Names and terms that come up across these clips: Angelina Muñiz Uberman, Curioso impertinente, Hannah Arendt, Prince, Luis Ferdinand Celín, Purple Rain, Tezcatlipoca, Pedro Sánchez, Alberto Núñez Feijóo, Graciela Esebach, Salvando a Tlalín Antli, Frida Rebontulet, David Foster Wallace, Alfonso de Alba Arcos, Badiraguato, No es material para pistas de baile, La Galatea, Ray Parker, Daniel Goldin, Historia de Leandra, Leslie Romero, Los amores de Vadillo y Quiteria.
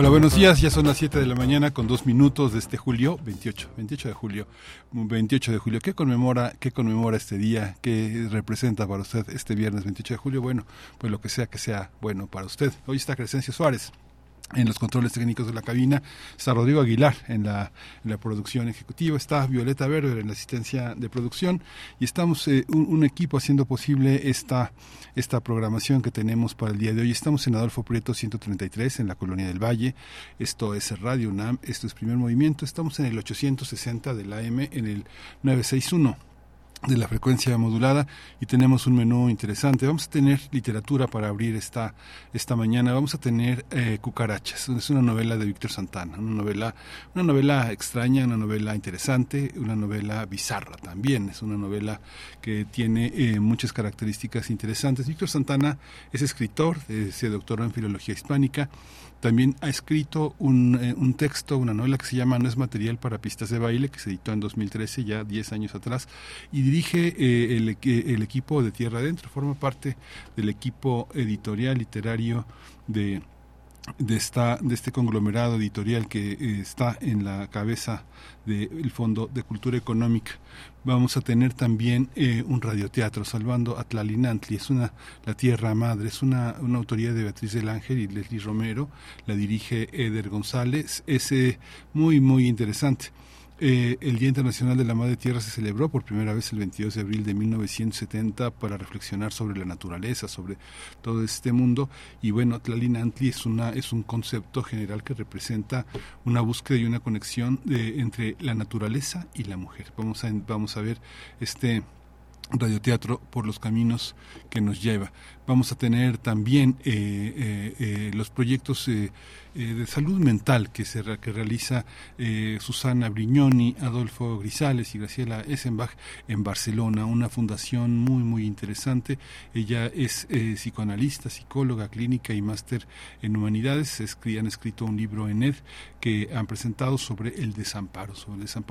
Hola, buenos días. Ya son las 7 de la mañana con 2 minutos de este julio, 28 de julio. ¿Qué conmemora este día? ¿Qué representa para usted este viernes 28 de julio? Bueno, pues lo que sea bueno para usted. Hoy está Crescencio Suárez en los controles técnicos de la cabina, está Rodrigo Aguilar en la producción ejecutiva, está Violeta Berber en la asistencia de producción y estamos un equipo haciendo posible esta programación que tenemos para el día de hoy. Estamos en Adolfo Prieto 133 en la Colonia del Valle. Esto es Radio UNAM, esto es Primer Movimiento. Estamos en el 860 del AM, en el 961. De la frecuencia modulada, y tenemos un menú interesante. Vamos a tener literatura para abrir esta mañana. Vamos a tener Cucarachas, es una novela de Víctor Santana, una novela extraña, una novela interesante, una novela bizarra también. Es una novela que tiene muchas características interesantes. Víctor Santana es escritor, se doctoró en filología hispánica. También ha escrito un texto, una novela que se llama No es material para pistas de baile, que se editó en 2013, ya 10 años atrás, y dirige el equipo de Tierra Adentro, forma parte del equipo editorial literario de este conglomerado editorial que está en la cabeza del Fondo de Cultura Económica. Vamos a tener también un radioteatro, Salvando a Tlalín Antli, es la tierra madre, es una autoría de Beatriz del Ángel y Leslie Romero, la dirige Eder González, es muy, muy interesante. El Día Internacional de la Madre Tierra se celebró por primera vez el 22 de abril de 1970 para reflexionar sobre la naturaleza, sobre todo este mundo. Y bueno, Tlalín Antli es un concepto general que representa una búsqueda y una conexión entre la naturaleza y la mujer. Vamos a ver este radioteatro por los caminos que nos lleva. Vamos a tener también los proyectos de salud mental que realiza Susana Brignoni, Adolfo Grisales y Graciela Esebach en Barcelona, una fundación muy, muy interesante. Ella es psicoanalista, psicóloga clínica y máster en humanidades. Han escrito un libro en ED que han presentado sobre el desamparo.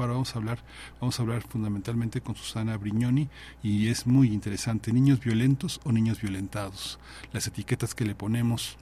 Vamos a hablar fundamentalmente con Susana Brignoni y es muy interesante. Niños violentos o niños violentados, las etiquetas que le ponemos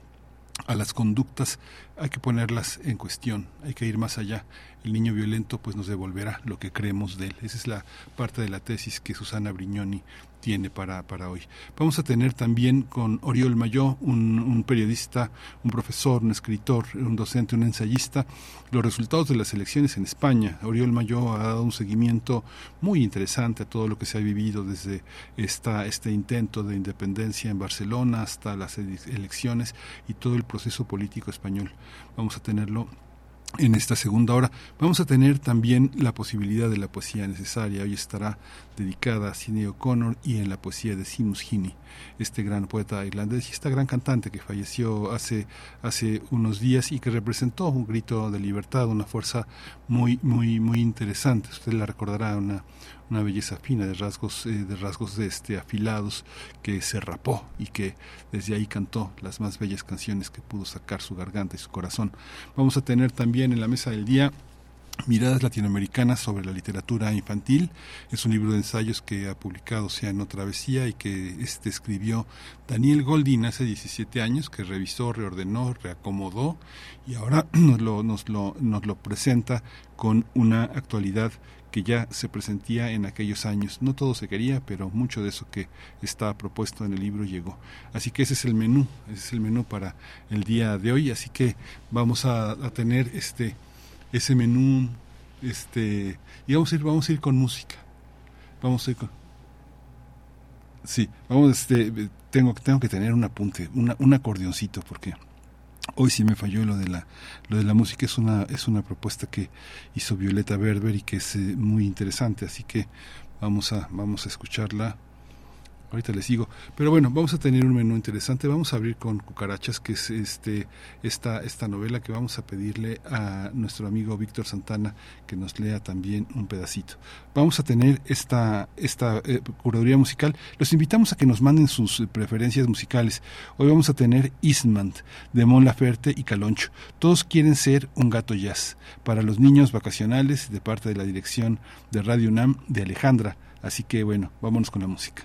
a las conductas hay que ponerlas en cuestión, hay que ir más allá. El niño violento pues nos devolverá lo que creemos de él. Esa es la parte de la tesis que Susana Brignoni tiene para hoy. Vamos a tener también con Oriol Mayol, un periodista, un profesor, un escritor, un docente, un ensayista, los resultados de las elecciones en España. Oriol Mayol ha dado un seguimiento muy interesante a todo lo que se ha vivido desde este intento de independencia en Barcelona hasta las elecciones y todo el proceso político español. Vamos a tenerlo en esta segunda hora. Vamos a tener también la posibilidad de la poesía necesaria. Hoy estará dedicada a Sinéad O'Connor y en la poesía de Seamus Heaney, este gran poeta irlandés y esta gran cantante que falleció hace unos días y que representó un grito de libertad, una fuerza muy, muy, muy interesante. Usted la recordará, una belleza fina de rasgos afilados, que se rapó y que desde ahí cantó las más bellas canciones que pudo sacar su garganta y su corazón. Vamos a tener también en la mesa del día Miradas latinoamericanas sobre la literatura infantil. Es un libro de ensayos que ha publicado Océano Travesía y que escribió Daniel Goldin hace 17 años, que revisó, reordenó, reacomodó y ahora nos lo presenta con una actualidad que ya se presentía en aquellos años. No todo se quería, pero mucho de eso que está propuesto en el libro llegó. Así que ese es el menú para el día de hoy. Así que vamos a tener ese menú, y vamos a ir con música. Tengo que tener un apunte, un acordeoncito, porque hoy sí me falló lo de la música. Es una propuesta que hizo Violeta Berber y que es muy interesante, así que vamos a escucharla. Ahorita les digo. Pero bueno, vamos a tener un menú interesante. Vamos a abrir con Cucarachas, que es esta novela que vamos a pedirle a nuestro amigo Víctor Santana que nos lea también un pedacito. Vamos a tener esta curaduría musical. Los invitamos a que nos manden sus preferencias musicales. Hoy vamos a tener Eastman, de Mon Laferte y Caloncho. Todos quieren ser un gato jazz. Para los niños vacacionales, de parte de la dirección de Radio UNAM, de Alejandra. Así que bueno, vámonos con la música.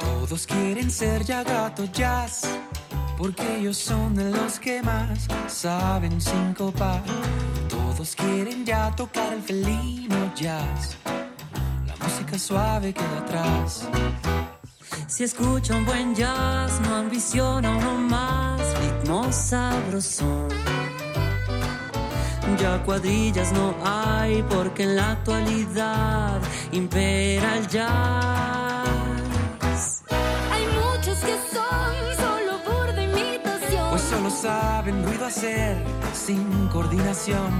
Todos quieren ser ya gato jazz, porque ellos son de los que más saben sincopar. Todos quieren ya tocar el felino jazz, la música suave queda atrás. Si escucha un buen jazz, no ambiciona uno más, ritmo sabrosón. Ya cuadrillas no hay, porque en la actualidad impera el jazz. Hay muchos que son solo burda imitación, pues solo saben ruido hacer sin coordinación.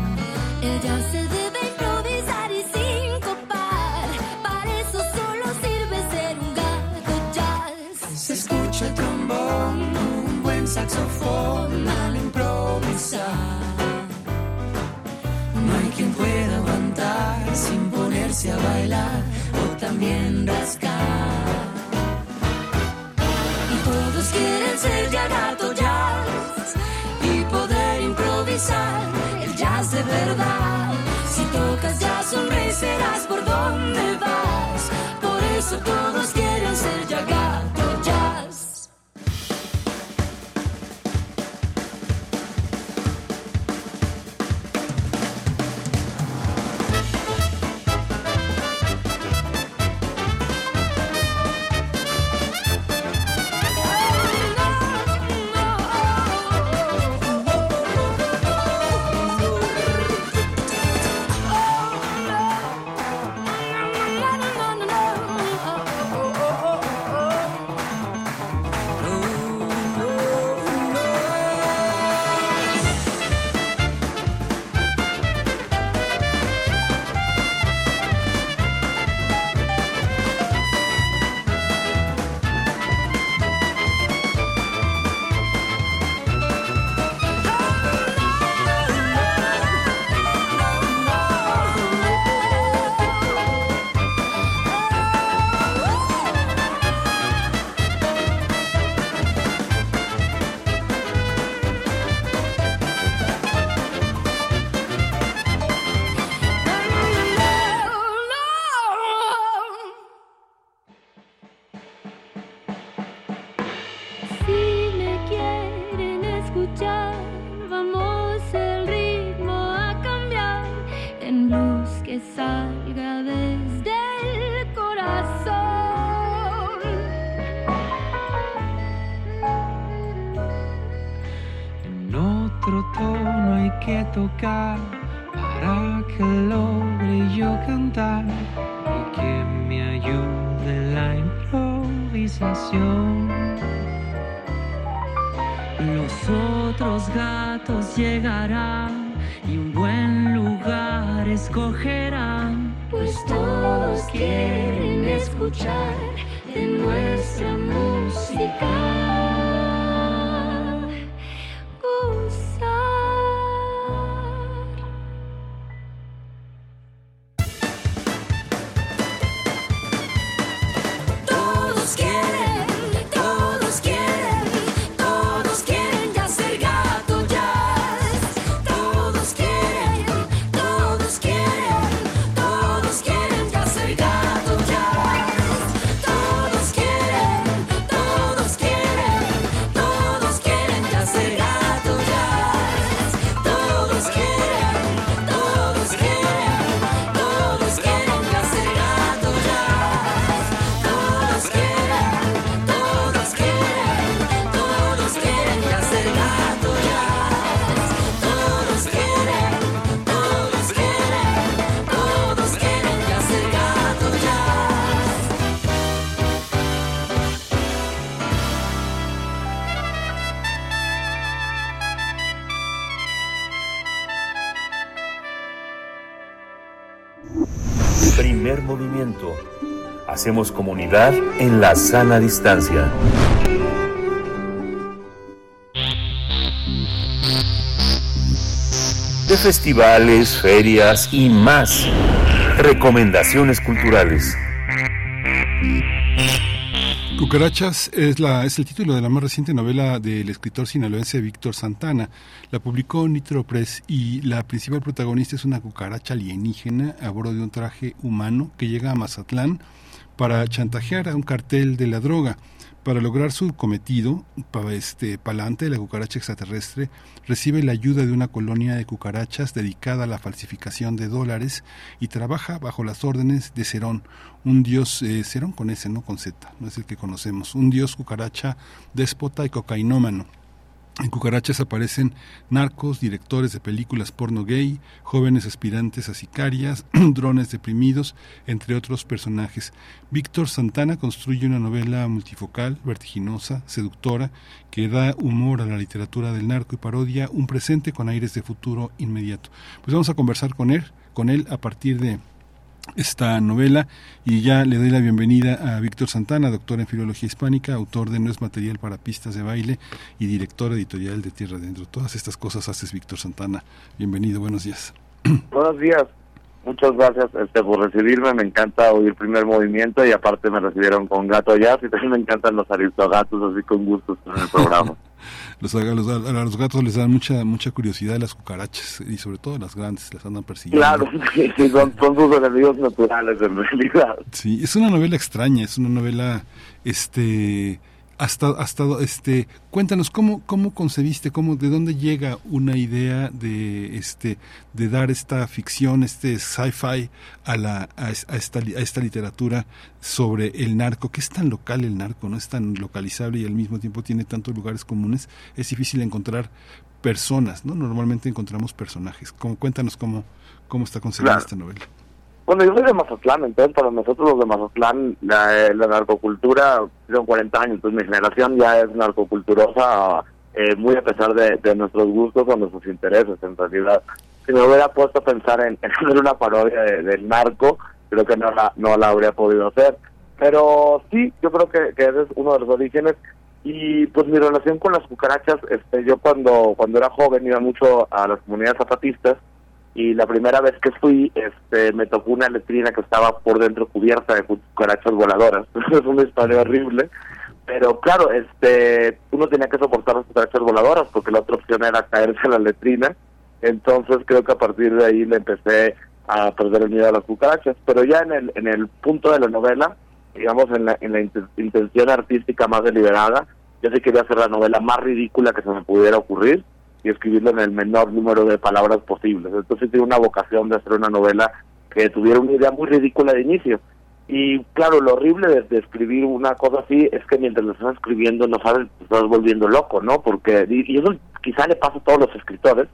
El jazz se debe improvisar y sincopar, para eso solo sirve ser un gato jazz. Se escucha el trombón, un buen saxofón al improvisar. No hay quien pueda aguantar sin ponerse a bailar o también rascar. Y todos quieren ser ya gato jazz y poder improvisar el jazz de verdad. Si tocas ya sonreirás por donde vas, por eso todos quieren ser ya gato jazz. Primer Movimiento. Hacemos comunidad en la sana distancia. De festivales, ferias y más. Recomendaciones culturales. Cucarachas es el título de la más reciente novela del escritor sinaloense Víctor Santana. La publicó Nitro Press y la principal protagonista es una cucaracha alienígena a bordo de un traje humano que llega a Mazatlán para chantajear a un cartel de la droga. Para lograr su cometido, Palante, la cucaracha extraterrestre, recibe la ayuda de una colonia de cucarachas dedicada a la falsificación de dólares y trabaja bajo las órdenes de Cerón, un dios, Cerón con S, no con Z, no es el que conocemos, un dios cucaracha déspota y cocainómano. En Cucarachas aparecen narcos, directores de películas porno gay, jóvenes aspirantes a sicarias, drones deprimidos, entre otros personajes. Víctor Santana construye una novela multifocal, vertiginosa, seductora, que da humor a la literatura del narco y parodia un presente con aires de futuro inmediato. Pues vamos a conversar con él a partir de esta novela, y ya le doy la bienvenida a Víctor Santana, doctor en Filología Hispánica, autor de No es material para pistas de baile y director editorial de Tierra Adentro. Todas estas cosas haces, Víctor Santana. Bienvenido, buenos días. Buenos días, muchas gracias por recibirme, me encanta oír Primer Movimiento y aparte me recibieron con gato jazz y también me encantan los aristogatos, así con gusto en el programa. A los gatos les dan mucha curiosidad las cucarachas, y sobre todo las grandes, las andan persiguiendo. Claro, son sus enemigos naturales en realidad. Sí, es una novela extraña, es una novela cuéntanos cómo concebiste, de dónde llega una idea de dar esta ficción, sci-fi a esta literatura sobre el narco, que es tan local el narco, no es tan localizable y al mismo tiempo tiene tantos lugares comunes, es difícil encontrar personas, ¿no? Normalmente encontramos personajes. Cuéntanos cómo está concebida esta novela. Bueno, yo soy de Mazatlán, entonces para nosotros los de Mazatlán la narcocultura son 40 años, entonces mi generación ya es narcoculturosa, muy a pesar de nuestros gustos o nuestros intereses en realidad. Si me hubiera puesto a pensar en hacer una parodia del narco, creo que no la habría podido hacer. Pero sí, yo creo que ese es uno de los orígenes. Y pues mi relación con las cucarachas, yo cuando era joven iba mucho a las comunidades zapatistas, y la primera vez que fui, me tocó una letrina que estaba por dentro cubierta de cucarachas voladoras. Es una historia horrible, pero claro, uno tenía que soportar las cucarachas voladoras porque la otra opción era caerse en la letrina. Entonces creo que a partir de ahí le empecé a perder el miedo a las cucarachas. Pero ya en el punto de la novela, digamos en la intención artística más deliberada, yo sí quería hacer la novela más ridícula que se me pudiera ocurrir y escribirlo en el menor número de palabras posibles. Entonces tiene una vocación de hacer una novela que tuviera una idea muy ridícula de inicio. Y claro, lo horrible de escribir una cosa así es que mientras lo estás escribiendo no sabes, te estás volviendo loco, ¿no? Porque, y eso quizá le pasa a todos los escritores,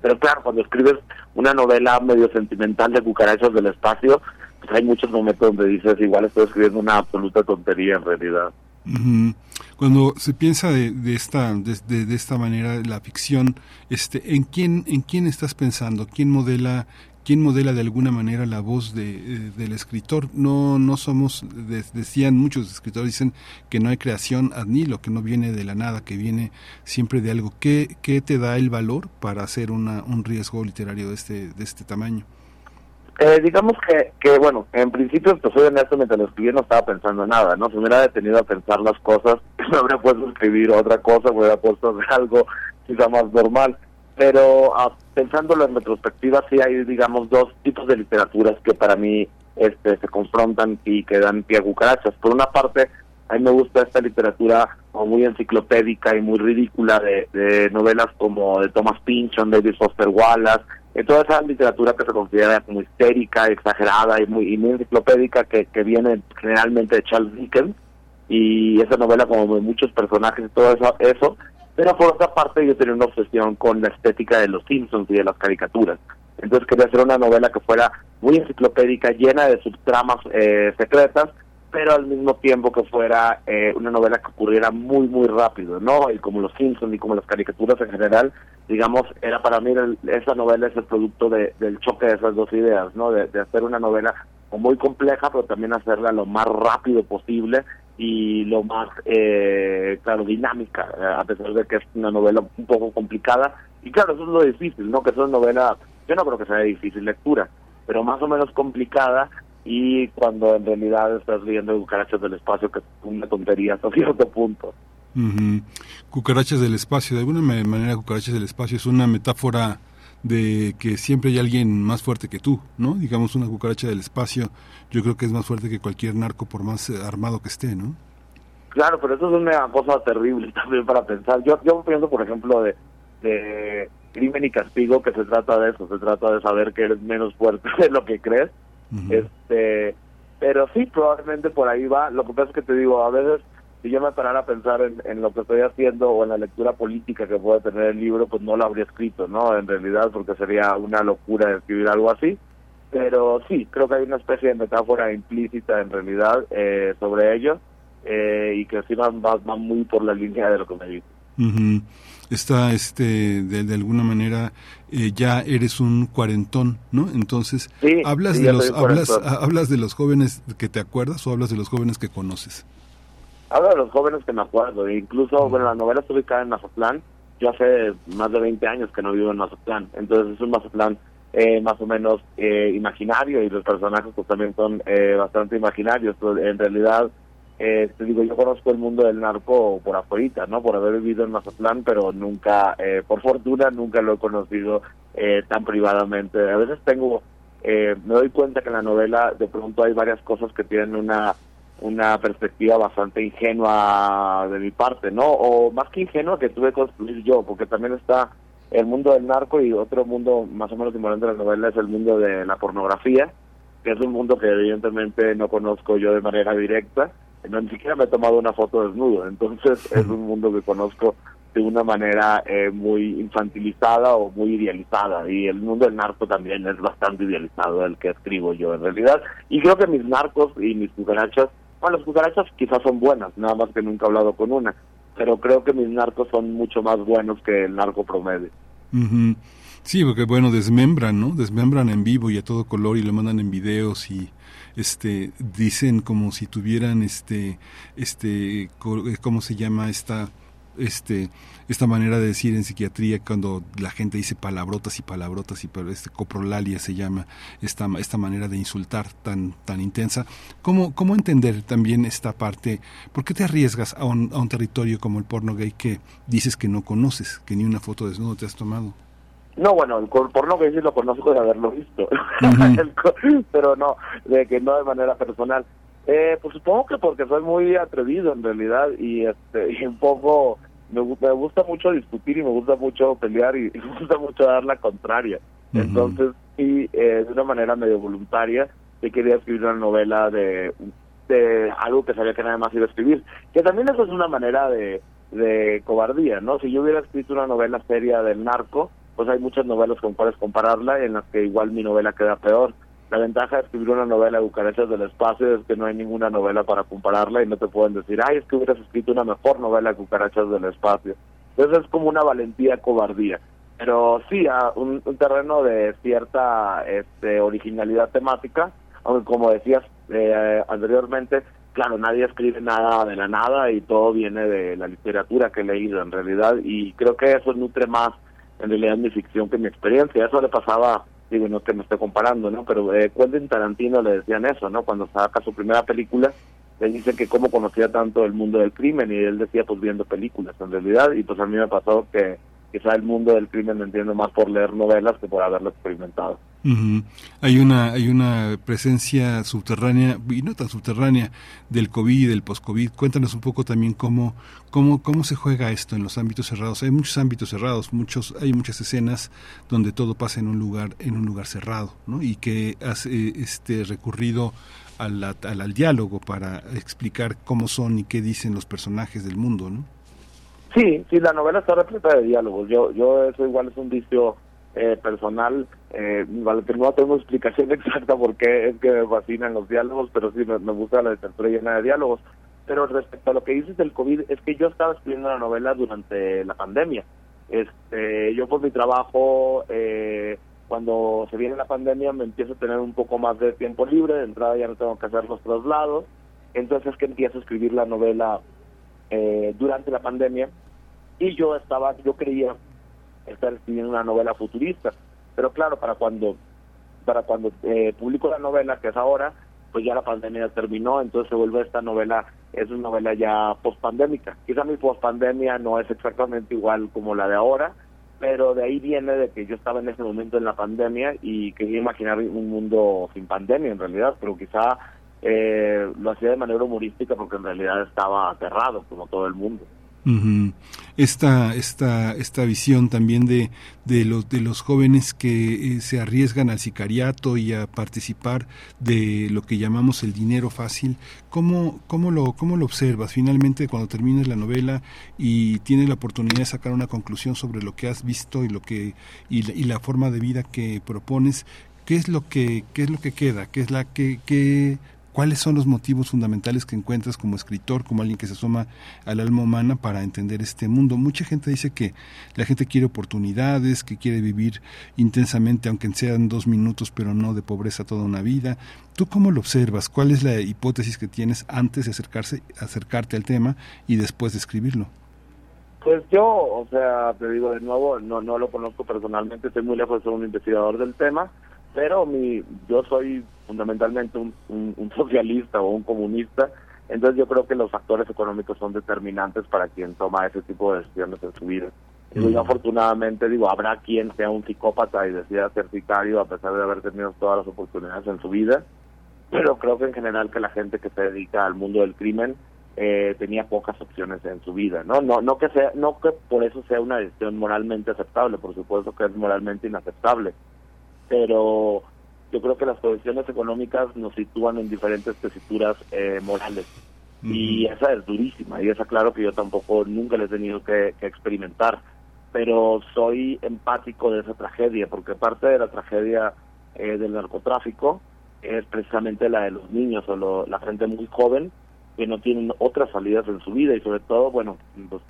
pero claro, cuando escribes una novela medio sentimental de cucarachas del espacio, pues hay muchos momentos donde dices, igual estoy escribiendo una absoluta tontería en realidad. Uh-huh. Cuando se piensa de esta manera la ficción, ¿en quién estás pensando? ¿Quién modela de alguna manera la voz del escritor? No somos, decían muchos escritores, dicen que no hay creación ad nilo, que no viene de la nada, que viene siempre de algo. ¿Qué te da el valor para hacer un riesgo literario de este tamaño? Digamos que bueno, en principio, pues soy honesto, mientras lo escribí no estaba pensando nada, ¿no? Si me hubiera detenido a pensar las cosas, me habría puesto a escribir otra cosa, me hubiera puesto a hacer algo quizá más normal. Pero pensándolo en retrospectiva, sí hay, digamos, dos tipos de literaturas que para mí se confrontan y que dan pie a cucarachas. Por una parte, a mí me gusta esta literatura muy enciclopédica y muy ridícula de novelas como de Thomas Pynchon, David Foster Wallace, en toda esa literatura que se considera como histérica, exagerada y muy enciclopédica, que viene generalmente de Charles Dickens, y esa novela como de muchos personajes y todo eso. Pero por otra parte yo tenía una obsesión con la estética de los Simpsons y de las caricaturas. Entonces quería hacer una novela que fuera muy enciclopédica, llena de subtramas secretas, pero al mismo tiempo que fuera una novela que ocurriera muy, muy rápido, ¿no? Y como los Simpsons y como las caricaturas en general, digamos, era para mí esa novela es el producto del choque de esas dos ideas, ¿no? De hacer una novela o muy compleja, pero también hacerla lo más rápido posible y lo más, claro, dinámica, a pesar de que es una novela un poco complicada. Y claro, eso es lo difícil, ¿no? Que es una novela, yo no creo que sea de difícil lectura, pero más o menos complicada, y cuando en realidad estás leyendo Cucarachas del Espacio, que es una tontería hasta cierto punto. Uh-huh. Cucarachas del Espacio, de alguna manera Cucarachas del Espacio es una metáfora de que siempre hay alguien más fuerte que tú, ¿no? Digamos, una cucaracha del espacio, yo creo que es más fuerte que cualquier narco, por más armado que esté, ¿no? Claro, pero eso es una cosa terrible también para pensar. Yo pienso, por ejemplo, de Crimen y Castigo, que se trata de eso, se trata de saber que eres menos fuerte de lo que crees. Uh-huh. Pero sí, probablemente por ahí va. Lo que pasa es que te digo, a veces, si yo me parara a pensar en lo que estoy haciendo o en la lectura política que puede tener el libro, pues no lo habría escrito, ¿no? En realidad, porque sería una locura escribir algo así. Pero sí, creo que hay una especie de metáfora implícita en realidad sobre ello, y que sí va muy por la línea de lo que me dice. Uh-huh. Está, de alguna manera, ya eres un cuarentón, ¿no? Entonces, sí, ¿hablas de los jóvenes que te acuerdas o hablas de los jóvenes que conoces? Hablo de los jóvenes que me acuerdo, incluso, bueno, la novela está ubicada en Mazatlán. Yo hace más de 20 años que no vivo en Mazatlán, entonces es un Mazatlán más o menos imaginario, y los personajes pues también son bastante imaginarios. En realidad, te digo, yo conozco el mundo del narco por afuera, ¿no? Por haber vivido en Mazatlán, pero nunca, por fortuna, nunca lo he conocido tan privadamente. A veces me doy cuenta que en la novela de pronto hay varias cosas que tienen una perspectiva bastante ingenua de mi parte, ¿no? O más que ingenua, que tuve que construir yo, porque también está el mundo del narco, y otro mundo más o menos importante de la novela es el mundo de la pornografía, que es un mundo que evidentemente no conozco yo de manera directa, no, ni siquiera me he tomado una foto desnudo, entonces es un mundo que conozco de una manera muy infantilizada o muy idealizada, y el mundo del narco también es bastante idealizado, el que escribo yo en realidad, y creo que mis narcos y mis cucarachas, bueno, las cucarachas quizás son buenas, nada más que nunca he hablado con una, pero creo que mis narcos son mucho más buenos que el narco promedio. Uh-huh. Sí, porque bueno, desmembran, ¿no? Desmembran en vivo y a todo color, y lo mandan en videos, y dicen como si tuvieran ¿cómo se llama esta manera de decir en psiquiatría cuando la gente dice palabrotas y coprolalia se llama esta manera de insultar tan intensa? ¿Cómo entender también esta parte? ¿Por qué te arriesgas a un territorio como el porno gay, que dices que no conoces, que ni una foto desnudo te has tomado? No, bueno, el porno gay sí lo conozco de haberlo visto. Uh-huh. Pero no, de que no de manera personal. Pues supongo que porque soy muy atrevido en realidad, y un poco me gusta mucho discutir, y me gusta mucho pelear, y me gusta mucho dar la contraria. Uh-huh. Entonces sí, de una manera medio voluntaria, yo quería escribir una novela de algo que sabía que nada más iba a escribir, que también eso es una manera de cobardía, ¿no? Si yo hubiera escrito una novela seria del narco, pues hay muchas novelas con cuales compararla, en las que igual mi novela queda peor. La ventaja de escribir una novela de Cucarachas del Espacio es que no hay ninguna novela para compararla, y no te pueden decir, ay, es que hubieras escrito una mejor novela de Cucarachas del Espacio. Entonces es como una valentía cobardía, pero sí a un terreno de cierta originalidad temática, aunque como decías anteriormente, claro, nadie escribe nada de la nada, y todo viene de la literatura que he leído en realidad, y creo que eso nutre más en realidad mi ficción que mi experiencia. Eso le pasaba... Digo, no que me esté comparando, ¿no? Pero Quentin Tarantino le decían eso, ¿no? Cuando saca su primera película, le dicen que cómo conocía tanto el mundo del crimen, y él decía, pues viendo películas, en realidad. Y pues a mí me ha pasado que quizá el mundo del crimen lo entiendo más por leer novelas que por haberlo experimentado. Uh-huh. Hay una presencia subterránea, y no tan subterránea, del COVID y del post-COVID. Cuéntanos un poco también cómo se juega esto en los ámbitos cerrados. Hay muchos ámbitos cerrados, hay muchas escenas donde todo pasa en un lugar cerrado, ¿no? Y que has recurrido al diálogo para explicar cómo son y qué dicen los personajes del mundo, ¿no? Sí, la novela está repleta de diálogos. Yo eso igual es un vicio personal, no tengo explicación exacta por qué es que me fascinan los diálogos, pero sí me gusta la literatura llena de diálogos. Pero respecto a lo que dices del COVID, es que yo estaba escribiendo la novela durante la pandemia. Yo por mi trabajo cuando se viene la pandemia me empiezo a tener un poco más de tiempo libre, de entrada ya no tengo que hacer los traslados, entonces que empiezo a escribir la novela durante la pandemia, y yo creía estar escribiendo una novela futurista, pero claro, para cuando publico la novela, que es ahora, pues ya la pandemia terminó, entonces se vuelve esta novela, es una novela ya pospandémica. Quizá mi pospandemia no es exactamente igual como la de ahora, pero de ahí viene de que yo estaba en ese momento en la pandemia y quería imaginar un mundo sin pandemia en realidad, pero quizá lo hacía de manera humorística porque en realidad estaba aterrado, como todo el mundo. Uh-huh. Esta visión también de los jóvenes que se arriesgan al sicariato y a participar de lo que llamamos el dinero fácil, ¿cómo lo observas? Finalmente, cuando termines la novela y tienes la oportunidad de sacar una conclusión sobre lo que has visto y la forma de vida que propones, ¿qué es lo que queda? ¿Cuáles son los motivos fundamentales que encuentras como escritor, como alguien que se asoma al alma humana para entender este mundo? Mucha gente dice que la gente quiere oportunidades, que quiere vivir intensamente, aunque sean 2 minutos, pero no de pobreza toda una vida. ¿Tú cómo lo observas? ¿Cuál es la hipótesis que tienes antes de acercarte al tema y después de escribirlo? Pues yo, te digo de nuevo, no lo conozco personalmente, estoy muy lejos de ser un investigador del tema, pero yo soy fundamentalmente un socialista o un comunista, entonces yo creo que los factores económicos son determinantes para quien toma ese tipo de decisiones en su vida. Y afortunadamente, habrá quien sea un psicópata y decida ser sicario a pesar de haber tenido todas las oportunidades en su vida, pero creo que en general que la gente que se dedica al mundo del crimen tenía pocas opciones en su vida, no que por eso sea una decisión moralmente aceptable, por supuesto que es moralmente inaceptable, pero yo creo que las condiciones económicas nos sitúan en diferentes tesituras morales. Uh-huh. Y esa es durísima, y esa claro que yo tampoco nunca la he tenido que experimentar, pero soy empático de esa tragedia, porque parte de la tragedia del narcotráfico es precisamente la de los niños o la gente muy joven que no tienen otras salidas en su vida, y sobre todo, pues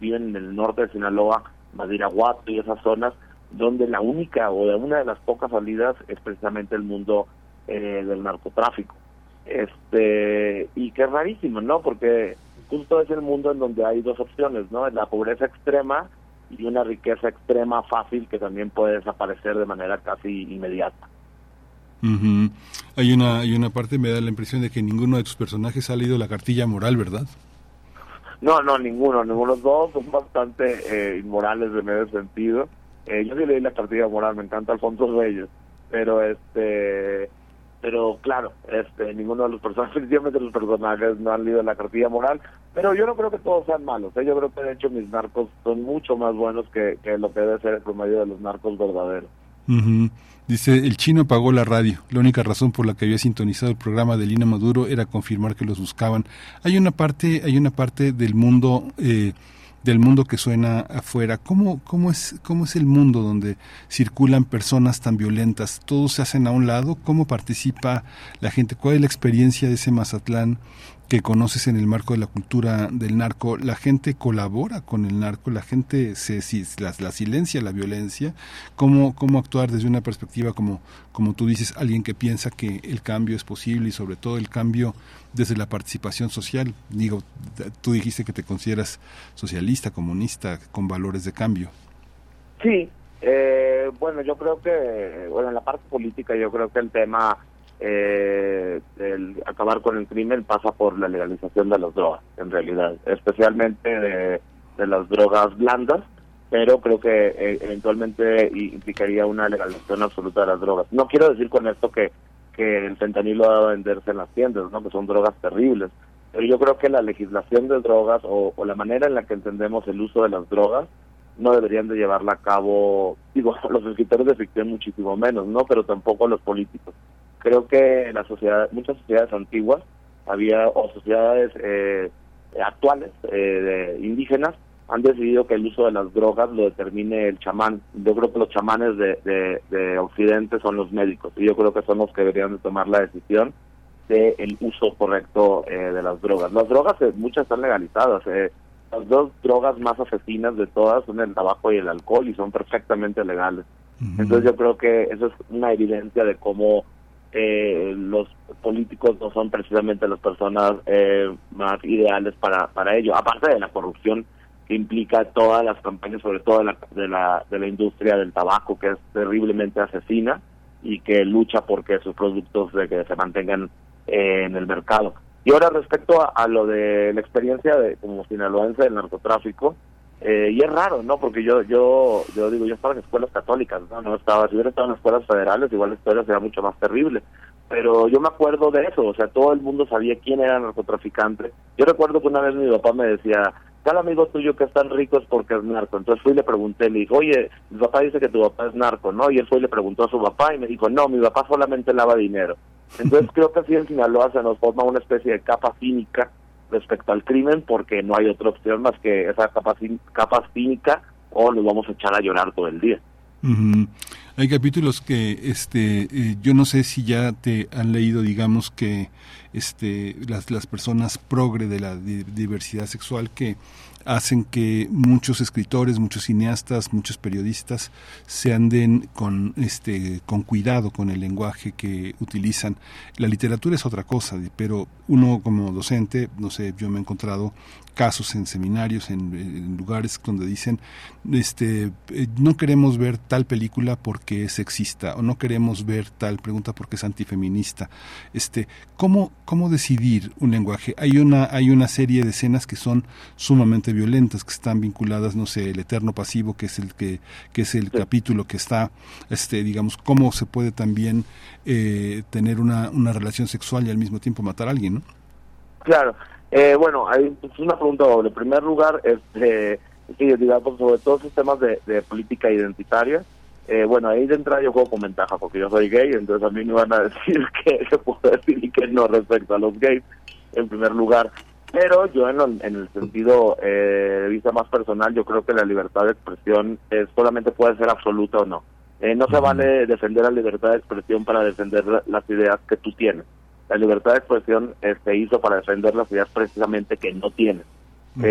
viven en el norte de Sinaloa, Badiraguato y esas zonas, donde la única o una de las pocas salidas es precisamente el mundo del narcotráfico. Y que es rarísimo, ¿no? Porque justo es el mundo en donde hay dos opciones, ¿no? La pobreza extrema y una riqueza extrema fácil que también puede desaparecer de manera casi inmediata. Uh-huh. Hay una parte, me da la impresión de que ninguno de tus personajes ha leído la cartilla moral, ¿verdad? No, ninguno. Los dos son bastante inmorales en ese sentido. Yo sí leí la cartilla moral, me encanta Alfonso Reyes, pero claro, ninguno de los personajes, definitivamente los personajes no han leído la cartilla moral, pero yo no creo que todos sean malos, yo creo que de hecho mis narcos son mucho más buenos que lo que debe ser el promedio de los narcos verdaderos. Uh-huh. Dice, el chino apagó la radio. La única razón por la que había sintonizado el programa de Lina Maduro era confirmar que los buscaban. Hay una parte del mundo que suena afuera. ¿Cómo es el mundo donde circulan personas tan violentas? ¿Todos se hacen a un lado? ¿Cómo participa la gente? ¿Cuál es la experiencia de ese Mazatlán que conoces en el marco de la cultura del narco? ¿La gente colabora con el narco? ¿La gente la silencia, la violencia? ¿Cómo actuar desde una perspectiva, como tú dices, alguien que piensa que el cambio es posible y sobre todo el cambio desde la participación social? Digo, tú dijiste que te consideras socialista, comunista, con valores de cambio. Sí, yo creo que, en la parte política yo creo que el tema... el acabar con el crimen pasa por la legalización de las drogas, en realidad, especialmente de las drogas blandas, pero creo que eventualmente implicaría una legalización absoluta de las drogas. No quiero decir con esto que el fentanilo va a venderse en las tiendas, ¿no? Que son drogas terribles, pero yo creo que la legislación de drogas o la manera en la que entendemos el uso de las drogas no deberían de llevarla a cabo, los escritores de ficción muchísimo menos, ¿no? Pero tampoco los políticos. Creo que muchas sociedades antiguas o sociedades actuales indígenas han decidido que el uso de las drogas lo determine el chamán. Yo creo que los chamanes de Occidente son los médicos, y yo creo que son los que deberían de tomar la decisión del uso correcto de las drogas. Las drogas, muchas están legalizadas. Las dos drogas más asesinas de todas son el tabaco y el alcohol, y son perfectamente legales. Entonces yo creo que eso es una evidencia de cómo los políticos no son precisamente las personas más ideales para ello, aparte de la corrupción que implica todas las campañas, sobre todo de la industria del tabaco, que es terriblemente asesina y que lucha porque sus productos de que se mantengan en el mercado. Y ahora respecto a lo de la experiencia de como sinaloense del narcotráfico, y es raro, ¿no? Porque yo digo, yo estaba en escuelas católicas, no estaba, si hubiera estado en escuelas federales, igual la historia sería mucho más terrible. Pero yo me acuerdo de eso, o sea, todo el mundo sabía quién era el narcotraficante. Yo recuerdo que una vez mi papá me decía, tal amigo tuyo que es tan rico es porque es narco. Entonces fui y le pregunté, le dije, oye, mi papá dice que tu papá es narco, ¿no? Y él fue y le preguntó a su papá y me dijo, no, mi papá solamente lava dinero. Entonces creo que así en Sinaloa se nos forma una especie de capa cínica respecto al crimen, porque no hay otra opción más que esa capa cínica, o nos vamos a echar a llorar todo el día. Uh-huh. Hay capítulos que yo no sé si ya te han leído, digamos que las personas progre de la diversidad sexual que hacen que muchos escritores, muchos cineastas, muchos periodistas se anden con cuidado con el lenguaje que utilizan. La literatura es otra cosa, pero uno como docente, no sé, yo me he encontrado casos en seminarios, en lugares donde dicen, no queremos ver tal película porque es sexista, o no queremos ver tal pregunta porque es antifeminista. ¿Cómo decidir un lenguaje? Hay una serie de escenas que son sumamente violentas, que están vinculadas, no sé, el eterno pasivo, que es el sí. capítulo que está, digamos, cómo se puede también tener una relación sexual y al mismo tiempo matar a alguien, ¿no? Claro, bueno, hay una pregunta doble. En primer lugar, digamos, sobre todo esos temas de política identitaria, bueno, ahí de entrada yo juego con ventaja, porque yo soy gay, entonces a mí me van a decir que se puede decir y que no respecto a los gays, en primer lugar. Pero yo en el sentido de vista más personal, yo creo que la libertad de expresión solamente puede ser absoluta o no. No se vale defender la libertad de expresión para defender las ideas que tú tienes. La libertad de expresión se hizo para defender las ideas precisamente que no tienes. Uh-huh.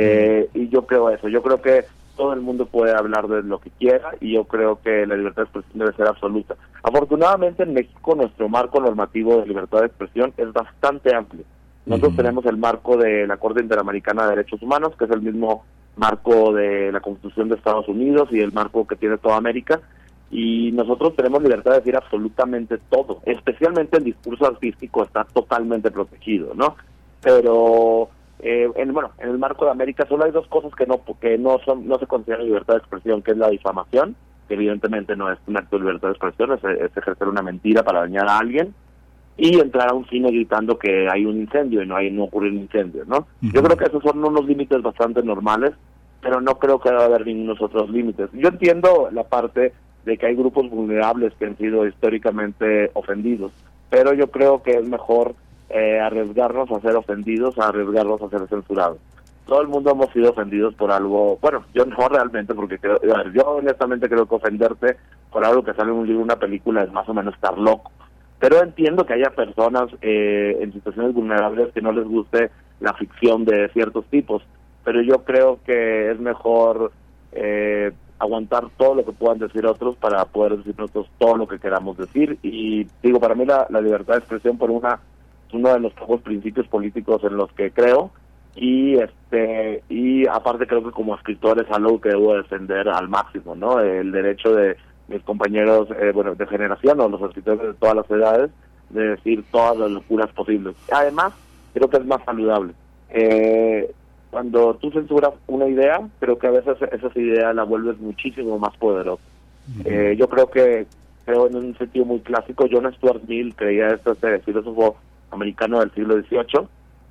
Y yo creo eso. Yo creo que todo el mundo puede hablar de lo que quiera y yo creo que la libertad de expresión debe ser absoluta. Afortunadamente en México nuestro marco normativo de libertad de expresión es bastante amplio. Nosotros tenemos el marco de la Corte Interamericana de Derechos Humanos, que es el mismo marco de la Constitución de Estados Unidos y el marco que tiene toda América, y nosotros tenemos libertad de decir absolutamente todo, especialmente el discurso artístico está totalmente protegido, ¿no? Pero, en el marco de América solo hay dos cosas que no se consideran libertad de expresión, que es la difamación, que evidentemente no es un acto de libertad de expresión, es ejercer una mentira para dañar a alguien, y entrar a un cine gritando que hay un incendio y no ocurre un incendio, ¿no? Uh-huh. Yo creo que esos son unos límites bastante normales, pero no creo que deba haber ningunos otros límites. Yo entiendo la parte de que hay grupos vulnerables que han sido históricamente ofendidos, pero yo creo que es mejor arriesgarnos a ser ofendidos, a arriesgarnos a ser censurados. Todo el mundo hemos sido ofendidos por algo, bueno, yo no realmente, porque yo honestamente creo que ofenderte por algo que sale en un libro, una película, es más o menos estar loco. Pero entiendo que haya personas en situaciones vulnerables que no les guste la ficción de ciertos tipos, pero yo creo que es mejor aguantar todo lo que puedan decir otros para poder decir nosotros todo lo que queramos decir. Y digo, para mí la libertad de expresión es uno de los pocos principios políticos en los que creo, y aparte creo que como escritor es algo que debo defender al máximo, ¿no? El derecho de mis compañeros de generación o los escritores de todas las edades, de decir todas las locuras posibles. Además, creo que es más saludable. Cuando tú censuras una idea, creo que a veces esa idea la vuelves muchísimo más poderosa. Yo creo en un sentido muy clásico, John Stuart Mill creía esto, este filósofo americano del siglo XVIII,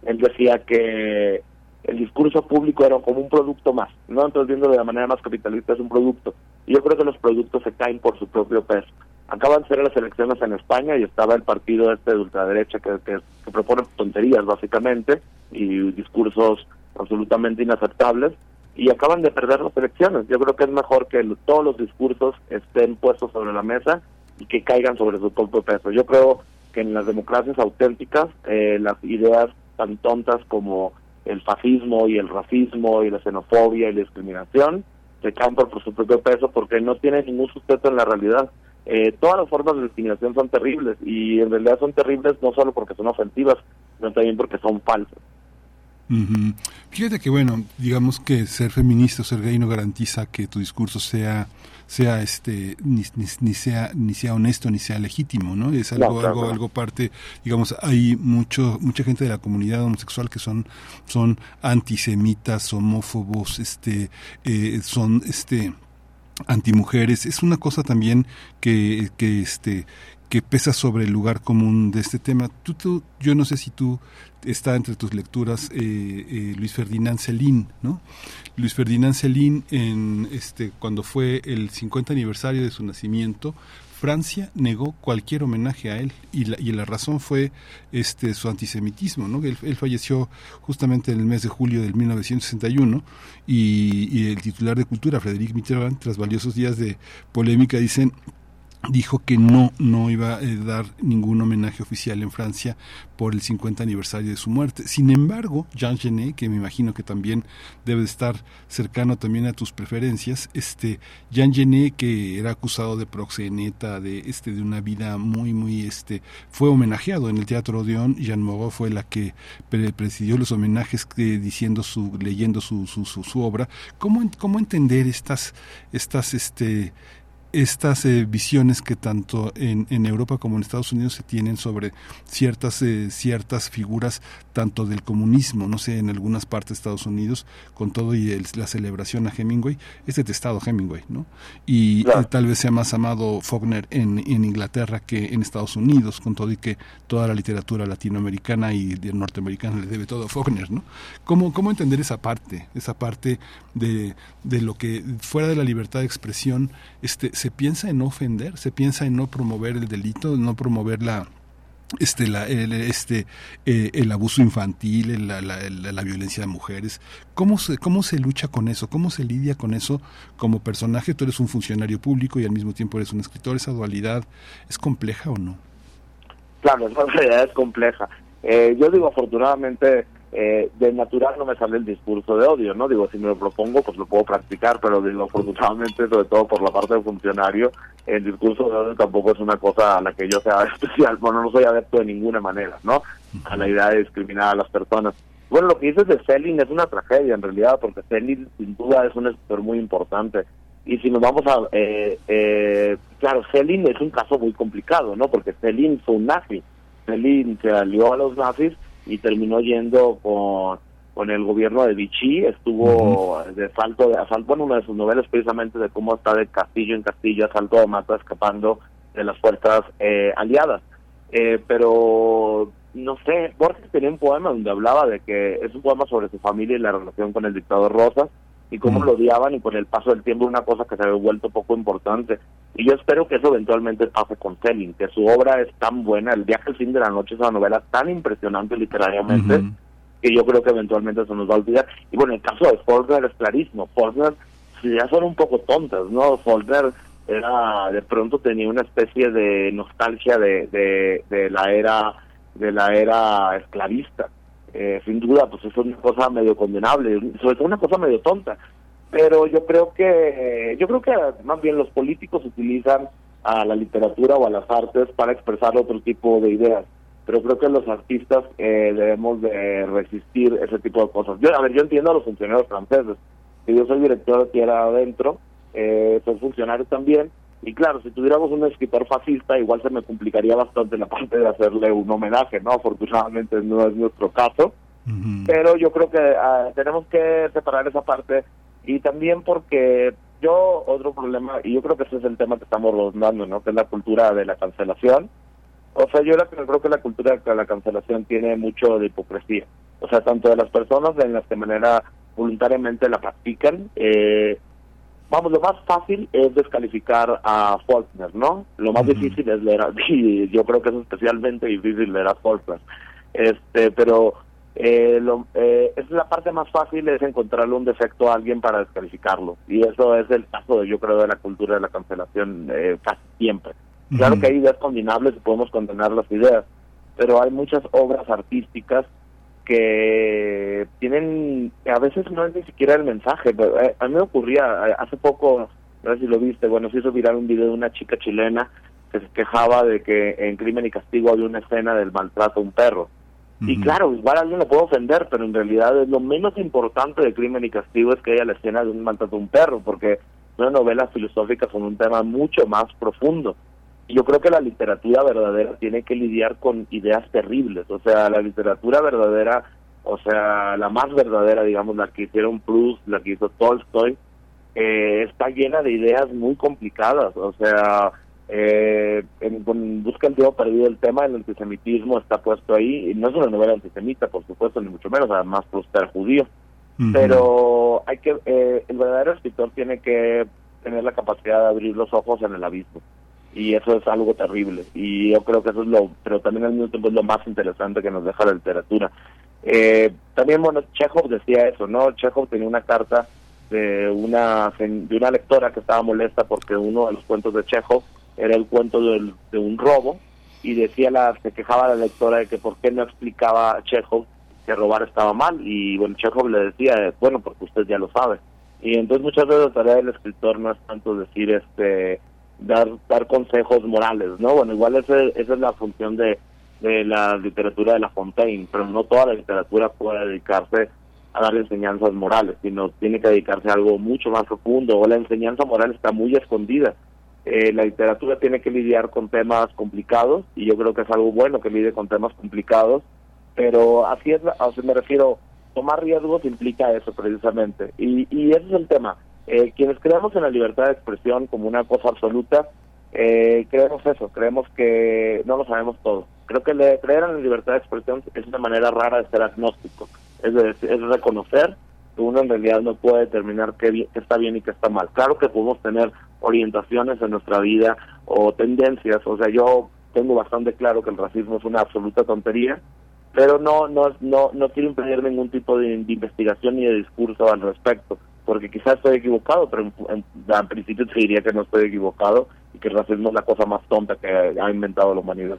él decía que el discurso público era como un producto más, ¿no? Entonces, viéndolo de la manera más capitalista, es un producto. Y yo creo que los productos se caen por su propio peso. Acaban de ser las elecciones en España y estaba el partido de ultraderecha que propone tonterías, básicamente, y discursos absolutamente inaceptables, y acaban de perder las elecciones. Yo creo que es mejor que todos los discursos estén puestos sobre la mesa y que caigan sobre su propio peso. Yo creo que en las democracias auténticas, las ideas tan tontas como el fascismo y el racismo y la xenofobia y la discriminación que cantan por su propio peso porque no tienen ningún sustento en la realidad. Todas las formas de discriminación son terribles, y en realidad son terribles no solo porque son ofensivas, sino también porque son falsas. Uh-huh. Fíjate que, bueno, digamos que ser feminista o ser gay no garantiza que tu discurso sea honesto ni sea legítimo, ¿no? Es algo, algo parte, digamos, hay mucha gente de la comunidad homosexual que son antisemitas, homófobos, son antimujeres. Es una cosa también que pesa sobre el lugar común de este tema. Yo no sé si tú está entre tus lecturas Luis Ferdinand Celín, ¿no? Luis Ferdinand Celín, en cuando fue el 50 aniversario de su nacimiento, Francia negó cualquier homenaje a él, y la razón fue su antisemitismo, ¿no? Él falleció justamente en el mes de julio del 1961, y el titular de Cultura, Frédéric Mitterrand, tras valiosos días de polémica, dijo que no iba a dar ningún homenaje oficial en Francia por el 50 aniversario de su muerte. Sin embargo, Jean Genet, que me imagino que también debe estar cercano también a tus preferencias, Jean Genet, que era acusado de proxeneta, de una vida muy muy fue homenajeado en el Teatro Odeón. Jeanne Moreau fue la que presidió los homenajes, leyendo su obra. ¿Cómo entender estas visiones que tanto en Europa como en Estados Unidos se tienen sobre ciertas figuras, tanto del comunismo, no sé, en algunas partes de Estados Unidos, con todo y la celebración a Hemingway, es detestado Hemingway, ¿no? Y claro, tal vez sea más amado Faulkner en Inglaterra que en Estados Unidos, con todo y que toda la literatura latinoamericana y norteamericana le debe todo a Faulkner, ¿no? ¿Cómo entender esa parte de lo que fuera de la libertad de expresión, se piensa en no ofender, se piensa en no promover el delito, no promover el abuso infantil, la violencia de mujeres? ¿Cómo se lucha con eso? ¿Cómo se lidia con eso como personaje? Tú eres un funcionario público y al mismo tiempo eres un escritor. ¿Esa dualidad es compleja o no? Claro, esa realidad es compleja. Yo digo, afortunadamente, de natural no me sale el discurso de odio, ¿no? Digo, si me lo propongo, pues lo puedo practicar, pero digo, afortunadamente, sobre todo por la parte del funcionario, el discurso de odio tampoco es una cosa a la que yo sea especial, bueno, no soy adepto de ninguna manera, ¿no? A la idea de discriminar a las personas. Bueno, lo que dices de Selin es una tragedia, en realidad, porque Selin, sin duda, es un escritor muy importante. Y si nos vamos a... claro, Selin es un caso muy complicado, ¿no? Porque Selin fue un nazi. Selin se alió a los nazis y terminó yendo con el gobierno de Vichy, estuvo de asalto, bueno, una de sus novelas precisamente de cómo está de castillo en castillo, asalto de mata, escapando de las fuerzas aliadas. Pero, no sé, Borges tenía un poema donde hablaba de que es un poema sobre su familia y la relación con el dictador Rosas, y cómo lo odiaban, y con el paso del tiempo una cosa que se había vuelto poco importante. Y yo espero que eso eventualmente pase con Selin, que su obra es tan buena, El viaje al fin de la noche es una novela tan impresionante literariamente, que yo creo que eventualmente se nos va a olvidar. Y bueno, el caso de Faulkner es clarísimo. Faulkner, si ya son un poco tontas, ¿no? Faulkner era, de pronto tenía una especie de nostalgia de la era esclavista. Sin duda, pues es una cosa medio condenable, sobre todo una cosa medio tonta, pero yo creo que más bien los políticos utilizan a la literatura o a las artes para expresar otro tipo de ideas, pero creo que los artistas debemos de resistir ese tipo de cosas. Yo entiendo a los funcionarios franceses, que yo soy director de Tierra Adentro, soy funcionario también, y claro, si tuviéramos un escritor fascista, igual se me complicaría bastante la parte de hacerle un homenaje, ¿no? Afortunadamente no es nuestro caso, pero yo creo que tenemos que separar esa parte, y también porque otro problema, y yo creo que ese es el tema que estamos rondando, ¿no? Que es la cultura de la cancelación. O sea, yo creo que la cultura de la cancelación tiene mucho de hipocresía. O sea, tanto de las personas en las que de manera voluntariamente la practican, vamos, lo más fácil es descalificar a Faulkner, ¿no? Lo más difícil es leer, y yo creo que es especialmente difícil leer a Faulkner. Pero es la parte más fácil, es encontrarle un defecto a alguien para descalificarlo. Y eso es el caso, yo creo, de la cultura de la cancelación casi siempre. Claro que hay ideas condenables y podemos condenar las ideas, pero hay muchas obras artísticas que tienen, a veces no es ni siquiera el mensaje. Pero a mí me ocurría, hace poco, no sé si lo viste, bueno, se hizo viral un video de una chica chilena que se quejaba de que en Crimen y Castigo había una escena del maltrato a un perro. Uh-huh. Y claro, igual alguien lo puede ofender, pero en realidad es lo menos importante de Crimen y Castigo es que haya la escena de un maltrato a un perro, porque es una novela filosófica con un tema mucho más profundo. Yo creo que la literatura verdadera tiene que lidiar con ideas terribles, o sea, la literatura verdadera, o sea, la más verdadera, digamos, la que hicieron Proust, la que hizo Tolstoy, está llena de ideas muy complicadas, o sea, en Busca el Tiempo Perdido el tema del antisemitismo está puesto ahí, y no es una novela antisemita, por supuesto, ni mucho menos, además Proust era judío, uh-huh. Pero hay que, el verdadero escritor tiene que tener la capacidad de abrir los ojos en el abismo. Y eso es algo terrible, y yo creo que eso es lo, pero también al mismo tiempo es lo más interesante que nos deja la literatura. También, bueno, Chekhov decía eso, ¿no? Chekhov tenía una carta de una lectora que estaba molesta porque uno de los cuentos de Chekhov era el cuento de un robo, y decía se quejaba la lectora de que por qué no explicaba a Chekhov que robar estaba mal, y bueno, Chekhov le decía, bueno, porque usted ya lo sabe. Y entonces muchas veces la tarea del escritor no es tanto decir dar consejos morales, ¿no? Bueno, igual esa es la función de la literatura de La Fontaine, pero no toda la literatura puede dedicarse a dar enseñanzas morales, sino tiene que dedicarse a algo mucho más profundo, o la enseñanza moral está muy escondida. La literatura tiene que lidiar con temas complicados, y yo creo que es algo bueno que lidie con temas complicados, pero así es, o sea, me refiero, tomar riesgos implica eso precisamente, y ese es el tema. Quienes creemos en la libertad de expresión como una cosa absoluta, creemos que no lo sabemos todo. Creo que creer en la libertad de expresión es una manera rara de ser agnóstico. Es decir, es reconocer que uno en realidad no puede determinar qué está bien y qué está mal. Claro que podemos tener orientaciones en nuestra vida o tendencias. O sea, yo tengo bastante claro que el racismo es una absoluta tontería, pero no quiero impedir ningún tipo de investigación ni de discurso al respecto. Porque quizás estoy equivocado, pero en principio te diría que no estoy equivocado y que el racismo es la cosa más tonta que ha inventado la humanidad.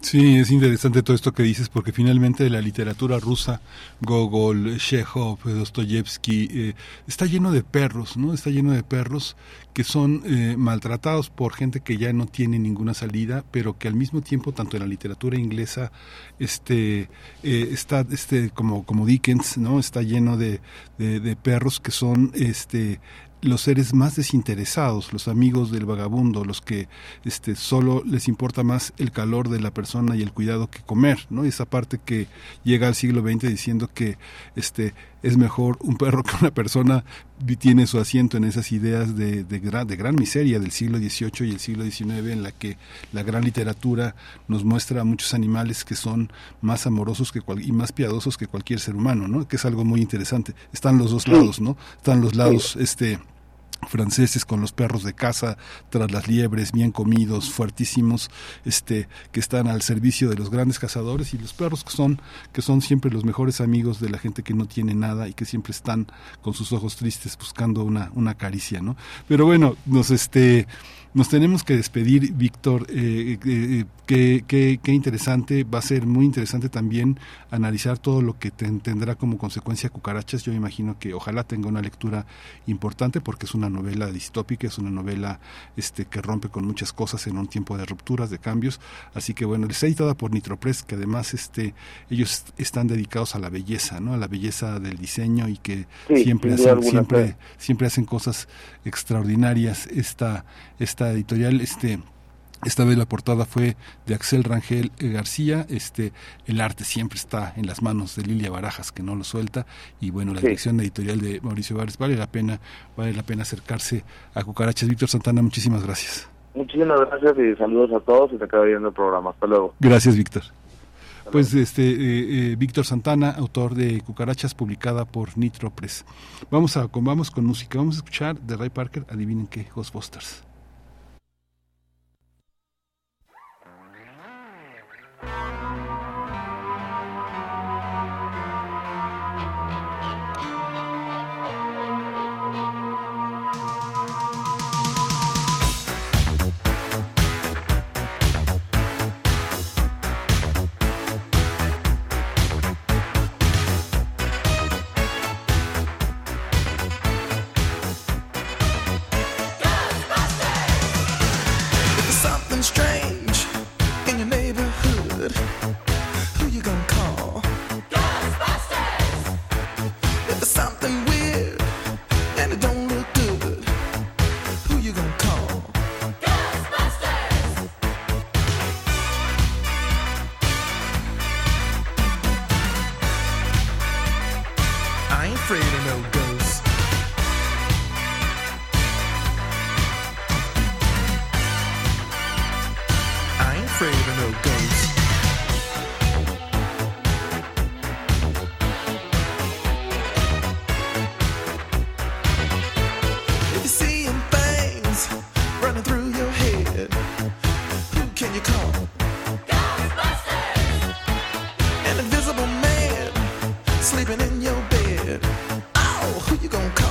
Sí, es interesante todo esto que dices, porque finalmente la literatura rusa, Gogol, Chekhov, Dostoyevsky, está lleno de perros, ¿no? Está lleno de perros que son maltratados por gente que ya no tiene ninguna salida, pero que al mismo tiempo, tanto en la literatura inglesa, como Dickens, ¿no? Está lleno de perros que son los seres más desinteresados, los amigos del vagabundo, los que solo les importa más el calor de la persona y el cuidado que comer, ¿no? Esa parte que llega al siglo XX diciendo que es mejor un perro que una persona, tiene su asiento en esas ideas de gran miseria del siglo XVIII y el siglo XIX, en la que la gran literatura nos muestra a muchos animales que son más amorosos y más piadosos que cualquier ser humano, ¿no? Que es algo muy interesante. Están los dos lados, ¿no? Están los lados franceses con los perros de caza, tras las liebres, bien comidos, fuertísimos, que están al servicio de los grandes cazadores, y los perros que son siempre los mejores amigos de la gente que no tiene nada y que siempre están con sus ojos tristes buscando una caricia, ¿no? Pero bueno, nos tenemos que despedir, Víctor. Qué interesante, va a ser muy interesante también analizar todo lo que tendrá como consecuencia Cucarachas. Yo imagino que ojalá tenga una lectura importante, porque es una novela distópica, es una novela que rompe con muchas cosas en un tiempo de rupturas, de cambios. Así que bueno, es editada por Nitro Press, que además ellos están dedicados a la belleza, ¿no? A la belleza del diseño, y que sí, siempre hacen cosas extraordinarias. Esta editorial, esta vez la portada fue de Axel Rangel García. El arte siempre está en las manos de Lilia Barajas, que no lo suelta, y bueno, la dirección editorial de Mauricio Vares. Vale la pena acercarse a Cucarachas. Víctor Santana, muchísimas gracias. Muchísimas gracias y saludos a todos, y te quedo viendo el programa. Hasta luego. Gracias, Víctor. Pues Víctor Santana, autor de Cucarachas, publicada por Nitro Press. Vamos con música. Vamos a escuchar de Ray Parker, adivinen qué, Ghostbusters. afraid of no ghosts. If you're seeing things running through your head, who can you call? Ghostbusters! An invisible man sleeping in your bed. Oh, who you gonna call?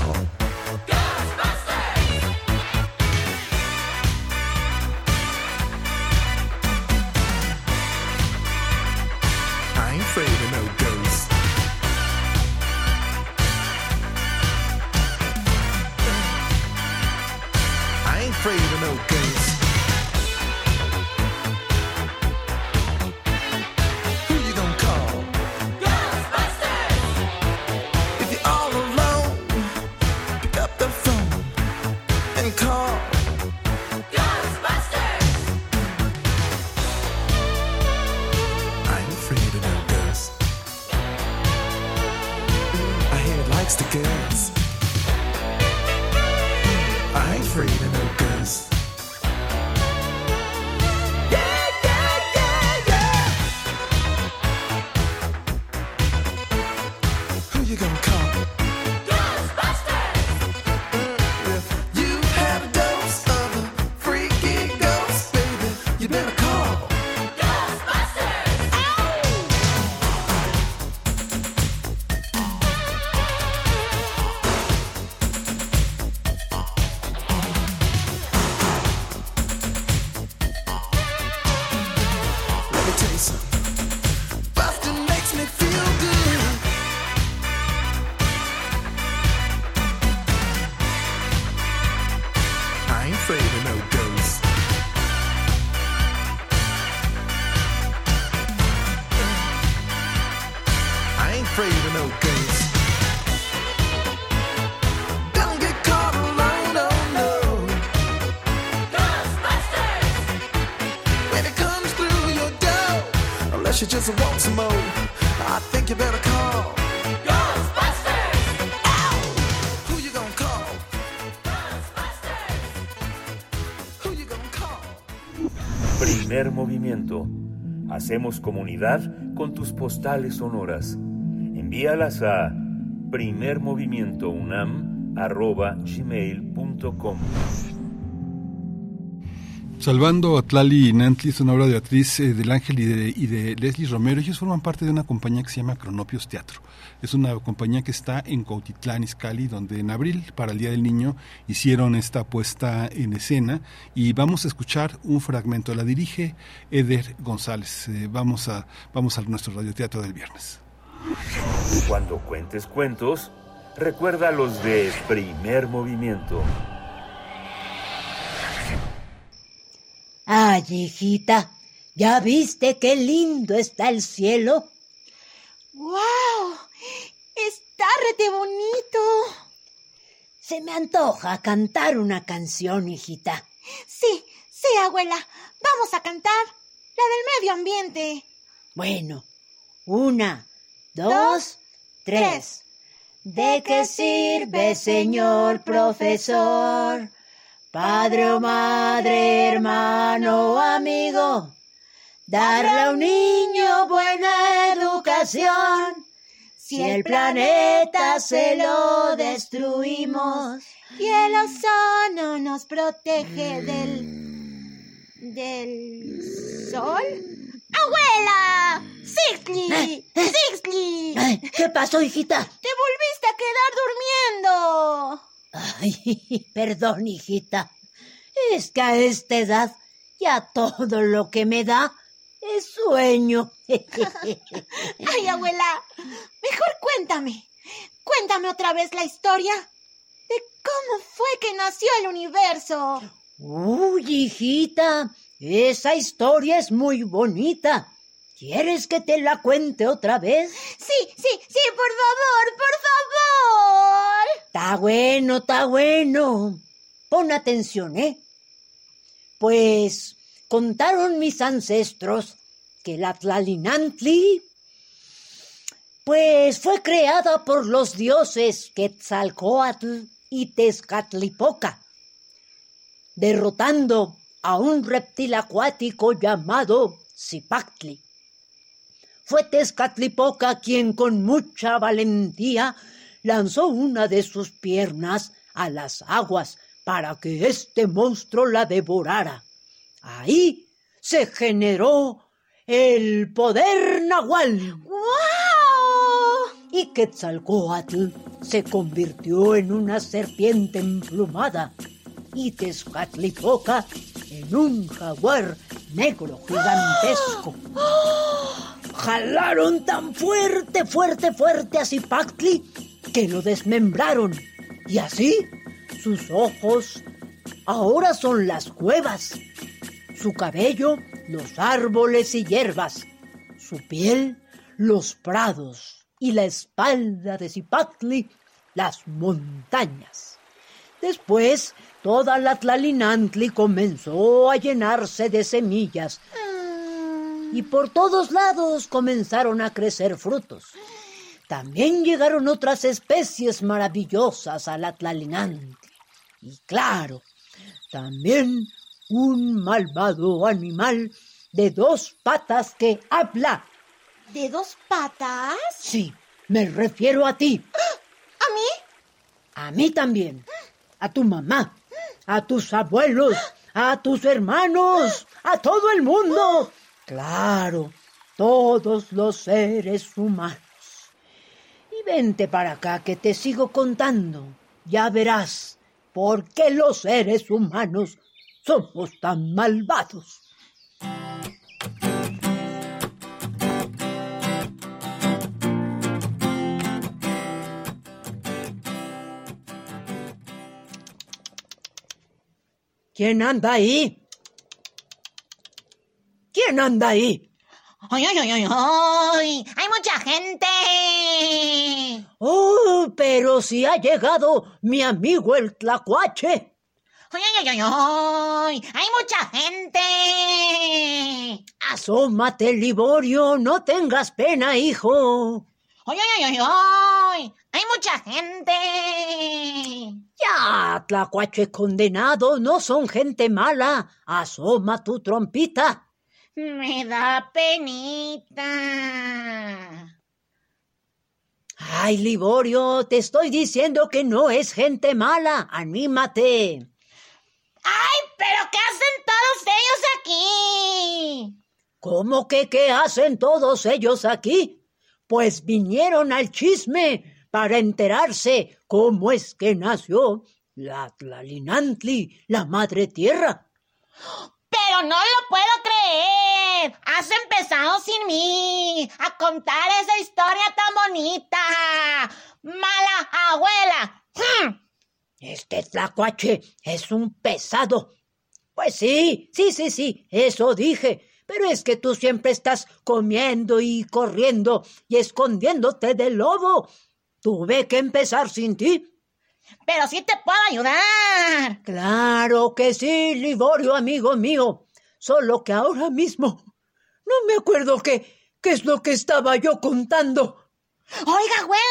She just wants some more. I think you better call Ghostbusters. Ow! Who you gonna call? Ghostbusters. Who you gonna call? Primer movimiento. Hacemos comunidad con tus postales sonoras. Envíalas a primermovimientounam@gmail.com. Salvando a Tlalín Antli es una obra de Beatriz del Ángel y de Leslie Romero. Ellos forman parte de una compañía que se llama Cronopios Teatro. Es una compañía que está en Cuautitlán, Izcalli, donde en abril, para el Día del Niño, hicieron esta puesta en escena. Y vamos a escuchar un fragmento. La dirige Eder González. Vamos a nuestro radioteatro del viernes. Cuando cuentes cuentos, recuerda los de Primer Movimiento. Ay, hijita, ¿ya viste qué lindo está el cielo? ¡Guau! ¡Está rete bonito! Se me antoja cantar una canción, hijita. Sí, abuela, vamos a cantar la del medio ambiente. Bueno, 1, 2, 3. ¿De qué sirve, señor profesor? Padre o madre, hermano o amigo, darle a un niño buena educación. Si el planeta se lo destruimos y el ozono nos protege del sol. ¡Abuela! ¡Sixli! ¿Qué pasó, hijita? ¡Te volviste a quedar durmiendo! Ay, perdón, hijita. Es que a esta edad ya todo lo que me da es sueño. Ay, abuela, mejor cuéntame otra vez la historia de cómo fue que nació el universo. Uy, hijita, esa historia es muy bonita. ¿Quieres que te la cuente otra vez? Sí, por favor. Está bueno. Pon atención, ¿eh? Pues contaron mis ancestros que la Tlalín Antli, pues fue creada por los dioses Quetzalcóatl y Tezcatlipoca, derrotando a un reptil acuático llamado Cipactli. Fue Tezcatlipoca quien con mucha valentía lanzó una de sus piernas a las aguas para que este monstruo la devorara. Ahí se generó el poder nahual. ¡Guau! Y Quetzalcóatl se convirtió en una serpiente emplumada y Tezcatlipoca en un jaguar negro gigantesco. Jalaron tan fuerte a Cipactli que lo desmembraron. Y así, sus ojos ahora son las cuevas, su cabello, los árboles y hierbas, su piel, los prados, y la espalda de Cipactli, las montañas. Después, toda la Tlalín Antli comenzó a llenarse de semillas, y por todos lados comenzaron a crecer frutos. También llegaron otras especies maravillosas a la Tlalín Antli. Y claro, también un malvado animal de dos patas que habla. ¿De dos patas? Sí, me refiero a ti. ¿A mí? A mí también. A tu mamá, a tus abuelos, a tus hermanos, a todo el mundo. Claro, todos los seres humanos. Y vente para acá que te sigo contando. Ya verás por qué los seres humanos somos tan malvados. ¿Quién anda ahí? ¿Quién anda ahí? ¡Ay, ay, ay, ay! ¡Ay! ¡Hay mucha gente! ¡Oh, pero si ha llegado mi amigo el tlacuache! ¡Ay, ay, ay, ay! ¡Hay mucha gente! ¡Asómate, Liborio! ¡No tengas pena, hijo! ¡Ay, ay, ay, ay! ¡Hay mucha gente! ¡Ya, tlacuache condenado! ¡No son gente mala! ¡Asoma tu trompita! ¡Me da penita! ¡Ay, Liborio! ¡Te estoy diciendo que no es gente mala! ¡Anímate! ¡Ay, pero qué hacen todos ellos aquí! ¿Cómo que qué hacen todos ellos aquí? Pues vinieron al chisme para enterarse cómo es que nació la Tlalín Antli, la Madre Tierra. ¡Pero no lo puedo creer! ¡Has empezado sin mí a contar esa historia tan bonita! ¡Mala abuela! ¡Mmm! Este tlacuache es un pesado. Pues sí, eso dije. Pero es que tú siempre estás comiendo y corriendo y escondiéndote del lobo. Tuve que empezar sin ti. ¡Pero sí te puedo ayudar! ¡Claro que sí, Liborio, amigo mío! Solo que ahora mismo no me acuerdo qué es lo que estaba yo contando. ¡Oiga, abuela!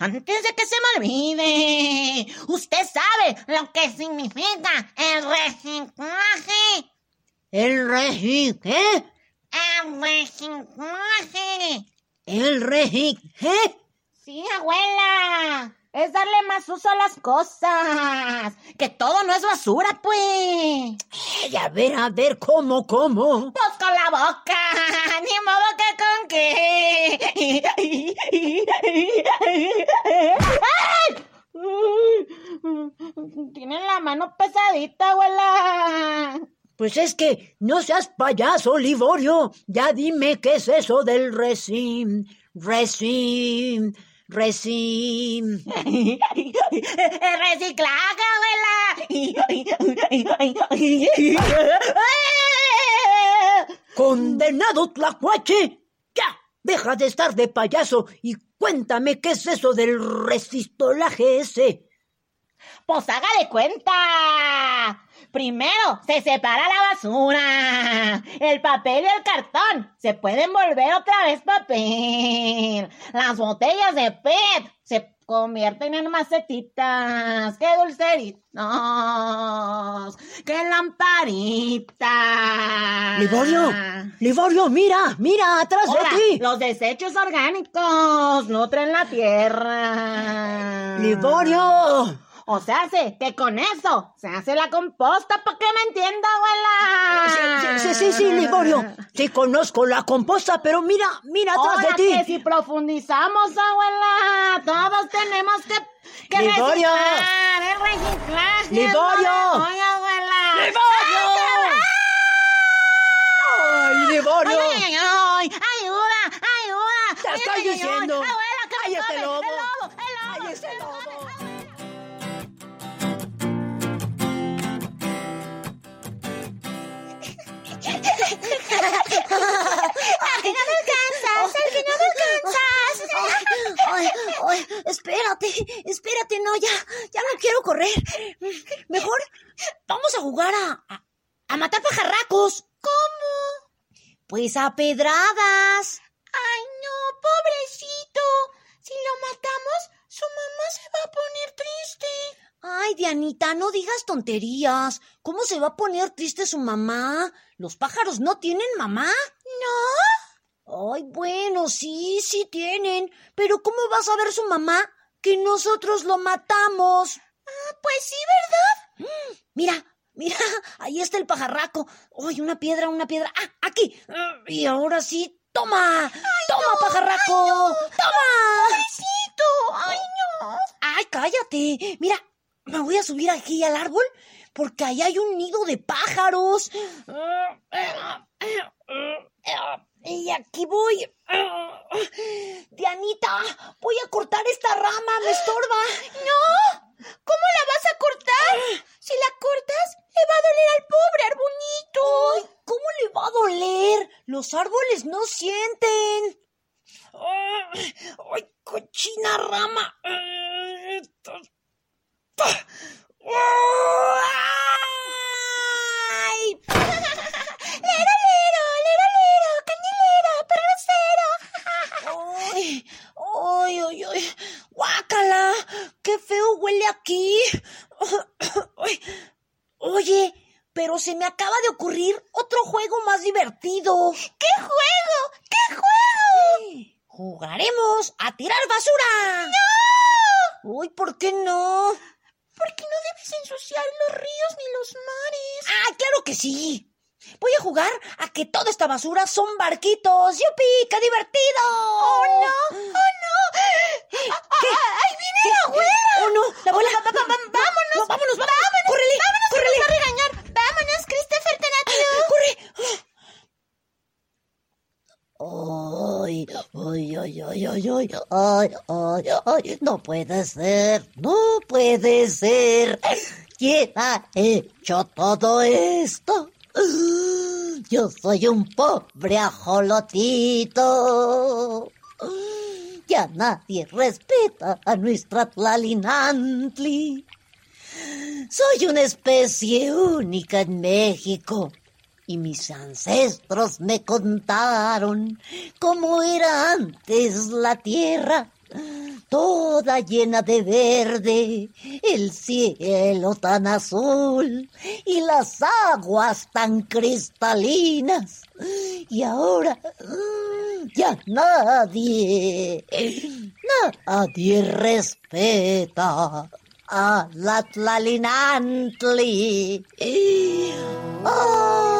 Antes de que se me olvide, usted sabe lo que significa el reciclaje. ¿El reciclaje? ¿Qué? El reciclaje. ¿El reciclaje? Sí, abuela, es darle más uso a las cosas, que todo no es basura, pues. A ver, ¿cómo? Pues con la boca, ni modo que con qué. Tienen la mano pesadita, abuela. Pues es que no seas payaso, Liborio, ya dime qué es eso del reciclaje, abuela. Condenado tlacuache, ya, deja de estar de payaso y cuéntame qué es eso del resistolaje ese. Pues haga de cuenta. Primero se separa la basura, el papel y el cartón se pueden volver otra vez papel, las botellas de PET se convierten en macetitas, qué dulceritos, qué lamparitas. Liborio, mira, atrás de ti. Los desechos orgánicos nutren la tierra. Liborio. O sea, que con eso se hace la composta, ¿para que me entienda, abuela? Sí, Liborio. Sí, conozco la composta, pero mira atrás de ti. Que si profundizamos, abuela, todos tenemos que ¡Liborio! Reciclar. ¡Liborio! ¡Ay, abuela! ¡Liborio! ¡Ay, Liborio! ¡Ay, ayuda! ¡Te estoy diciendo! ¡Abuela, cállate, lobo! ¡Cállate, lobo! ¡Al que no me alcanzas! ¡Al que no me alcanzas! Ay, espérate, no, ya no quiero correr. Mejor vamos a jugar a matar pajarracos. ¿Cómo? Pues a pedradas. Ay, no, pobrecito. Si lo matamos, su mamá se va a poner triste. Ay, Dianita, no digas tonterías. ¿Cómo se va a poner triste su mamá? ¿Los pájaros no tienen mamá? ¿No? Ay, bueno, sí tienen. Pero ¿cómo va a saber su mamá que nosotros lo matamos? Ah, pues sí, ¿verdad? Mira, ahí está el pajarraco. Ay, una piedra. Ah, aquí. Y ahora sí, toma. Ay, toma, no, pajarraco. Ay, no, toma. Pobrecito. Ay, no. Ay, cállate. Mira. Me voy a subir aquí al árbol porque ahí hay un nido de pájaros. Y aquí voy. Dianita, voy a cortar esta rama, me estorba. ¡No! ¿Cómo la vas a cortar? Si la cortas, le va a doler al pobre arbolito. Ay, ¿cómo le va a doler? Los árboles no sienten. ¡Ay, cochina rama! ¡Ay! ¡Lero, candelero, perrocero! ¡Ay! ¡Guácala! ¡Qué feo huele aquí! Oye, pero se me acaba de ocurrir otro juego más divertido. ¡Qué juego! ¡Jugaremos a tirar basura! ¡No! ¡Uy, ¿por qué no? Porque no debes ensuciar los ríos ni los mares. ¡Ah, claro que sí! Voy a jugar a que toda esta basura son barquitos. ¡Yupi! ¡Qué divertido! ¡Oh, no! ¿Qué? ¡Ahí viene la abuela! ¡Oh, no! ¡La abuela! ¡Vámonos! ¡Córrele! ¡Nos va a regañar! ¡Vámonos, Christopher Tenatio! ¡Corre! ¡Ay! ¡No puede ser! ¿Quién ha hecho todo esto? Yo soy un pobre ajolotito. Ya nadie respeta a nuestra Tlalín Antli. Soy una especie única en México. Y mis ancestros me contaron cómo era antes la tierra, toda llena de verde, el cielo tan azul y las aguas tan cristalinas. Y ahora ya nadie respeta a la Tlalín Antli. ¡Oh!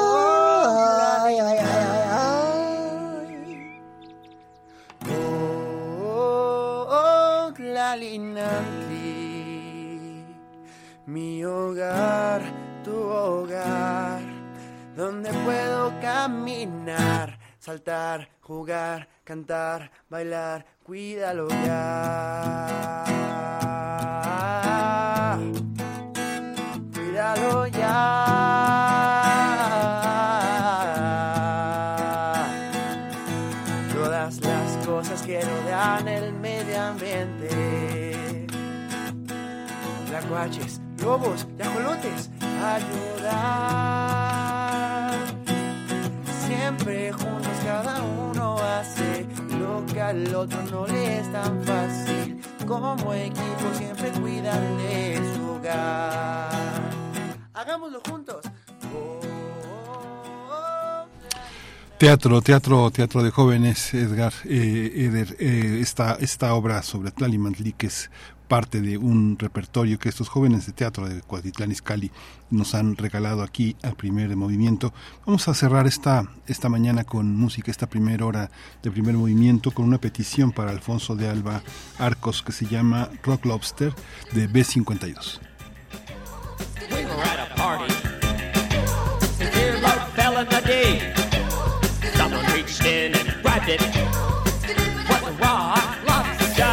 Tlalín Antli, mi hogar, tu hogar, donde puedo caminar, saltar, jugar, cantar, bailar, cuida el hogar, cuídalo ya, todas las cosas que rodean el medio ambiente. Guaches, lobos, guajolotes, ayudar. Siempre juntos cada uno hace lo que al otro no le es tan fácil. como equipo siempre cuidan de su hogar. Hagámoslo juntos. Teatro de jóvenes, Edgar, Eder, esta obra sobre Tlalín Antli, que es parte de un repertorio que estos jóvenes de teatro de Cuautitlán Izcalli nos han regalado aquí al Primer Movimiento. Vamos a cerrar esta mañana con música, esta primera hora de Primer Movimiento, con una petición para Alfonso de Alba Arcos que se llama Rock Lobster de B52. We were at a party. The dear love fell in the day. Someone reached in and grabbed it. What a rock lobster.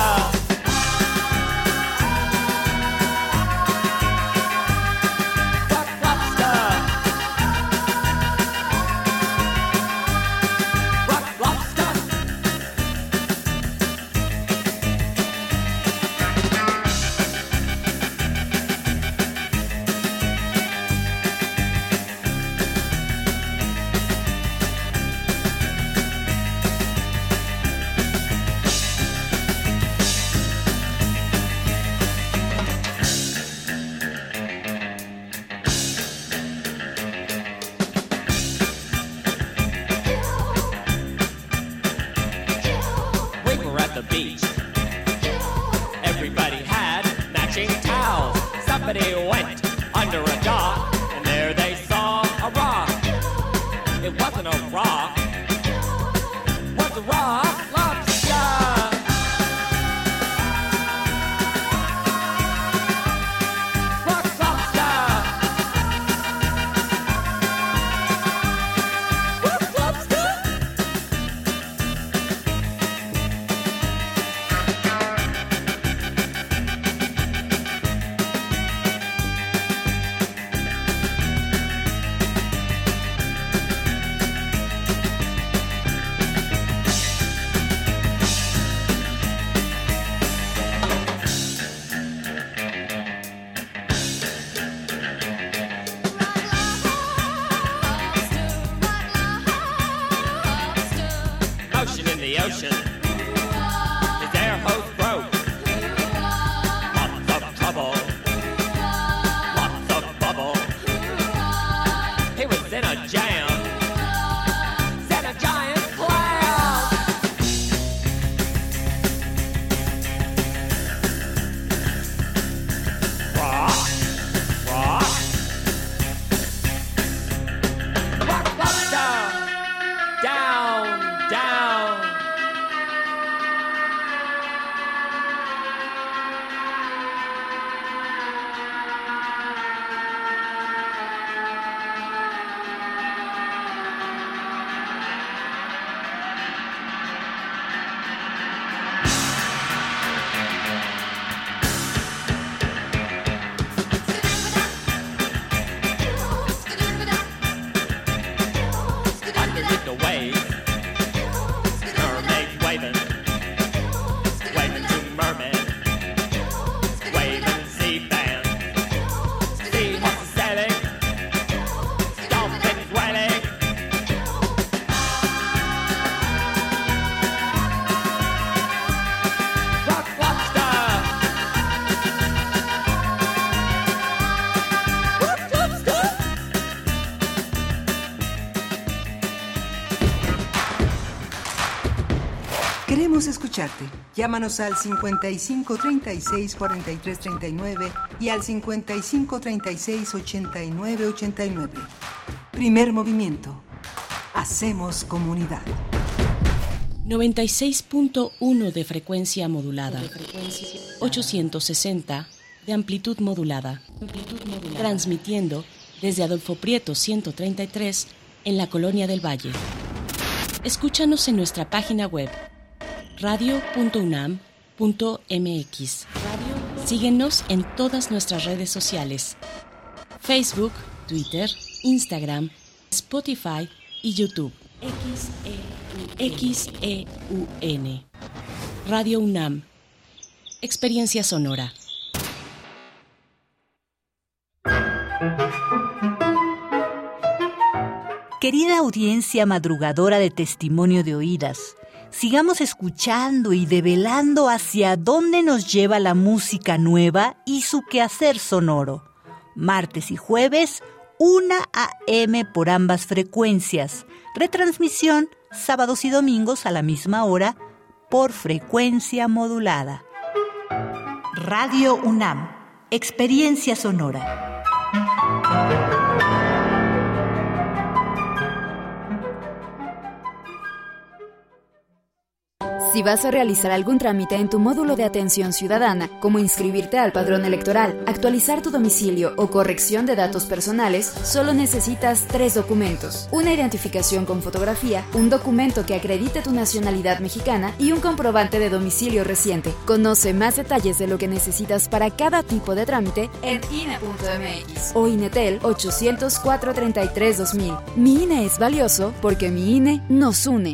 Rock lobster. Rock lobster. Somebody went under a dock, and there they saw a rock. It wasn't a rock, it was a rock lobster. Rock lobster. Rock escucharte. Llámanos al 55 36 43 39 y al 55 36 89 89. Primer Movimiento. Hacemos comunidad. 96.1 de frecuencia modulada. 860 de amplitud modulada. Transmitiendo desde Adolfo Prieto 133 en la Colonia del Valle. Escúchanos en nuestra página web radio.unam.mx. Síguenos en todas nuestras redes sociales: Facebook, Twitter, Instagram, Spotify y YouTube. XEUN. Radio UNAM. Experiencia sonora. Querida audiencia madrugadora de Testimonio de Oídas, sigamos escuchando y develando hacia dónde nos lleva la música nueva y su quehacer sonoro. Martes y jueves, 1 a.m. por ambas frecuencias. Retransmisión sábados y domingos a la misma hora por frecuencia modulada. Radio UNAM, experiencia sonora. Si vas a realizar algún trámite en tu módulo de atención ciudadana, como inscribirte al padrón electoral, actualizar tu domicilio o corrección de datos personales, solo necesitas 3 documentos: una identificación con fotografía, un documento que acredite tu nacionalidad mexicana y un comprobante de domicilio reciente. Conoce más detalles de lo que necesitas para cada tipo de trámite en INE.mx o INETEL 800-433-2000. Mi INE es valioso porque mi INE nos une.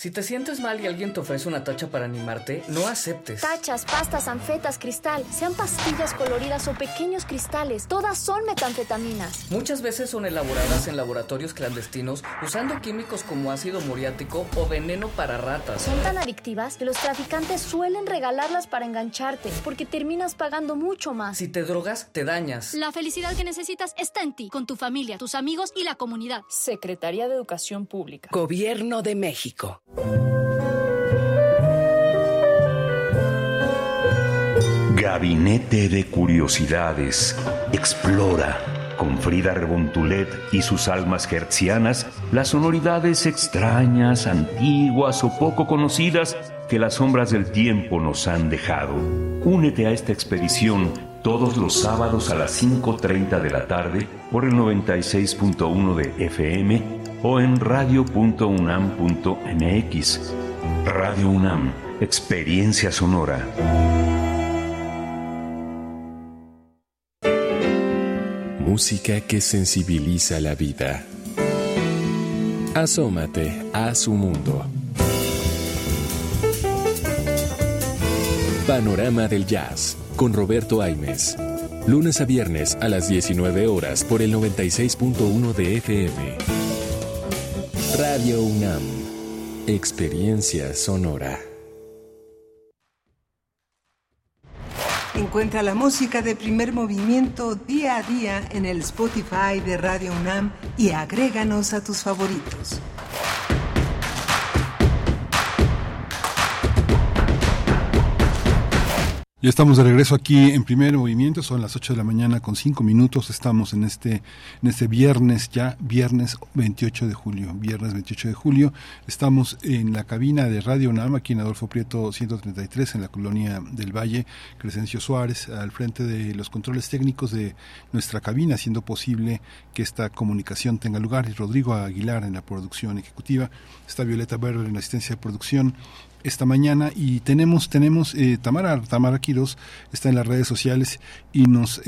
Si te sientes mal y alguien te ofrece una tacha para animarte, no aceptes. Tachas, pastas, anfetas, cristal, sean pastillas coloridas o pequeños cristales, todas son metanfetaminas. Muchas veces son elaboradas en laboratorios clandestinos usando químicos como ácido muriático o veneno para ratas. Son tan adictivas que los traficantes suelen regalarlas para engancharte, porque terminas pagando mucho más. Si te drogas, te dañas. La felicidad que necesitas está en ti, con tu familia, tus amigos y la comunidad. Secretaría de Educación Pública. Gobierno de México. Gabinete de Curiosidades explora con Frida Rebontulet y sus almas hertzianas las sonoridades extrañas, antiguas o poco conocidas que las sombras del tiempo nos han dejado. Únete a esta expedición todos los sábados a las 5:30 de la tarde por el 96.1 de FM o en radio.unam.mx. Radio UNAM, experiencia sonora. Música que sensibiliza la vida. Asómate a su mundo. Panorama del Jazz con Roberto Aimes. Lunes a viernes a las 19 horas por el 96.1 de FM. Radio UNAM, experiencia sonora. Encuentra la música de Primer Movimiento día a día en el Spotify de Radio UNAM y agréganos a tus favoritos. Ya estamos de regreso aquí en Primer Movimiento, son las 8 de la mañana con 5 minutos, estamos en este viernes, ya viernes 28 de julio, estamos en la cabina de Radio UNAM, aquí en Adolfo Prieto 133, en la Colonia del Valle, Crescencio Suárez, al frente de los controles técnicos de nuestra cabina, haciendo posible que esta comunicación tenga lugar, y Rodrigo Aguilar en la producción ejecutiva, está Violeta Berber en la asistencia de producción, esta mañana, y tenemos Tamara Quirós está en las redes sociales y nos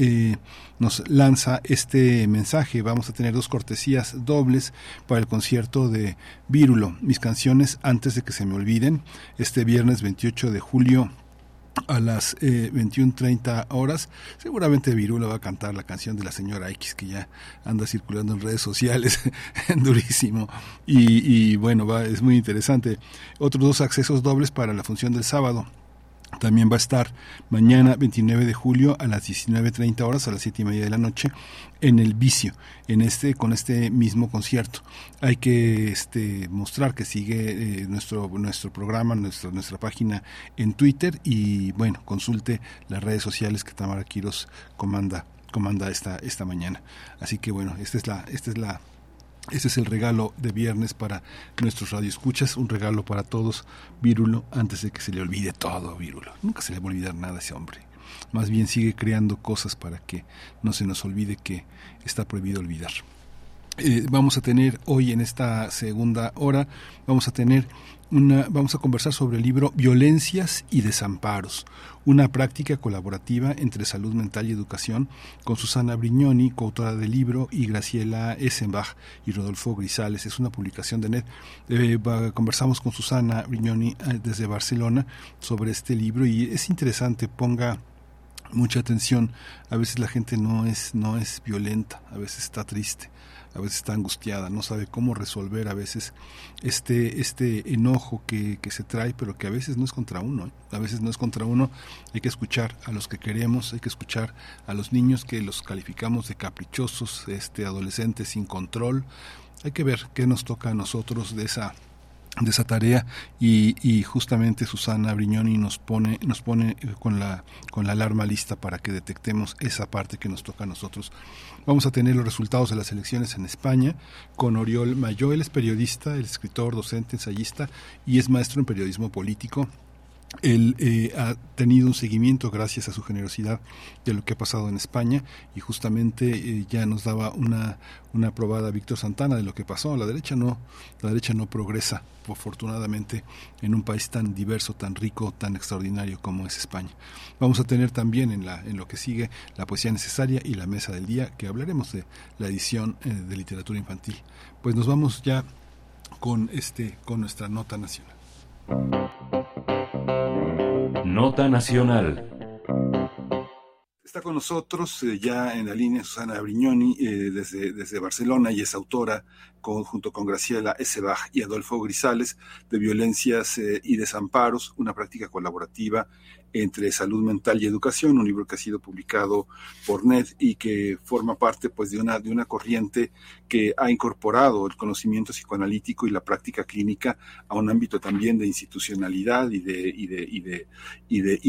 lanza este mensaje. Vamos a tener 2 cortesías dobles para el concierto de Vírulo, mis canciones antes de que se me olviden, este viernes 28 de julio a las 21:30 horas. Seguramente Virula va a cantar la canción de la señora X, que ya anda circulando en redes sociales durísimo, y bueno, es muy interesante. Otros 2 accesos dobles para la función del sábado. También va a estar mañana 29 de julio a las 19:30 horas, a las 7:30 de la noche, en El Vicio, con este mismo concierto. Hay que mostrar que sigue nuestro programa, nuestra página en Twitter, y bueno, consulte las redes sociales que Tamara Quirós comanda esta mañana. Así que bueno, este es el regalo de viernes para nuestros radioescuchas, un regalo para todos. Vírulo, antes de que se le olvide todo, Vírulo. Nunca se le va a olvidar nada a ese hombre. Más bien sigue creando cosas para que no se nos olvide que está prohibido olvidar. Vamos a tener hoy, en esta segunda hora, vamos a conversar sobre el libro Violencias y Desamparos, una práctica colaborativa entre salud mental y educación, con Susana Brignoni, coautora del libro, y Graciela Esebach y Rodolfo Grisales. Es una publicación de NET. Conversamos con Susana Brignoni desde Barcelona sobre este libro, y es interesante. mucha atención. A veces la gente no es violenta, a veces está triste, a veces está angustiada, no sabe cómo resolver a veces este enojo que se trae, pero que a veces no es contra uno, ¿eh? A veces no es contra uno. Hay que escuchar a los que queremos, hay que escuchar a los niños que los calificamos de caprichosos, adolescentes sin control. Hay que ver qué nos toca a nosotros de esa tarea, y justamente Susana Brignoni nos pone con la alarma lista para que detectemos esa parte que nos toca a nosotros. Vamos a tener los resultados de las elecciones en España con Oriol Mayol. Él es periodista, él es escritor, docente, ensayista y es maestro en periodismo político. Él ha tenido un seguimiento, gracias a su generosidad, de lo que ha pasado en España, y justamente ya nos daba una probada Víctor Santana de lo que pasó. La derecha no progresa, afortunadamente, en un país tan diverso, tan rico, tan extraordinario como es España. Vamos a tener también en lo que sigue la poesía necesaria y la mesa del día, que hablaremos de la edición de literatura infantil. Pues nos vamos ya con nuestra nota nacional. Nota nacional. Está con nosotros ya en la línea Susana Brignoni desde Barcelona, y es autora junto con Graciela Esebach y Adolfo Grisales de Violencias y Desamparos, una práctica colaborativa entre salud mental y educación, un libro que ha sido publicado por NED y que forma parte, pues, de una corriente que ha incorporado el conocimiento psicoanalítico y la práctica clínica a un ámbito también de institucionalidad y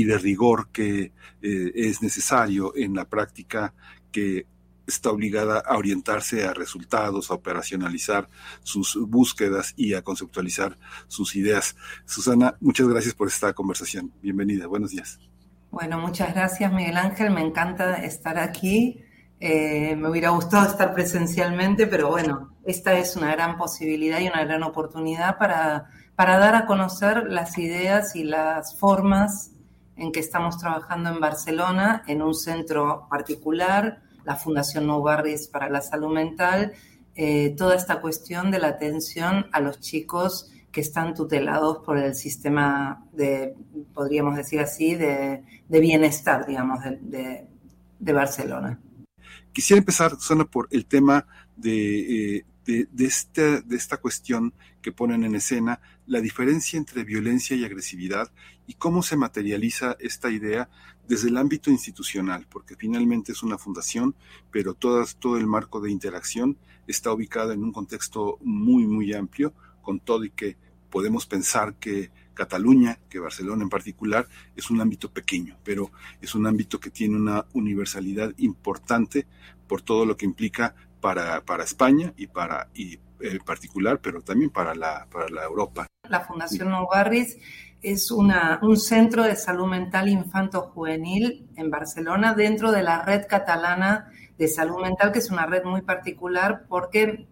de rigor que es necesario en la práctica, que está obligada a orientarse a resultados, a operacionalizar sus búsquedas y a conceptualizar sus ideas. Susana, muchas gracias por esta conversación. Bienvenida, buenos días. Bueno, muchas gracias, Miguel Ángel. Me encanta estar aquí. Me hubiera gustado estar presencialmente, pero bueno, esta es una gran posibilidad y una gran oportunidad para dar a conocer las ideas y las formas en que estamos trabajando en Barcelona, en un centro particular, la Fundación No Barris para la Salud Mental, toda esta cuestión de la atención a los chicos que están tutelados por el sistema de, podríamos decir así, de bienestar, digamos, de Barcelona. Quisiera empezar, Susana, por el tema de esta cuestión que ponen en escena, la diferencia entre violencia y agresividad, y cómo se materializa esta idea desde el ámbito institucional, porque finalmente es una fundación, pero todo el marco de interacción está ubicado en un contexto muy, muy amplio, con todo y que podemos pensar que Cataluña, que Barcelona en particular, es un ámbito pequeño, pero es un ámbito que tiene una universalidad importante por todo lo que implica para España y en particular, pero también para la Europa. La Fundación No Barris es un centro de salud mental infanto-juvenil en Barcelona, dentro de la red catalana de salud mental, que es una red muy particular porque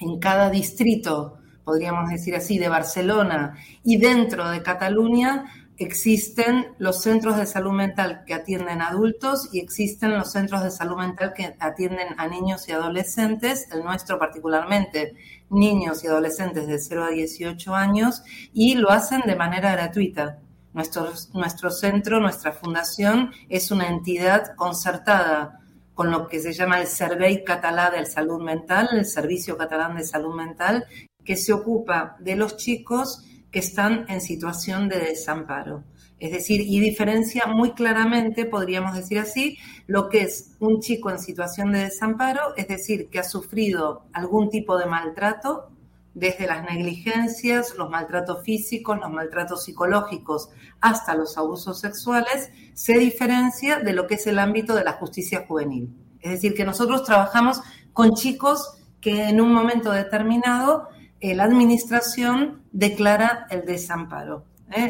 en cada distrito, podríamos decir así, de Barcelona y dentro de Cataluña existen los centros de salud mental que atienden adultos y existen los centros de salud mental que atienden a niños y adolescentes, el nuestro particularmente, niños y adolescentes de 0 a 18 años, y lo hacen de manera gratuita. Nuestro centro, nuestra fundación, es una entidad concertada con lo que se llama el Servei Català de Salud Mental, el Servicio Catalán de Salud Mental, que se ocupa de los chicos que están en situación de desamparo. Es decir, y diferencia muy claramente, podríamos decir así, lo que es un chico en situación de desamparo, es decir, que ha sufrido algún tipo de maltrato, desde las negligencias, los maltratos físicos, los maltratos psicológicos, hasta los abusos sexuales, se diferencia de lo que es el ámbito de la justicia juvenil. Es decir, que nosotros trabajamos con chicos que en un momento determinado la administración declara el desamparo.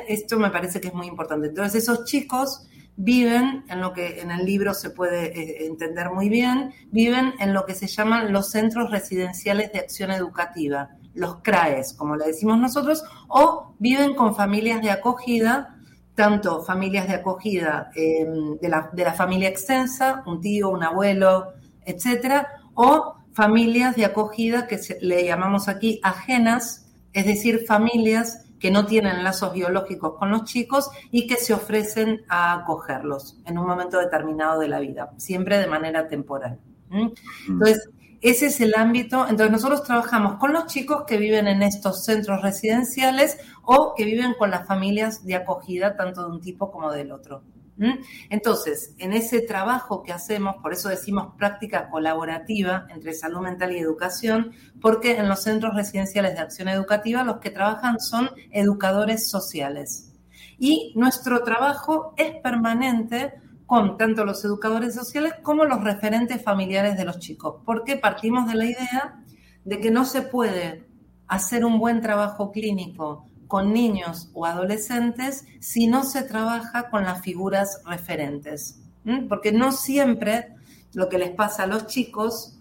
Esto me parece que es muy importante. Entonces, esos chicos viven en lo que en el libro se puede entender muy bien, viven en lo que se llaman los Centros Residenciales de Acción Educativa, los CRAES, como le decimos nosotros, o viven con familias de acogida, tanto familias de acogida de la familia extensa, un tío, un abuelo, etcétera, o familias de acogida que le llamamos aquí ajenas, es decir, familias que no tienen lazos biológicos con los chicos y que se ofrecen a acogerlos en un momento determinado de la vida, siempre de manera temporal. Entonces, ese es el ámbito. Entonces, nosotros trabajamos con los chicos que viven en estos centros residenciales o que viven con las familias de acogida, tanto de un tipo como del otro. Entonces, en ese trabajo que hacemos, por eso decimos práctica colaborativa entre salud mental y educación, porque en los centros residenciales de acción educativa los que trabajan son educadores sociales. Y nuestro trabajo es permanente con tanto los educadores sociales como los referentes familiares de los chicos, porque partimos de la idea de que no se puede hacer un buen trabajo clínico con niños o adolescentes si no se trabaja con las figuras referentes, porque no siempre lo que les pasa a los chicos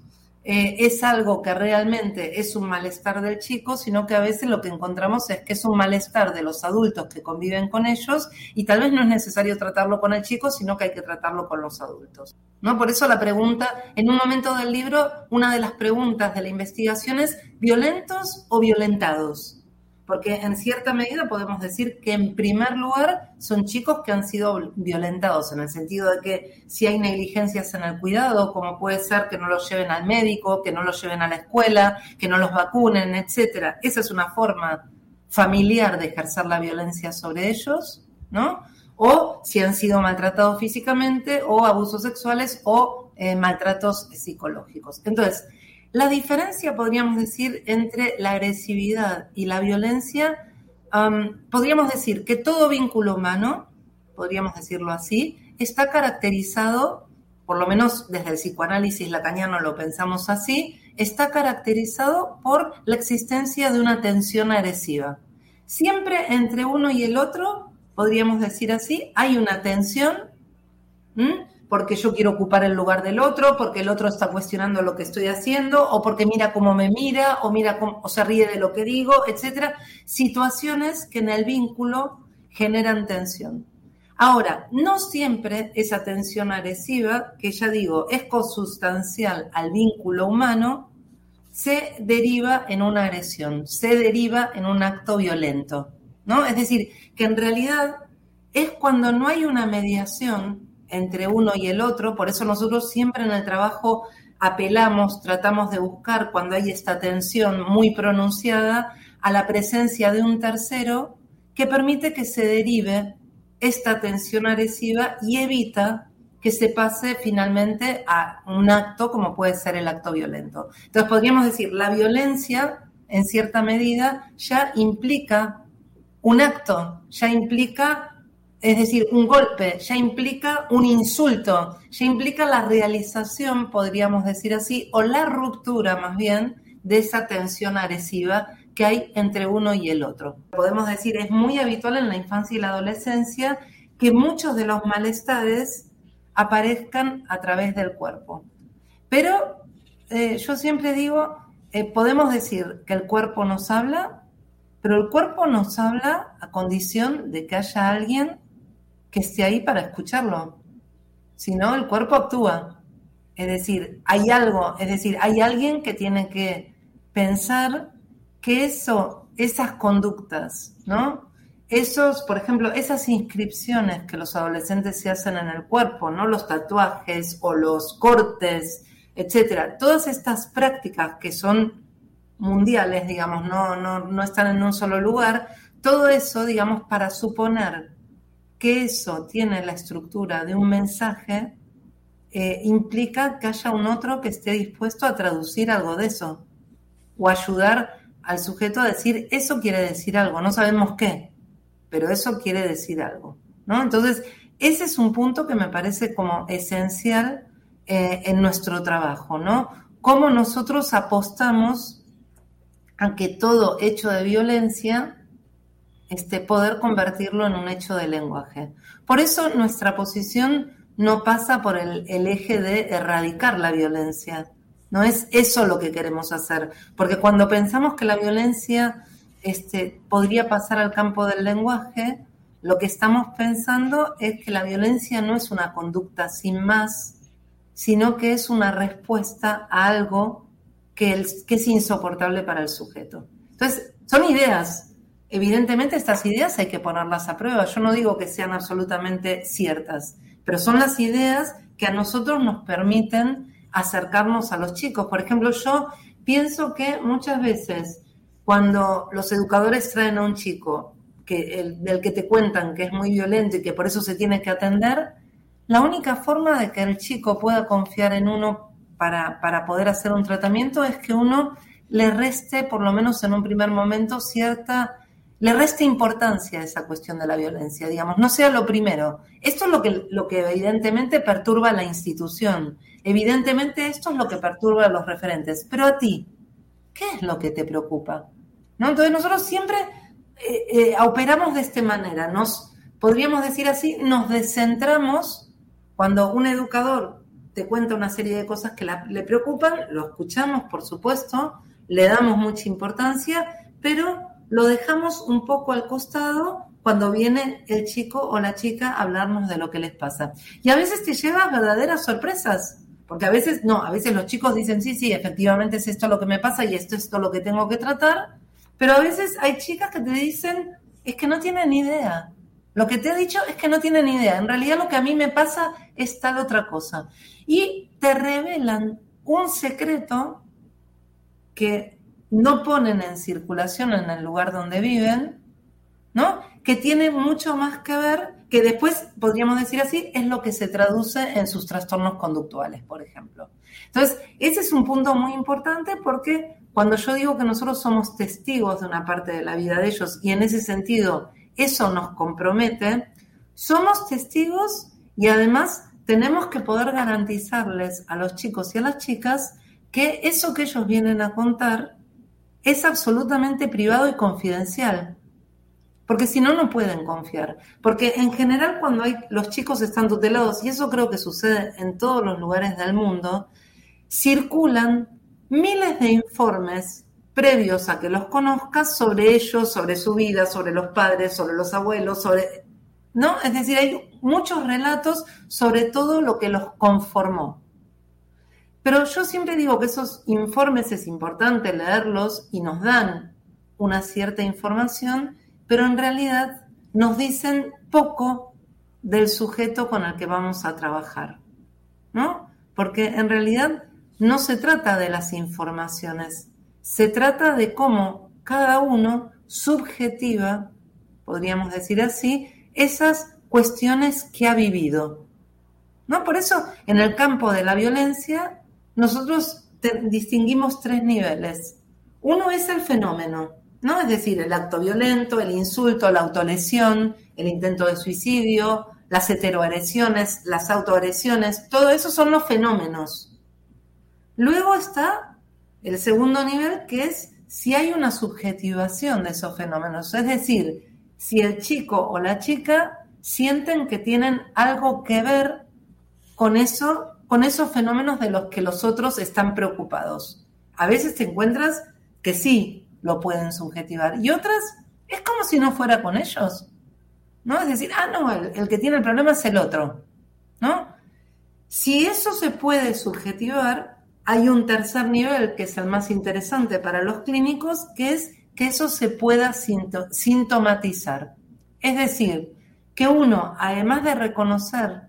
es algo que realmente es un malestar del chico, sino que a veces lo que encontramos es que es un malestar de los adultos que conviven con ellos y tal vez no es necesario tratarlo con el chico, sino que hay que tratarlo con los adultos, ¿no? Por eso la pregunta, en un momento del libro, una de las preguntas de la investigación es ¿violentos o violentados? Porque en cierta medida podemos decir que en primer lugar son chicos que han sido violentados, en el sentido de que si hay negligencias en el cuidado, como puede ser que no los lleven al médico, que no los lleven a la escuela, que no los vacunen, etcétera. Esa es una forma familiar de ejercer la violencia sobre ellos, ¿no? O si han sido maltratados físicamente, o abusos sexuales, o maltratos psicológicos. Entonces, la diferencia, podríamos decir, entre la agresividad y la violencia, podríamos decir que todo vínculo humano, podríamos decirlo así, está caracterizado, por lo menos desde el psicoanálisis lacaniano lo pensamos así, está caracterizado por la existencia de una tensión agresiva. Siempre entre uno y el otro, podríamos decir así, hay una tensión, porque yo quiero ocupar el lugar del otro, porque el otro está cuestionando lo que estoy haciendo, o porque mira cómo me mira, o mira cómo, o se ríe de lo que digo, etcétera. Situaciones que en el vínculo generan tensión. Ahora, no siempre esa tensión agresiva, que ya digo, es consustancial al vínculo humano, se deriva en una agresión, se deriva en un acto violento, ¿no? Es decir, que en realidad es cuando no hay una mediación entre uno y el otro, por eso nosotros siempre en el trabajo apelamos, tratamos de buscar cuando hay esta tensión muy pronunciada a la presencia de un tercero que permite que se derive esta tensión agresiva y evita que se pase finalmente a un acto como puede ser el acto violento. Entonces podríamos decir, la violencia en cierta medida ya implica un acto, ya implica, es decir, un golpe, ya implica un insulto, ya implica la realización, podríamos decir así, o la ruptura más bien de esa tensión agresiva que hay entre uno y el otro. Podemos decir, es muy habitual en la infancia y la adolescencia que muchos de los malestares aparezcan a través del cuerpo. Pero yo siempre digo, podemos decir que el cuerpo nos habla, pero el cuerpo nos habla a condición de que haya alguien que esté ahí para escucharlo, si no el cuerpo actúa, es decir, hay algo, es decir, hay alguien que tiene que pensar que eso, esas conductas, ¿no? Esos, por ejemplo, esas inscripciones que los adolescentes se hacen en el cuerpo, ¿no? Los tatuajes o los cortes, etcétera, todas estas prácticas que son mundiales, digamos, no están en un solo lugar, todo eso, digamos, para suponer que eso tiene la estructura de un mensaje, implica que haya un otro que esté dispuesto a traducir algo de eso o ayudar al sujeto a decir, eso quiere decir algo, no sabemos qué, pero eso quiere decir algo, ¿no? Entonces, ese es un punto que me parece como esencial en nuestro trabajo, ¿no? Cómo nosotros apostamos a que todo hecho de violencia poder convertirlo en un hecho de lenguaje. Por eso nuestra posición no pasa por el eje de erradicar la violencia. No es eso lo que queremos hacer. Porque cuando pensamos que la violencia podría pasar al campo del lenguaje, lo que estamos pensando es que la violencia no es una conducta sin más, sino que es una respuesta a algo que es insoportable para el sujeto. Entonces, son ideas. Evidentemente estas ideas hay que ponerlas a prueba. Yo no digo que sean absolutamente ciertas, pero son las ideas que a nosotros nos permiten acercarnos a los chicos. Por ejemplo, yo pienso que muchas veces cuando los educadores traen a un chico del que te cuentan que es muy violento y que por eso se tiene que atender, la única forma de que el chico pueda confiar en uno para poder hacer un tratamiento es que uno le reste, por lo menos en un primer momento, le reste importancia a esa cuestión de la violencia, digamos, no sea lo primero. Esto es lo que evidentemente perturba a la institución, evidentemente esto es lo que perturba a los referentes, pero a ti, ¿qué es lo que te preocupa? ¿No? Entonces nosotros siempre operamos de esta manera, podríamos decir así, nos descentramos cuando un educador te cuenta una serie de cosas que le preocupan, lo escuchamos, por supuesto, le damos mucha importancia, pero lo dejamos un poco al costado cuando viene el chico o la chica a hablarnos de lo que les pasa. Y a veces te llevas verdaderas sorpresas, porque a veces los chicos dicen, sí, efectivamente es esto lo que me pasa y esto es lo que tengo que tratar, pero a veces hay chicas que te dicen, es que no tienen idea. Lo que te he dicho es que no tienen idea. En realidad lo que a mí me pasa es tal otra cosa. Y te revelan un secreto que no ponen en circulación en el lugar donde viven, ¿no? Que tiene mucho más que ver, que después, podríamos decir así, es lo que se traduce en sus trastornos conductuales, por ejemplo. Entonces, ese es un punto muy importante porque cuando yo digo que nosotros somos testigos de una parte de la vida de ellos y en ese sentido eso nos compromete, somos testigos y además tenemos que poder garantizarles a los chicos y a las chicas que eso que ellos vienen a contar es absolutamente privado y confidencial, porque si no, no pueden confiar. Porque en general cuando los chicos están tutelados, y eso creo que sucede en todos los lugares del mundo, circulan miles de informes previos a que los conozcas, sobre ellos, sobre su vida, sobre los padres, sobre los abuelos, ¿no? Es decir, hay muchos relatos sobre todo lo que los conformó. Pero yo siempre digo que esos informes es importante leerlos y nos dan una cierta información, pero en realidad nos dicen poco del sujeto con el que vamos a trabajar, ¿no? Porque en realidad no se trata de las informaciones. Se trata de cómo cada uno subjetiva, podríamos decir así, esas cuestiones que ha vivido, ¿no? Por eso, en el campo de la violencia, nosotros distinguimos tres niveles. Uno es el fenómeno, ¿no? Es decir, el acto violento, el insulto, la autolesión, el intento de suicidio, las heteroagresiones, las autoagresiones, todo eso son los fenómenos. Luego está el segundo nivel, que es si hay una subjetivación de esos fenómenos, es decir, si el chico o la chica sienten que tienen algo que ver con eso, con esos fenómenos de los que los otros están preocupados. A veces te encuentras que sí lo pueden subjetivar y otras es como si no fuera con ellos, ¿no? Es decir, el que tiene el problema es el otro, ¿no? Si eso se puede subjetivar, hay un tercer nivel, que es el más interesante para los clínicos, que es que eso se pueda sintomatizar. Es decir, que uno, además de reconocer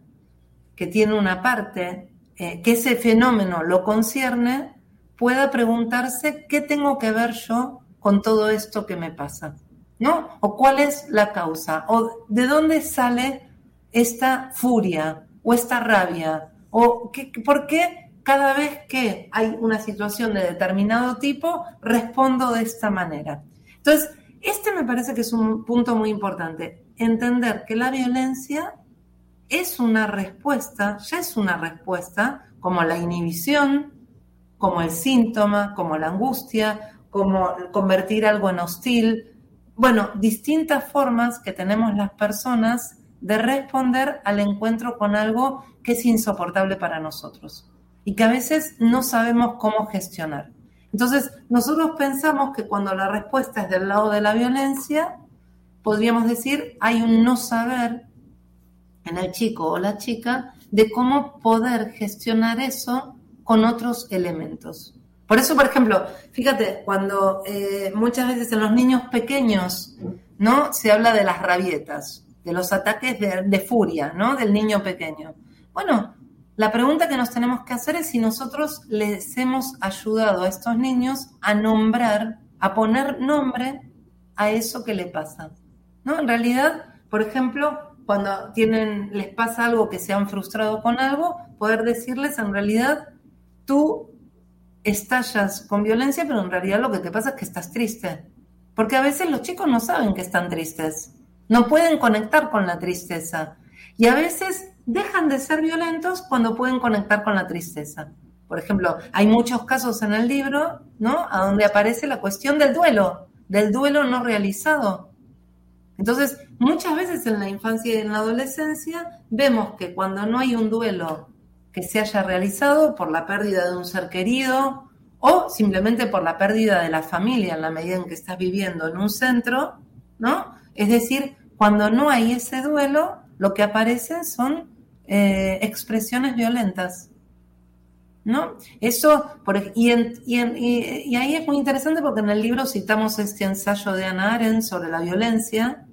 que tiene una parte, que ese fenómeno lo concierne, pueda preguntarse qué tengo que ver yo con todo esto que me pasa, ¿no? O cuál es la causa, o de dónde sale esta furia, o esta rabia, o por qué cada vez que hay una situación de determinado tipo, respondo de esta manera. Entonces, me parece que es un punto muy importante. Entender que la violencia es una respuesta, ya es una respuesta, como la inhibición, como el síntoma, como la angustia, como convertir algo en hostil. Bueno, distintas formas que tenemos las personas de responder al encuentro con algo que es insoportable para nosotros y que a veces no sabemos cómo gestionar. Entonces, nosotros pensamos que cuando la respuesta es del lado de la violencia, podríamos decir, hay un no saber en el chico o la chica de cómo poder gestionar eso con otros elementos. Por eso, por ejemplo, fíjate, cuando muchas veces en los niños pequeños, ¿no?, se habla de las rabietas, de los ataques de furia, ¿no?, del niño pequeño. Bueno, la pregunta que nos tenemos que hacer es si nosotros les hemos ayudado a estos niños a nombrar, a poner nombre a eso que le pasa, ¿no? En realidad, por ejemplo, cuando les pasa algo, que se han frustrado con algo, poder decirles: en realidad tú estallas con violencia, pero en realidad lo que te pasa es que estás triste. Porque a veces los chicos no saben que están tristes, no pueden conectar con la tristeza. Y a veces dejan de ser violentos cuando pueden conectar con la tristeza. Por ejemplo, hay muchos casos en el libro, ¿no?, a donde aparece la cuestión del duelo no realizado. Entonces, muchas veces en la infancia y en la adolescencia vemos que cuando no hay un duelo que se haya realizado por la pérdida de un ser querido o simplemente por la pérdida de la familia en la medida en que estás viviendo en un centro, ¿no? Es decir, cuando no hay ese duelo, lo que aparecen son expresiones violentas, ¿no? Eso, y ahí es muy interesante porque en el libro citamos este ensayo de Hannah Arendt sobre la violencia,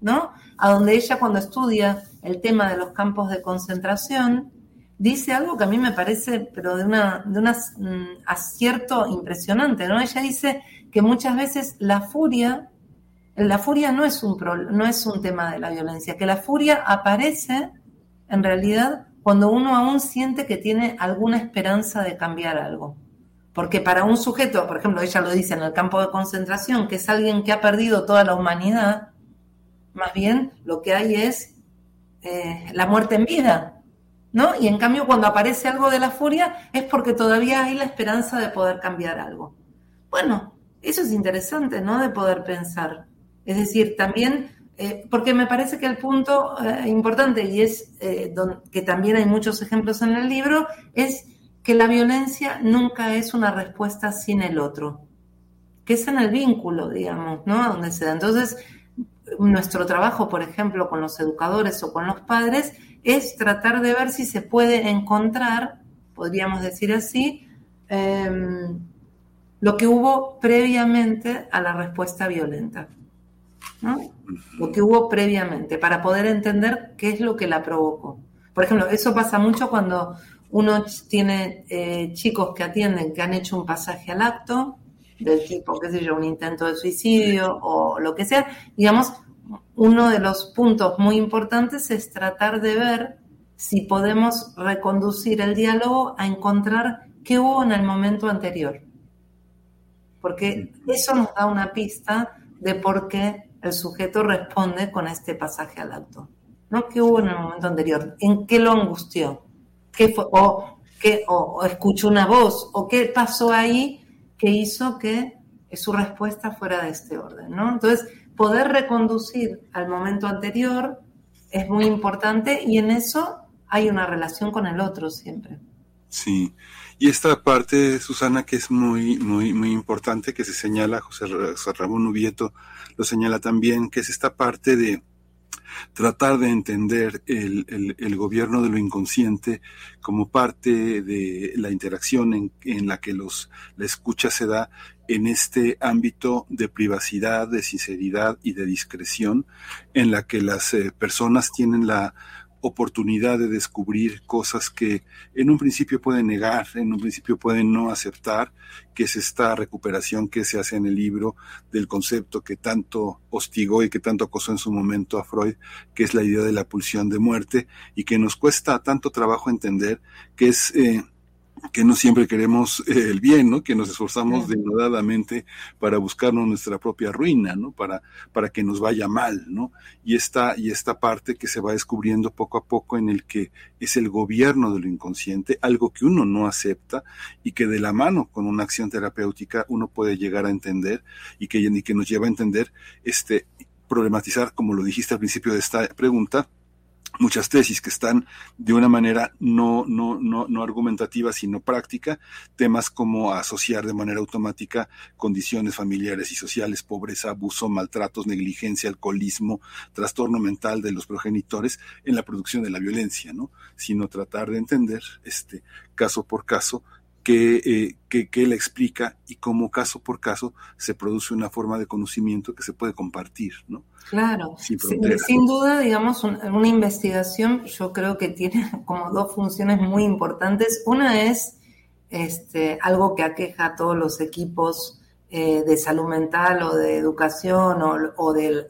¿no?, a donde ella, cuando estudia el tema de los campos de concentración, dice algo que a mí me parece, pero de un acierto impresionante, ¿no? Ella dice que muchas veces la furia no es un tema de la violencia, que la furia aparece, en realidad, cuando uno aún siente que tiene alguna esperanza de cambiar algo. Porque para un sujeto, por ejemplo, ella lo dice en el campo de concentración, que es alguien que ha perdido toda la humanidad, más bien lo que hay es la muerte en vida, ¿no? Y en cambio, cuando aparece algo de la furia, es porque todavía hay la esperanza de poder cambiar algo. Bueno, eso es interesante, ¿no?, de poder pensar. Es decir, también, porque me parece que el punto importante, y es que también hay muchos ejemplos en el libro, es que la violencia nunca es una respuesta sin el otro, que es en el vínculo, digamos, ¿no?, a donde se da. Entonces, nuestro trabajo, por ejemplo, con los educadores o con los padres, es tratar de ver si se puede encontrar, podríamos decir así, lo que hubo previamente a la respuesta violenta, ¿no? Lo que hubo previamente, para poder entender qué es lo que la provocó. Por ejemplo, eso pasa mucho cuando uno tiene chicos que atienden que han hecho un pasaje al acto, del tipo, qué sé yo, un intento de suicidio o lo que sea. Digamos, uno de los puntos muy importantes es tratar de ver si podemos reconducir el diálogo a encontrar qué hubo en el momento anterior. Porque eso nos da una pista de por qué el sujeto responde con este pasaje al acto, ¿no? ¿Qué hubo en el momento anterior? ¿En qué lo angustió? ¿Qué fue? ¿O escuchó una voz? ¿O qué pasó ahí que hizo que su respuesta fuera de este orden, ¿no? Entonces, poder reconducir al momento anterior es muy importante, y en eso hay una relación con el otro siempre. Sí, y esta parte, Susana, que es muy, muy, muy importante, que se señala, José Ramón Ubieto lo señala también, que es esta parte de tratar de entender el gobierno de lo inconsciente como parte de la interacción en la que la escucha se da en este ámbito de privacidad, de sinceridad y de discreción, en la que las personas tienen la oportunidad de descubrir cosas que en un principio pueden negar, en un principio pueden no aceptar, que es esta recuperación que se hace en el libro del concepto que tanto hostigó y que tanto acosó en su momento a Freud, que es la idea de la pulsión de muerte, y que nos cuesta tanto trabajo entender, que es que no siempre queremos el bien, ¿no?, que nos esforzamos denodadamente para buscarnos nuestra propia ruina, ¿no?, para que nos vaya mal, ¿no? Y esta parte que se va descubriendo poco a poco, en el que es el gobierno de lo inconsciente, algo que uno no acepta y que de la mano con una acción terapéutica uno puede llegar a entender, y que nos lleva a entender, problematizar, como lo dijiste al principio de esta pregunta, muchas tesis que están de una manera no argumentativa, sino práctica, temas como asociar de manera automática condiciones familiares y sociales, pobreza, abuso, maltratos, negligencia, alcoholismo, trastorno mental de los progenitores en la producción de la violencia, ¿no? Sino tratar de entender caso por caso que él explica, y como caso por caso se produce una forma de conocimiento que se puede compartir, ¿no? Claro, sin duda, digamos, una investigación yo creo que tiene como dos funciones muy importantes. Una es algo que aqueja a todos los equipos de salud mental o de educación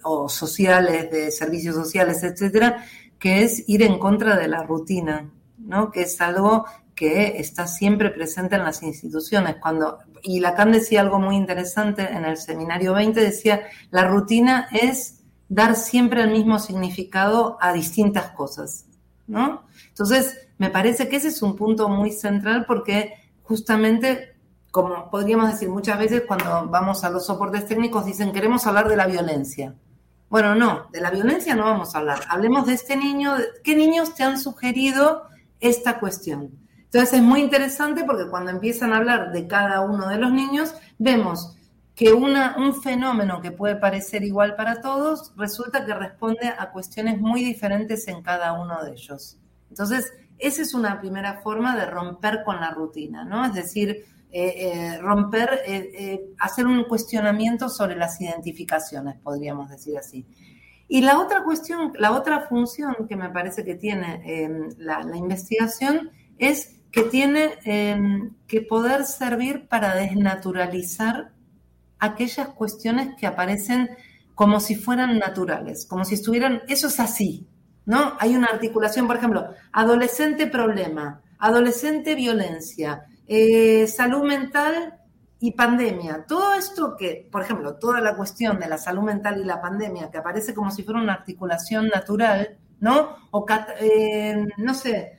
o sociales, de servicios sociales, etcétera, que es ir en contra de la rutina, ¿no? Que es algo que está siempre presente en las instituciones. Y Lacan decía algo muy interesante en el seminario 20, decía, la rutina es dar siempre el mismo significado a distintas cosas, ¿no? Entonces, me parece que ese es un punto muy central, porque justamente, como podríamos decir muchas veces cuando vamos a los soportes técnicos, dicen, queremos hablar de la violencia. Bueno, no, de la violencia no vamos a hablar. Hablemos de este niño, ¿qué niños te han sugerido esta cuestión? Entonces es muy interesante porque cuando empiezan a hablar de cada uno de los niños, vemos que un fenómeno que puede parecer igual para todos, resulta que responde a cuestiones muy diferentes en cada uno de ellos. Entonces, esa es una primera forma de romper con la rutina, ¿no? Es decir, hacer un cuestionamiento sobre las identificaciones, podríamos decir así. Y la otra cuestión, la otra función que me parece que tiene la investigación es que tiene que poder servir para desnaturalizar aquellas cuestiones que aparecen como si fueran naturales, como si estuvieran, eso es así, ¿no? Hay una articulación, por ejemplo, adolescente problema, adolescente violencia, salud mental y pandemia. Todo esto que, por ejemplo, toda la cuestión de la salud mental y la pandemia que aparece como si fuera una articulación natural, ¿no? O, no sé,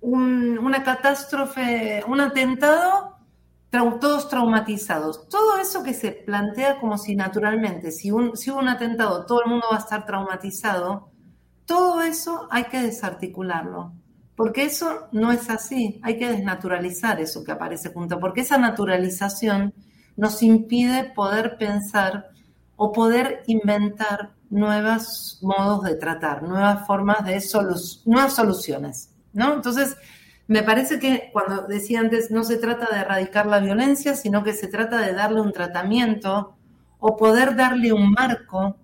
una catástrofe, un atentado, todos traumatizados. Todo eso que se plantea como si naturalmente, si hubo un atentado, todo el mundo va a estar traumatizado, todo eso hay que desarticularlo, porque eso no es así, hay que desnaturalizar eso que aparece junto, porque esa naturalización nos impide poder pensar o poder inventar nuevos modos de tratar, nuevas formas de nuevas soluciones, ¿no? Entonces, me parece que cuando decía antes, no se trata de erradicar la violencia, sino que se trata de darle un tratamiento o poder darle un marco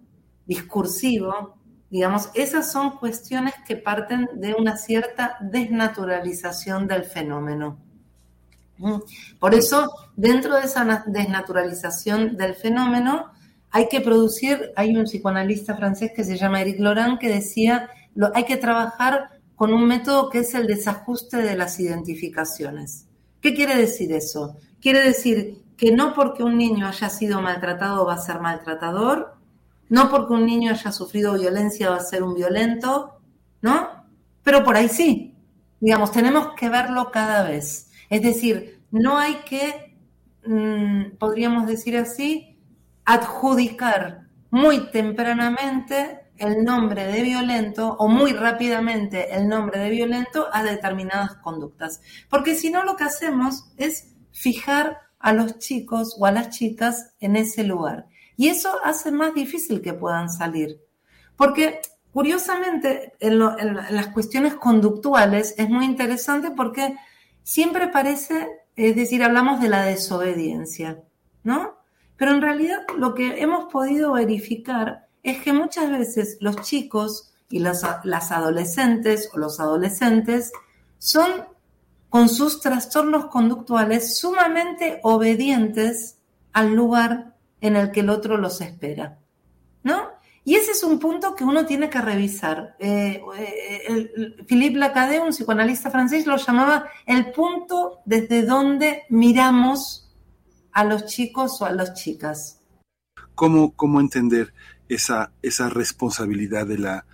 discursivo, digamos, esas son cuestiones que parten de una cierta desnaturalización del fenómeno. Por eso, dentro de esa desnaturalización del fenómeno, hay un psicoanalista francés que se llama Eric Laurent que decía, hay que trabajar con un método que es el desajuste de las identificaciones. ¿Qué quiere decir eso? Quiere decir que no porque un niño haya sido maltratado va a ser maltratador, no porque un niño haya sufrido violencia va a ser un violento, ¿no? Pero por ahí sí. Digamos, tenemos que verlo cada vez. Es decir, no hay que, podríamos decir así, adjudicar muy tempranamente el nombre de violento o muy rápidamente el nombre de violento a determinadas conductas. Porque si no, lo que hacemos es fijar a los chicos o a las chicas en ese lugar. Y eso hace más difícil que puedan salir. Porque, curiosamente, en las cuestiones conductuales es muy interesante porque siempre parece, es decir, hablamos de la desobediencia, ¿no? Pero en realidad lo que hemos podido verificar es que muchas veces los chicos y las adolescentes o los adolescentes son, con sus trastornos conductuales, sumamente obedientes al lugar en el que el otro los espera, ¿no? Y ese es un punto que uno tiene que revisar. Philippe Lacadet, un psicoanalista francés, lo llamaba el punto desde donde miramos a los chicos o a las chicas. ¿Cómo entender esa responsabilidad de la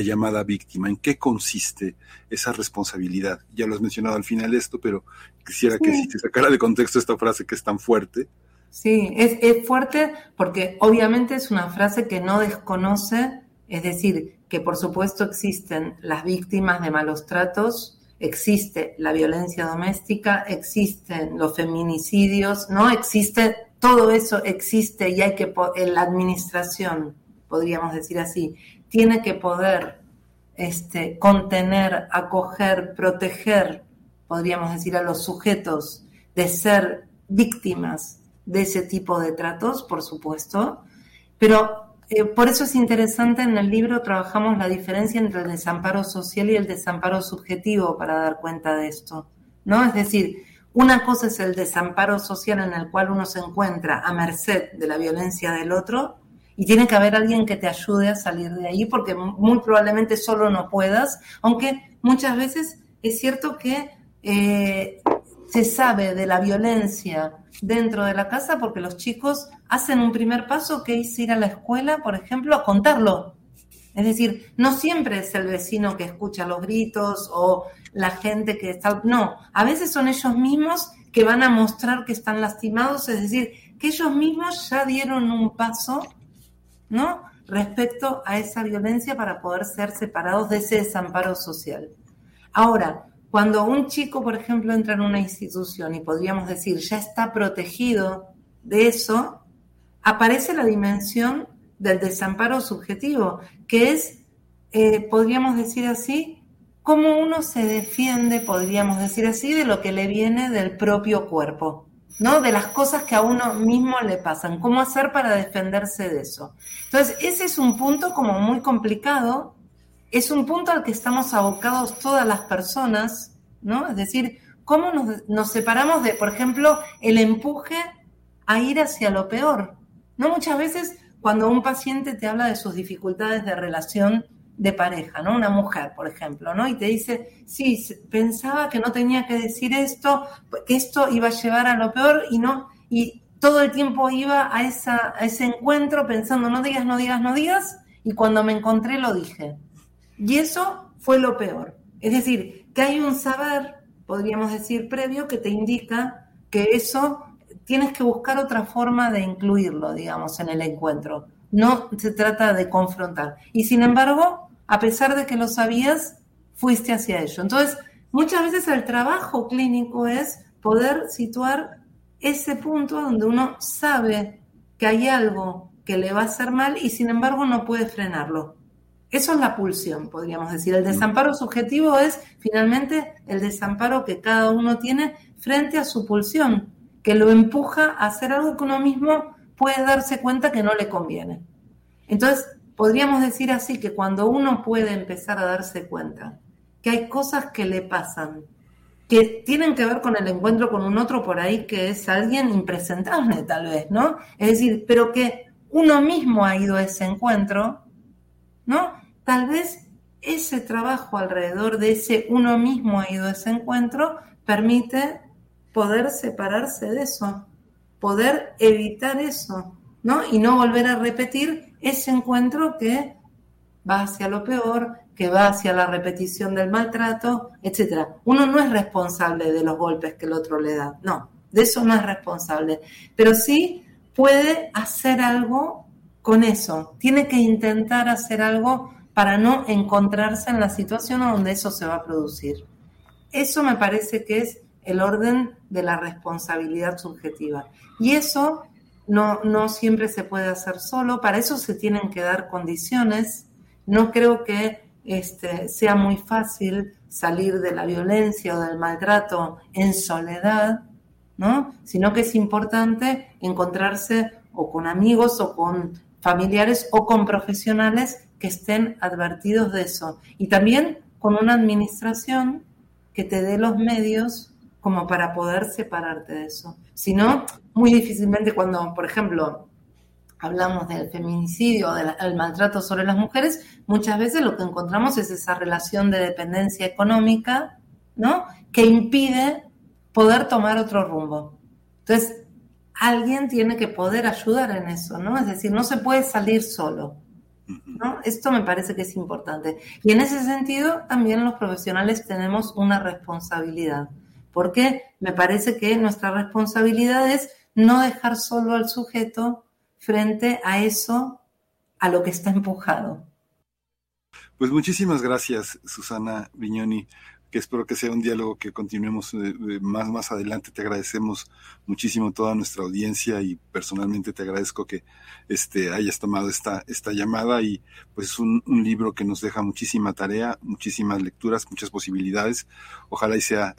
llamada víctima? ¿En qué consiste esa responsabilidad? Ya lo has mencionado al final esto, pero quisiera que si te sacara de contexto esta frase que es tan fuerte. Sí, es fuerte porque obviamente es una frase que no desconoce, es decir, que por supuesto existen las víctimas de malos tratos, existe la violencia doméstica, existen los feminicidios, ¿no? Existe todo eso, existe, y hay que la administración, podríamos decir así, tiene que poder contener, acoger, proteger podríamos decir, a los sujetos de ser víctimas de ese tipo de tratos, por supuesto, pero por eso es interesante, en el libro trabajamos la diferencia entre el desamparo social y el desamparo subjetivo para dar cuenta de esto, ¿no? Es decir, una cosa es el desamparo social en el cual uno se encuentra a merced de la violencia del otro y tiene que haber alguien que te ayude a salir de ahí porque muy probablemente solo no puedas, aunque muchas veces es cierto que se sabe de la violencia dentro de la casa porque los chicos hacen un primer paso que es ir a la escuela, por ejemplo, a contarlo. Es decir, no siempre es el vecino que escucha los gritos o la gente que está... No, a veces son ellos mismos que van a mostrar que están lastimados, es decir, que ellos mismos ya dieron un paso, ¿no?, respecto a esa violencia para poder ser separados de ese desamparo social. Ahora, cuando un chico, por ejemplo, entra en una institución y podríamos decir ya está protegido de eso, aparece la dimensión del desamparo subjetivo, que es, podríamos decir así, cómo uno se defiende, podríamos decir así, de lo que le viene del propio cuerpo, ¿no? De las cosas que a uno mismo le pasan, cómo hacer para defenderse de eso. Entonces, ese es un punto como muy complicado, es un punto al que estamos abocados todas las personas, ¿no? Es decir, cómo nos separamos de, por ejemplo, el empuje a ir hacia lo peor, ¿no? Muchas veces cuando un paciente te habla de sus dificultades de relación de pareja, ¿no? Una mujer, por ejemplo, ¿no? Y te dice, sí, pensaba que no tenía que decir esto, que esto iba a llevar a lo peor y no, y todo el tiempo iba a ese encuentro pensando, no digas, no digas, no digas, y cuando me encontré lo dije. Y eso fue lo peor. Es decir, que hay un saber, podríamos decir, previo que te indica que eso... Tienes que buscar otra forma de incluirlo, digamos, en el encuentro. No se trata de confrontar. Y sin embargo, a pesar de que lo sabías, fuiste hacia ello. Entonces, muchas veces el trabajo clínico es poder situar ese punto donde uno sabe que hay algo que le va a hacer mal y sin embargo no puede frenarlo. Eso es la pulsión, podríamos decir. El desamparo subjetivo es finalmente el desamparo que cada uno tiene frente a su pulsión, que lo empuja a hacer algo que uno mismo puede darse cuenta que no le conviene. Entonces, podríamos decir así que cuando uno puede empezar a darse cuenta que hay cosas que le pasan, que tienen que ver con el encuentro con un otro por ahí que es alguien impresentable tal vez, ¿no? Es decir, pero que uno mismo ha ido a ese encuentro, ¿no? Tal vez ese trabajo alrededor de ese uno mismo ha ido a ese encuentro permite... poder separarse de eso, poder evitar eso, ¿no? Y no volver a repetir ese encuentro que va hacia lo peor, que va hacia la repetición del maltrato, etc. Uno no es responsable de los golpes que el otro le da, no, de eso no es responsable, pero sí puede hacer algo con eso, tiene que intentar hacer algo para no encontrarse en la situación donde eso se va a producir. Eso me parece que es el orden de la responsabilidad subjetiva. Y eso no siempre se puede hacer solo, para eso se tienen que dar condiciones. No creo que sea muy fácil salir de la violencia o del maltrato en soledad, ¿no? Sino que es importante encontrarse o con amigos o con familiares o con profesionales que estén advertidos de eso. Y también con una administración que te dé los medios como para poder separarte de eso. Si no, muy difícilmente cuando, por ejemplo, hablamos del feminicidio o del maltrato sobre las mujeres, muchas veces lo que encontramos es esa relación de dependencia económica, ¿no?, que impide poder tomar otro rumbo. Entonces, alguien tiene que poder ayudar en eso, ¿no? Es decir, no se puede salir solo, ¿no? Esto me parece que es importante. Y en ese sentido, también los profesionales tenemos una responsabilidad. Porque me parece que nuestra responsabilidad es no dejar solo al sujeto frente a eso, a lo que está empujado. Pues muchísimas gracias, Susana Brignoni, que espero que sea un diálogo que continuemos más adelante. Te agradecemos muchísimo toda nuestra audiencia y personalmente te agradezco que hayas tomado esta llamada, y pues es un libro que nos deja muchísima tarea, muchísimas lecturas, muchas posibilidades. Ojalá y sea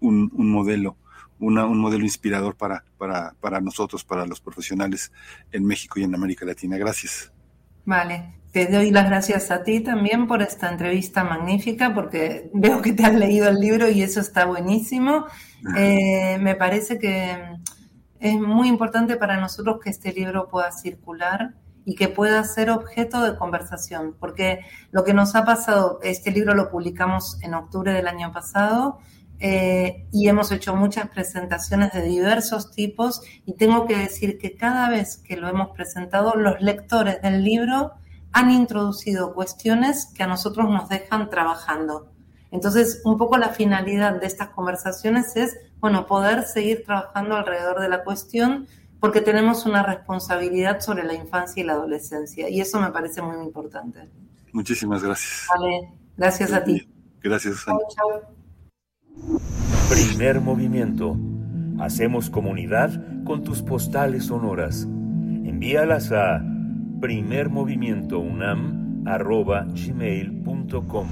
un modelo, un modelo inspirador para nosotros, para los profesionales en México y en América Latina. Gracias. Vale. Te doy las gracias a ti también por esta entrevista magnífica, porque veo que te has leído el libro y eso está buenísimo. Me parece que es muy importante para nosotros que este libro pueda circular y que pueda ser objeto de conversación, porque lo que nos ha pasado, este libro lo publicamos en octubre del año pasado, y hemos hecho muchas presentaciones de diversos tipos, y tengo que decir que cada vez que lo hemos presentado, los lectores del libro han introducido cuestiones que a nosotros nos dejan trabajando. Entonces, un poco la finalidad de estas conversaciones es, bueno, poder seguir trabajando alrededor de la cuestión, porque tenemos una responsabilidad sobre la infancia y la adolescencia, y eso me parece muy importante. Muchísimas gracias. Vale, gracias a ti. Gracias, Susana. Chao, chao. Primer Movimiento. Hacemos comunidad con tus postales sonoras. Envíalas a primermovimientounam@gmail.com.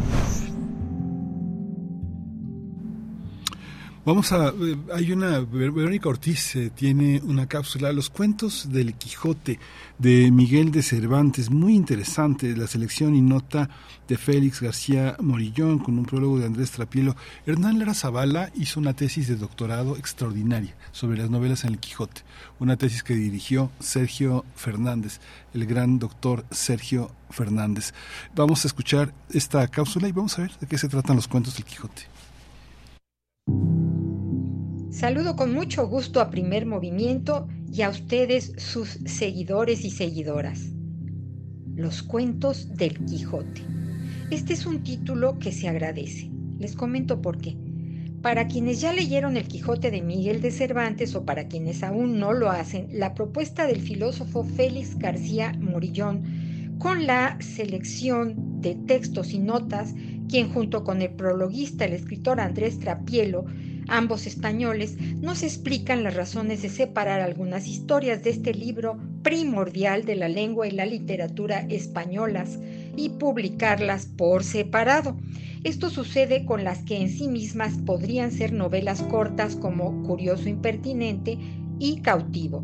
Verónica Ortiz tiene una cápsula, Los cuentos del Quijote, de Miguel de Cervantes, muy interesante, la selección y nota de Félix García Morillón, con un prólogo de Andrés Trapielo. Hernán Lara Zavala hizo una tesis de doctorado extraordinaria sobre las novelas en el Quijote, una tesis que dirigió Sergio Fernández, el gran doctor Sergio Fernández. Vamos a escuchar esta cápsula y vamos a ver de qué se tratan los cuentos del Quijote. Saludo con mucho gusto a Primer Movimiento y a ustedes, sus seguidores y seguidoras. Los cuentos del Quijote. Este es un título que se agradece. Les comento por qué. Para quienes ya leyeron El Quijote de Miguel de Cervantes, o para quienes aún no lo hacen, la propuesta del filósofo Félix García Morillón, con la selección de textos y notas, quien junto con el prologuista, el escritor Andrés Trapielo, ambos españoles, nos explican las razones de separar algunas historias de este libro primordial de la lengua y la literatura españolas y publicarlas por separado. Esto sucede con las que en sí mismas podrían ser novelas cortas como Curioso Impertinente y Cautivo.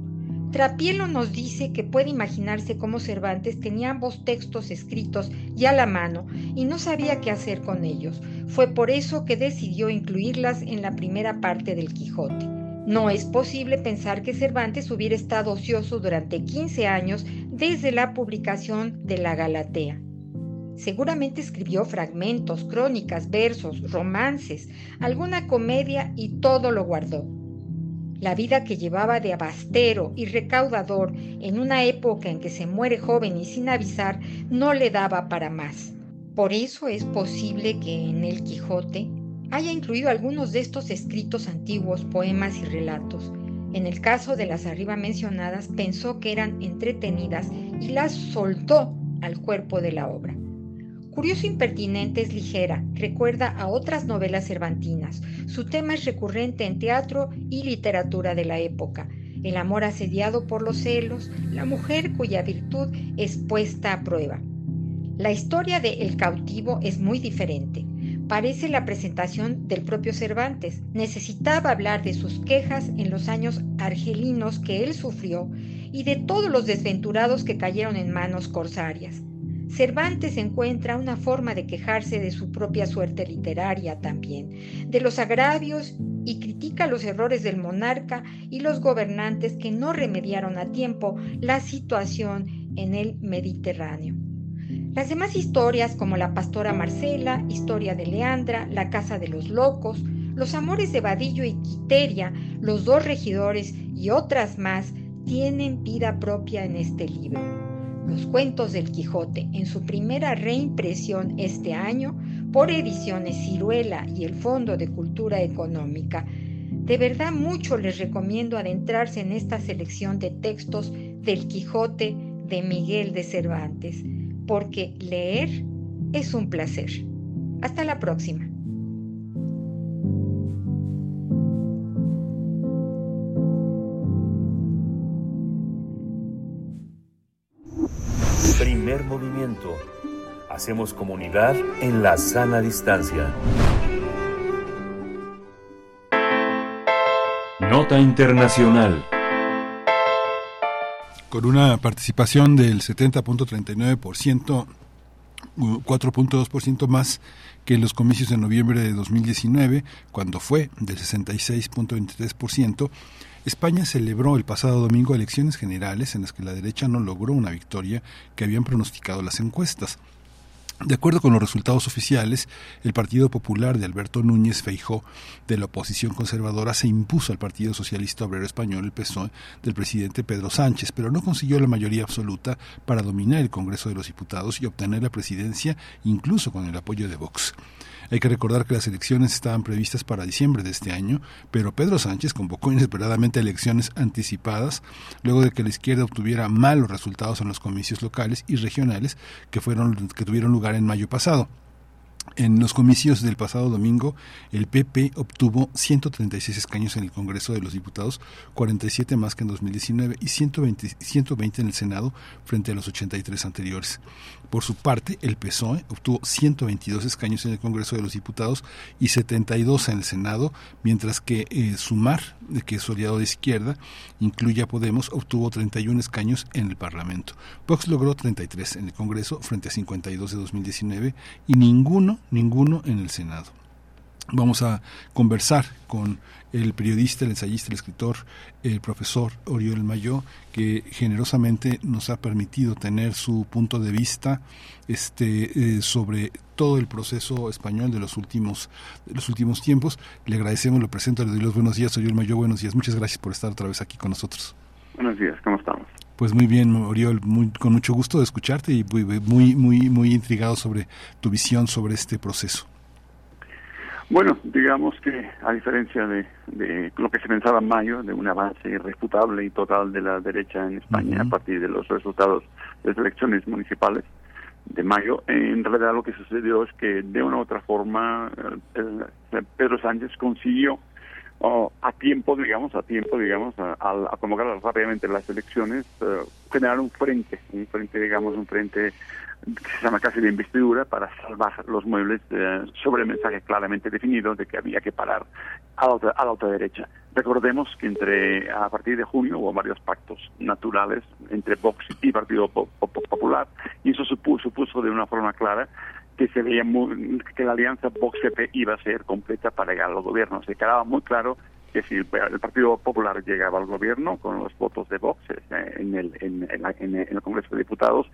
Trapielo nos dice que puede imaginarse cómo Cervantes tenía ambos textos escritos y a la mano y no sabía qué hacer con ellos. Fue por eso que decidió incluirlas en la primera parte del Quijote. No es posible pensar que Cervantes hubiera estado ocioso durante 15 años desde la publicación de la Galatea. Seguramente escribió fragmentos, crónicas, versos, romances, alguna comedia y todo lo guardó. La vida que llevaba de abastero y recaudador en una época en que se muere joven y sin avisar no le daba para más. Por eso es posible que en El Quijote haya incluido algunos de estos escritos antiguos, poemas y relatos. En el caso de las arriba mencionadas, pensó que eran entretenidas y las soltó al cuerpo de la obra. Curioso Impertinente es ligera, recuerda a otras novelas cervantinas. Su tema es recurrente en teatro y literatura de la época. El amor asediado por los celos, la mujer cuya virtud es puesta a prueba. La historia de El Cautivo es muy diferente. Parece la presentación del propio Cervantes. Necesitaba hablar de sus quejas en los años argelinos que él sufrió y de todos los desventurados que cayeron en manos corsarias. Cervantes encuentra una forma de quejarse de su propia suerte literaria también, de los agravios, y critica los errores del monarca y los gobernantes que no remediaron a tiempo la situación en el Mediterráneo. Las demás historias, como La Pastora Marcela, Historia de Leandra, La Casa de los Locos, Los Amores de Vadillo y Quiteria, Los Dos Regidores y otras más, tienen vida propia en este libro. Los cuentos del Quijote, en su primera reimpresión este año por ediciones Ciruela y el Fondo de Cultura Económica. De verdad, mucho les recomiendo adentrarse en esta selección de textos del Quijote de Miguel de Cervantes, porque leer es un placer. Hasta la próxima. Primer Movimiento. Hacemos comunidad en la sana distancia. Nota internacional. Con una participación del 70.39%, 4.2% más que los comicios de noviembre de 2019, cuando fue del 66.23%, España celebró el pasado domingo elecciones generales en las que la derecha no logró una victoria que habían pronosticado las encuestas. De acuerdo con los resultados oficiales, el Partido Popular de Alberto Núñez Feijóo, de la oposición conservadora, se impuso al Partido Socialista Obrero Español, el PSOE, del presidente Pedro Sánchez, pero no consiguió la mayoría absoluta para dominar el Congreso de los Diputados y obtener la presidencia, incluso con el apoyo de Vox. Hay que recordar que las elecciones estaban previstas para diciembre de este año, pero Pedro Sánchez convocó inesperadamente elecciones anticipadas luego de que la izquierda obtuviera malos resultados en los comicios locales y regionales que tuvieron lugar en mayo pasado. En los comicios del pasado domingo, el PP obtuvo 136 escaños en el Congreso de los Diputados, 47 más que en 2019 y 120 en el Senado frente a los 83 anteriores. Por su parte, el PSOE obtuvo 122 escaños en el Congreso de los Diputados y 72 en el Senado, mientras que Sumar, que es su aliado de izquierda, incluye a Podemos, obtuvo 31 escaños en el Parlamento. Vox logró 33 en el Congreso frente a 52 de 2019 y ninguno en el Senado. Vamos a conversar con el periodista, el ensayista, el escritor, el profesor Oriol Mayol, que generosamente nos ha permitido tener su punto de vista sobre todo el proceso español de los últimos tiempos. Le agradecemos, lo presento, le doy los buenos días. Oriol Mayol, buenos días, muchas gracias por estar otra vez aquí con nosotros. Buenos días, ¿cómo estamos? Pues muy bien, Oriol, con mucho gusto de escucharte y muy intrigado sobre tu visión sobre este proceso. Bueno, digamos que a diferencia de lo que se pensaba en mayo, de un avance irrefutable y total de la derecha en España a partir de los resultados de las elecciones municipales de mayo, en realidad lo que sucedió es que de una u otra forma Pedro Sánchez consiguió a convocar rápidamente las elecciones, generar un frente que se llama casi de investidura para salvar los muebles sobre el mensaje claramente definido de que había que parar a la ultraderecha. Recordemos que a partir de junio hubo varios pactos naturales entre Vox y Partido Popular, y eso supuso de una forma clara que se veía que la alianza Vox-PP iba a ser completa para llegar al gobierno. Se quedaba muy claro que si el Partido Popular llegaba al gobierno con los votos de Vox en el Congreso de Diputados,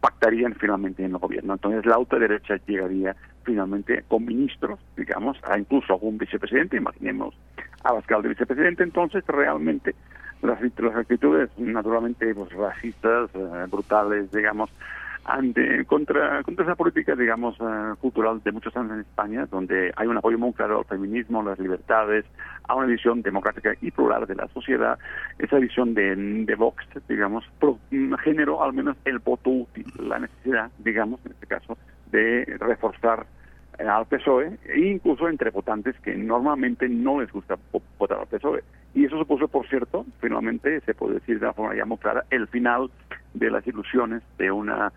pactarían finalmente en el gobierno. Entonces la ultraderecha llegaría finalmente con ministros, digamos, incluso algún vicepresidente, imaginemos a Abascal de vicepresidente. Entonces realmente las actitudes naturalmente racistas, brutales, digamos, contra esa política, digamos, cultural de muchos años en España, donde hay un apoyo muy claro al feminismo, a las libertades, a una visión democrática y plural de la sociedad. Esa visión de Vox, digamos, generó al menos el voto útil, la necesidad, digamos, en este caso, de reforzar al PSOE, incluso entre votantes que normalmente no les gusta votar al PSOE. Y eso supuso, por cierto, finalmente, se puede decir de una forma ya muy clara, el final de las ilusiones de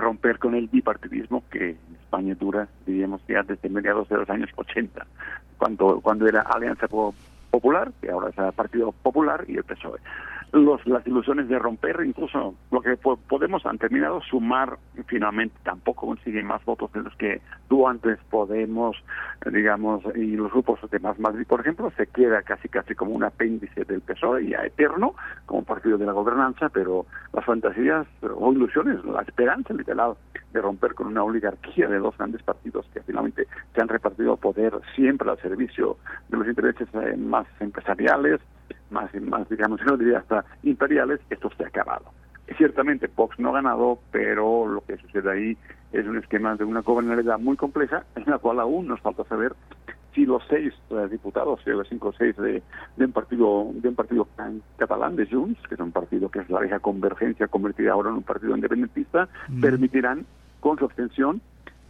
romper con el bipartidismo que en España dura, diríamos, ya desde mediados de los años 80, cuando era Alianza Popular, que ahora es el Partido Popular, y el PSOE. Las ilusiones de romper, incluso lo que Podemos han terminado, Sumar finalmente tampoco consigue más votos de los que tuvo antes Podemos, digamos, y los grupos de Más Madrid, por ejemplo, se queda casi como un apéndice del PSOE ya eterno, como partido de la gobernanza, pero las fantasías o ilusiones, la esperanza literal de romper con una oligarquía de dos grandes partidos que finalmente se han repartido poder siempre al servicio de los intereses más empresariales, más digamos, yo diría hasta imperiales, esto se ha acabado. Ciertamente Vox no ha ganado, pero lo que sucede ahí es un esquema de una gobernabilidad muy compleja, en la cual aún nos falta saber si los 6 diputados, si los 5 o 6 de un partido catalán, de Junts, que es un partido que es la vieja Convergencia convertida ahora en un partido independentista, permitirán con su abstención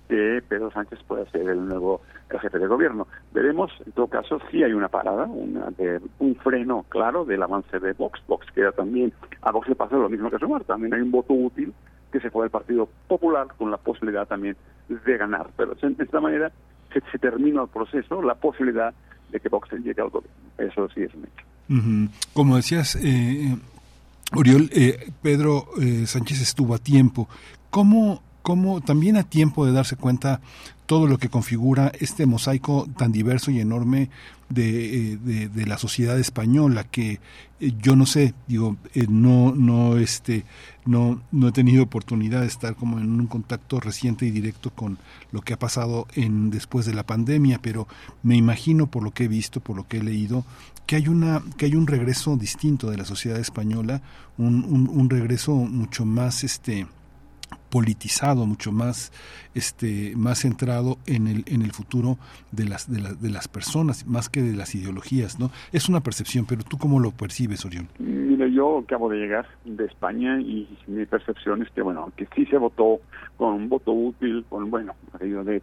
que Pedro Sánchez pueda ser el nuevo jefe de gobierno. Veremos, en todo caso, si hay una parada, un freno claro del avance de Vox. Vox queda también, a Vox le pasa lo mismo que a Sumar, también hay un voto útil que se juega el Partido Popular con la posibilidad también de ganar. Pero de esta manera se termina el proceso, la posibilidad de que Vox llegue al gobierno. Eso sí es un hecho. Uh-huh. Como decías, Oriol, Pedro Sánchez estuvo a tiempo. ¿Cómo también a tiempo de darse cuenta todo lo que configura este mosaico tan diverso y enorme de la sociedad española, que yo no sé, no he tenido oportunidad de estar como en un contacto reciente y directo con lo que ha pasado después de la pandemia, pero me imagino, por lo que he visto, por lo que he leído, que hay un regreso distinto de la sociedad española, un regreso mucho más politizado, mucho más más centrado en el futuro de las personas, más que de las ideologías, ¿no? Es una percepción, pero ¿tú cómo lo percibes, Orión? Mira, yo acabo de llegar de España y mi percepción es que sí se votó con un voto útil,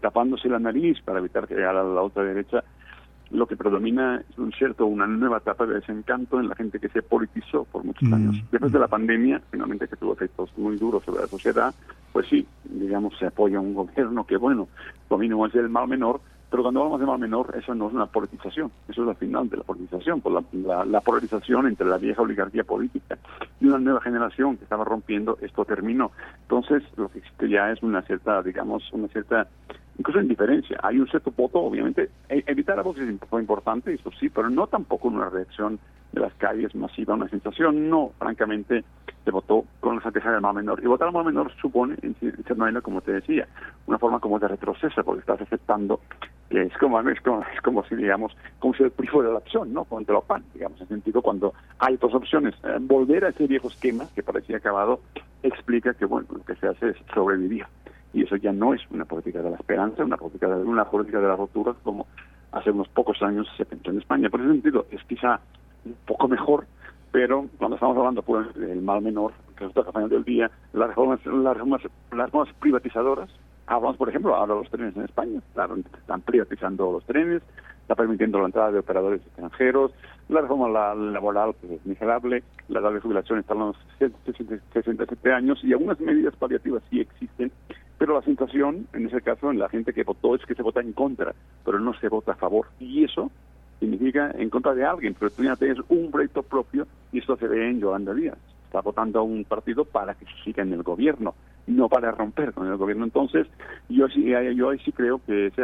tapándose la nariz para evitar que llegara a la otra derecha. Lo que predomina es una nueva etapa de desencanto en la gente que se politizó por muchos años. Después de la pandemia, finalmente, que tuvo efectos muy duros sobre la sociedad, pues sí, se apoya a un gobierno que, dominó el mal menor, pero cuando hablamos de mal menor, eso no es una politización, eso es la final de la politización, por la polarización entre la vieja oligarquía política y una nueva generación que estaba rompiendo, esto terminó. Entonces, lo que existe ya es una cierta incluso indiferencia. Hay un cierto voto, obviamente, evitar a Vox fue importante, eso sí, pero no tampoco una reacción de las calles masiva, una sensación, no, francamente, se votó con la certeza del mal menor. Y votar al mal menor supone, en cierta manera, como te decía, una forma como de retroceso, porque estás aceptando que es como si, como si el PRI fuera la opción, ¿no? Contra la PAN, en sentido, cuando hay dos opciones. Volver a ese viejo esquema que parecía acabado explica que, lo que se hace es sobrevivir. Y eso ya no es una política de la esperanza, una política de la rotura, como hace unos pocos años se pensó en España. Por ese sentido, es quizá un poco mejor, pero cuando estamos hablando del mal menor, que resulta que al final del día, las reformas privatizadoras, hablamos, por ejemplo, ahora de los trenes en España, están privatizando los trenes, está permitiendo la entrada de operadores extranjeros, la reforma laboral, que es miserable, la edad de jubilación está en los 67 años, y algunas medidas paliativas sí existen, pero la sensación, en ese caso, en la gente que votó, es que se vota en contra, pero no se vota a favor. Y eso significa en contra de alguien, pero tú ya tienes un proyecto propio, y esto se ve en Yolanda Díaz. Está votando a un partido para que siga en el gobierno, no para romper con el gobierno. Entonces, yo sí creo que ese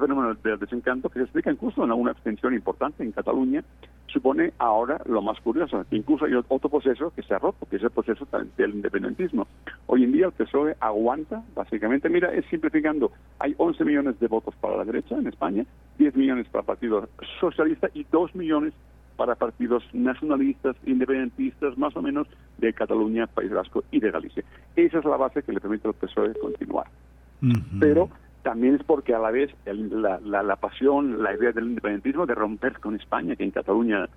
fenómeno del desencanto, que se explica incluso en alguna abstención importante en Cataluña, supone ahora lo más curioso. Incluso hay otro proceso que se ha roto, que es el proceso del independentismo. Hoy en día el PSOE aguanta, básicamente, mira, es simplificando, hay 11 millones de votos para la derecha en España, 10 millones para el Partido Socialista y 2 millones para partidos nacionalistas, independentistas, más o menos, de Cataluña, País Vasco y de Galicia. Esa es la base que le permite al PSOE continuar. Uh-huh. Pero también es porque a la vez la pasión, la idea del independentismo de romper con España, que en Cataluña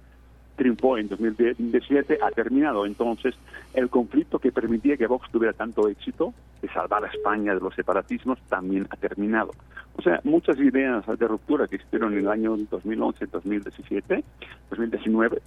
triunfó en 2017, ha terminado. Entonces, el conflicto que permitía que Vox tuviera tanto éxito, de salvar a España de los separatismos, también ha terminado. O sea, muchas ideas de ruptura que existieron en el año 2011, 2017, 2019,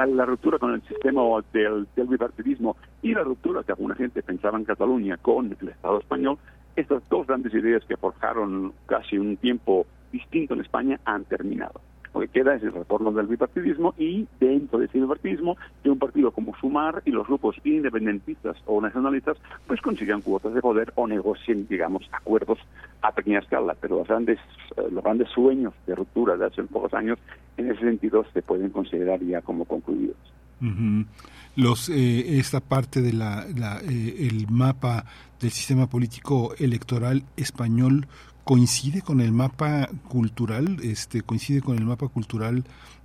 la ruptura con el sistema del bipartidismo y la ruptura que alguna gente pensaba en Cataluña con el Estado español, estas dos grandes ideas que forjaron casi un tiempo distinto en España han terminado. Lo que queda es el retorno del bipartidismo y, dentro de ese bipartidismo, de un partido como Sumar y los grupos independentistas o nacionalistas, pues consigan cuotas de poder o negocien, acuerdos a pequeña escala. Pero los grandes sueños de ruptura de hace pocos años, en ese sentido, se pueden considerar ya como concluidos. Uh-huh. Esta parte de el mapa del sistema político electoral español coincide con el mapa cultural, de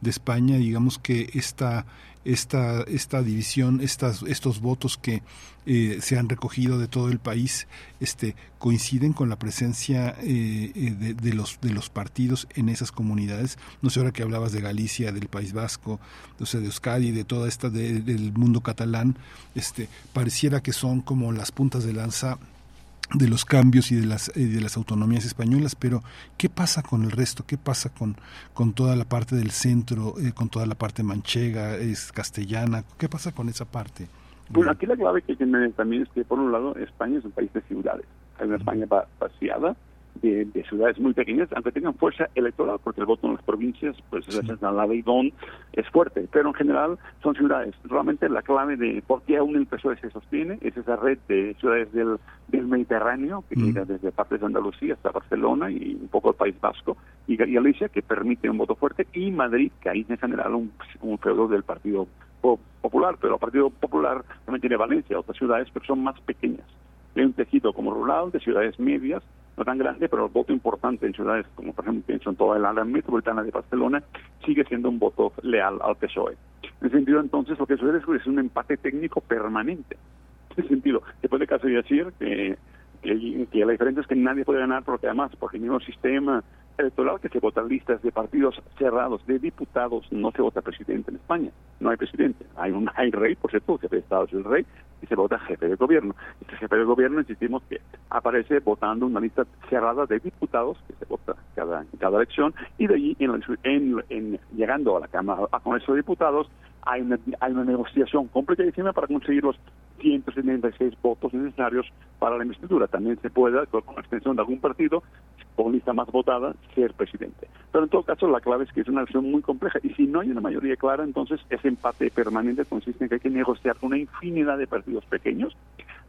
España, que esta división, estos votos que se han recogido de todo el país, coinciden con la presencia de los partidos en esas comunidades. No sé, ahora que hablabas de Galicia, del País Vasco, de Euskadi, de toda esta del mundo catalán, pareciera que son como las puntas de lanza de los cambios y de las autonomías españolas, pero ¿qué pasa con el resto? ¿Qué pasa con toda la parte del centro, con toda la parte manchega, castellana? ¿Qué pasa con esa parte? Bueno, aquí la clave que tiene también es que, por un lado, España es un país de ciudades. Hay una España vaciada de ciudades muy pequeñas, aunque tengan fuerza electoral, porque el voto en las provincias, pues, sí, la ley don es fuerte, pero en general son ciudades. Realmente la clave de por qué aún el PSOE se sostiene es esa red de ciudades del Mediterráneo, que llega desde partes de Andalucía hasta Barcelona y un poco el País Vasco y Galicia, que permite un voto fuerte, y Madrid, que ahí en general un feudo del Partido Popular, pero el Partido Popular también tiene Valencia, otras ciudades, pero son más pequeñas. Hay un tejido como rural de ciudades medias, no tan grande, pero el voto importante en ciudades como, por ejemplo, pienso en toda el área metropolitana de Barcelona, sigue siendo un voto leal al PSOE. En ese sentido, entonces, lo que sucede es un empate técnico permanente. En ese sentido, se puede casi decir que la diferencia es que nadie puede ganar, porque además, porque el mismo sistema electoral que se votan listas de partidos cerrados, de diputados, no se vota presidente en España. No hay presidente. Hay rey, por cierto, el jefe de Estado es el rey, y se vota jefe de gobierno. Este jefe de gobierno, insistimos, que aparece votando una lista cerrada de diputados, que se vota cada elección, y de allí, llegando a la Cámara, a Congreso de Diputados, hay una negociación complicadísima para conseguir los 176 votos necesarios para la investidura. También se puede, con la extensión de algún partido, con lista más votada, ser presidente. Pero en todo caso, la clave es que es una acción muy compleja, y si no hay una mayoría clara, entonces ese empate permanente consiste en que hay que negociar con una infinidad de partidos pequeños,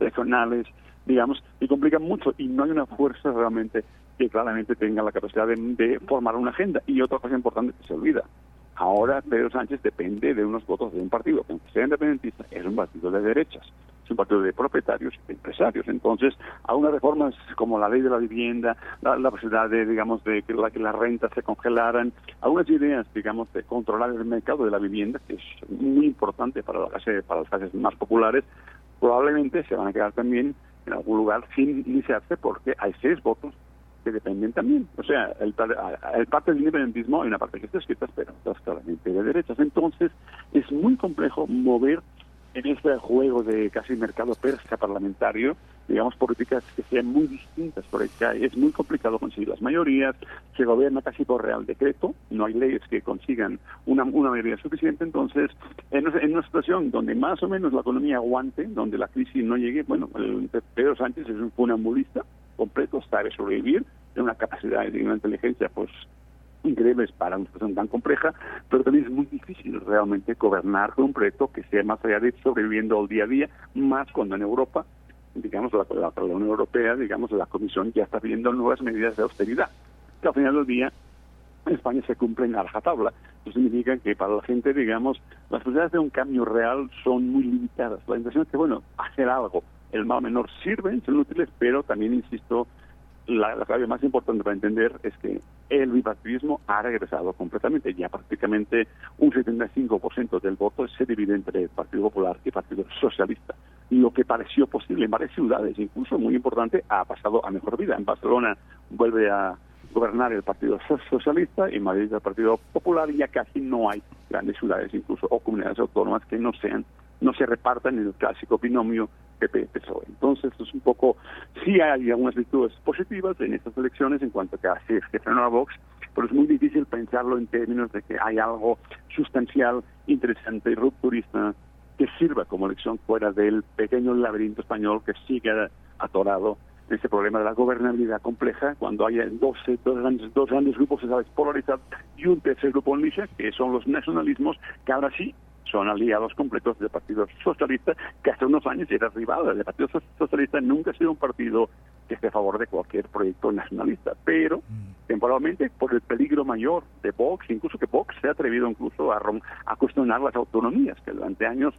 regionales, digamos, y complica mucho, y no hay una fuerza realmente que claramente tenga la capacidad de formar una agenda. Y otra cosa importante que se olvida: ahora Pedro Sánchez depende de unos votos de un partido, que aunque sea independentista, es un partido de derechas, es un partido de propietarios y de empresarios. Entonces, a unas reformas como la ley de la vivienda, la posibilidad de, digamos, de que las rentas se congelaran, algunas ideas, digamos, de controlar el mercado de la vivienda, que es muy importante para las clases más populares, probablemente se van a quedar también en algún lugar sin iniciarse, porque hay 6 votos que dependen también. O sea, el parte del independentismo, hay una parte que está escrita, pero está claramente de derechas. Entonces, es muy complejo mover en este juego de casi mercado persa parlamentario, digamos, políticas que sean muy distintas. Por acá es muy complicado conseguir las mayorías, se gobierna casi por real decreto, no hay leyes que consigan una mayoría suficiente. Entonces, en una situación donde más o menos la economía aguante, donde la crisis no llegue, bueno, Pedro Sánchez es un funambulista completo, sabe sobrevivir, tiene una capacidad y una inteligencia, pues, increíbles para una situación tan compleja, pero también es muy difícil realmente gobernar con un proyecto que sea más allá de sobreviviendo al día a día, más cuando en Europa, digamos, la Unión Europea, digamos, la Comisión ya está pidiendo nuevas medidas de austeridad, que al final del día España se cumple en la rajatabla. Eso significa que para la gente, digamos, las posibilidades de un cambio real son muy limitadas. La impresión es que, bueno, hacer algo, el mal menor sirven, son útiles, pero también, insisto, la clave más importante para entender es que el bipartidismo ha regresado completamente. Ya prácticamente un 75% del voto se divide entre el Partido Popular y el Partido Socialista. Lo que pareció posible en varias ciudades, incluso muy importante, ha pasado a mejor vida. En Barcelona vuelve a gobernar el Partido Socialista, en Madrid el Partido Popular, y ya casi no hay grandes ciudades, incluso, o comunidades autónomas que no se repartan en el clásico binomio PP-PSOE. Entonces, es un poco, sí hay algunas virtudes positivas en estas elecciones en cuanto a que frenó a Vox, pero es muy difícil pensarlo en términos de que hay algo sustancial, interesante y rupturista que sirva como elección fuera del pequeño laberinto español que sigue atorado en ese problema de la gobernabilidad compleja, cuando hay dos grandes grupos polarizados y un tercer grupo en lisa, que son los nacionalismos, que ahora sí son aliados completos del Partido Socialista, que hace unos años era rival. El Partido Socialista nunca ha sido un partido que esté a favor de cualquier proyecto nacionalista, pero temporalmente, por el peligro mayor de Vox, incluso que Vox se ha atrevido incluso a cuestionar las autonomías, que durante años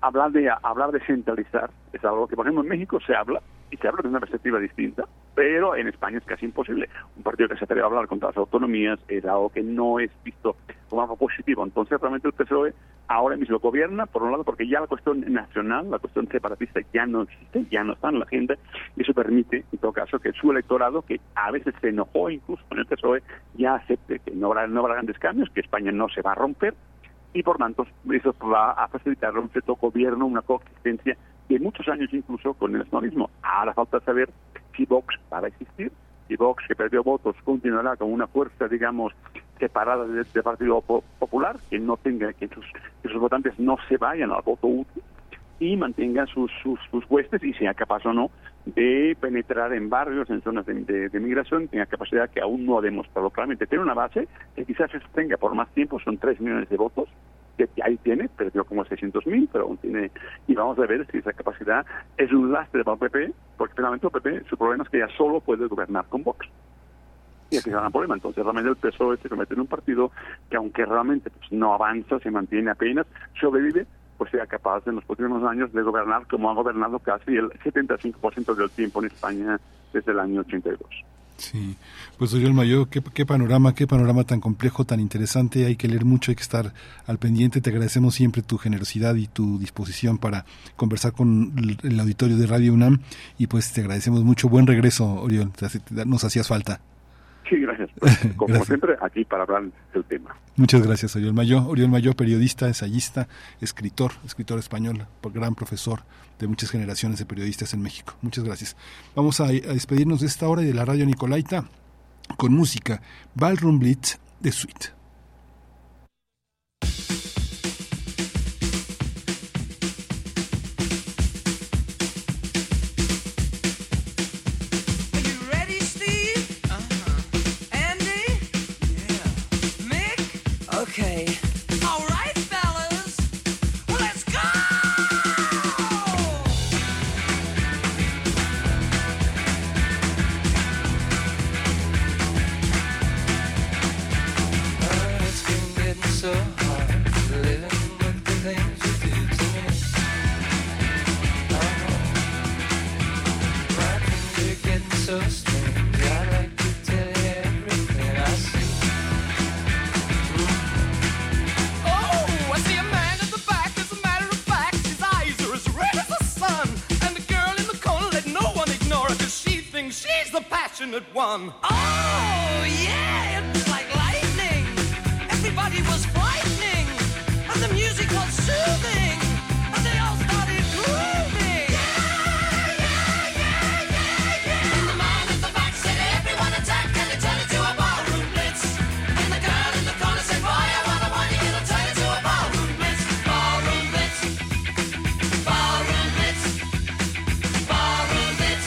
hablar de centralizar es algo que, por ejemplo, en México se habla, y se habla de una perspectiva distinta, pero en España es casi imposible. Un partido que se atreve a hablar contra las autonomías es algo que no es visto como algo positivo. Entonces, realmente el PSOE ahora mismo gobierna, por un lado, porque ya la cuestión nacional, la cuestión separatista ya no existe, ya no está en la agenda, y eso permite, en todo caso, que su electorado, que a veces se enojó incluso con el PSOE, ya acepte que no habrá grandes cambios, que España no se va a romper, y por tanto eso va a facilitar un cierto gobierno, una coexistencia de muchos años incluso con el nacionalismo. Ahora falta saber si Vox va a existir, si Vox, que perdió votos, continuará con una fuerza, digamos, separada del Partido Popular, que no tenga que sus votantes no se vayan al voto útil, y mantenga sus huestes y sea capaz o no de penetrar en barrios, en zonas de migración, tenga capacidad que aún no ha demostrado claramente. Tiene una base que quizás se sostenga por más tiempo, son 3 millones de votos, que ahí tiene, perdió como 600.000, pero aún tiene, y vamos a ver si esa capacidad es un lastre para el PP, porque finalmente el PP, su problema es que ya solo puede gobernar con Vox. Y aquí se da un problema. Entonces, realmente el PSOE se convierte en un partido que, aunque realmente no avanza, se mantiene apenas, sobrevive, pues sea capaz en los próximos años de gobernar como ha gobernado casi el 75% del tiempo en España desde el año 82. Sí, pues Oriol Mayol, qué panorama tan complejo, tan interesante, hay que leer mucho, hay que estar al pendiente. Te agradecemos siempre tu generosidad y tu disposición para conversar con el auditorio de Radio UNAM y pues te agradecemos mucho. Buen regreso, Oriol, nos hacías falta. Sí, gracias. Como gracias. Siempre, aquí para hablar del tema. Muchas gracias, Oriol Mayol. Oriol Mayol, periodista, ensayista, escritor español, gran profesor de muchas generaciones de periodistas en México. Muchas gracias. Vamos a despedirnos de esta hora y de la Radio Nicolaita con música Ballroom Blitz de Suite. At one. Oh, yeah, it was like lightning. Everybody was frightening, and the music was soothing, and they all started grooving. Yeah, yeah, yeah, yeah, yeah. And the man at the back said, everyone attack, and they turned it to a ballroom blitz. And the girl in the corner said, boy, I wanna want you, it'll turn it to a ballroom blitz. Ballroom blitz. Ballroom blitz. Ballroom blitz.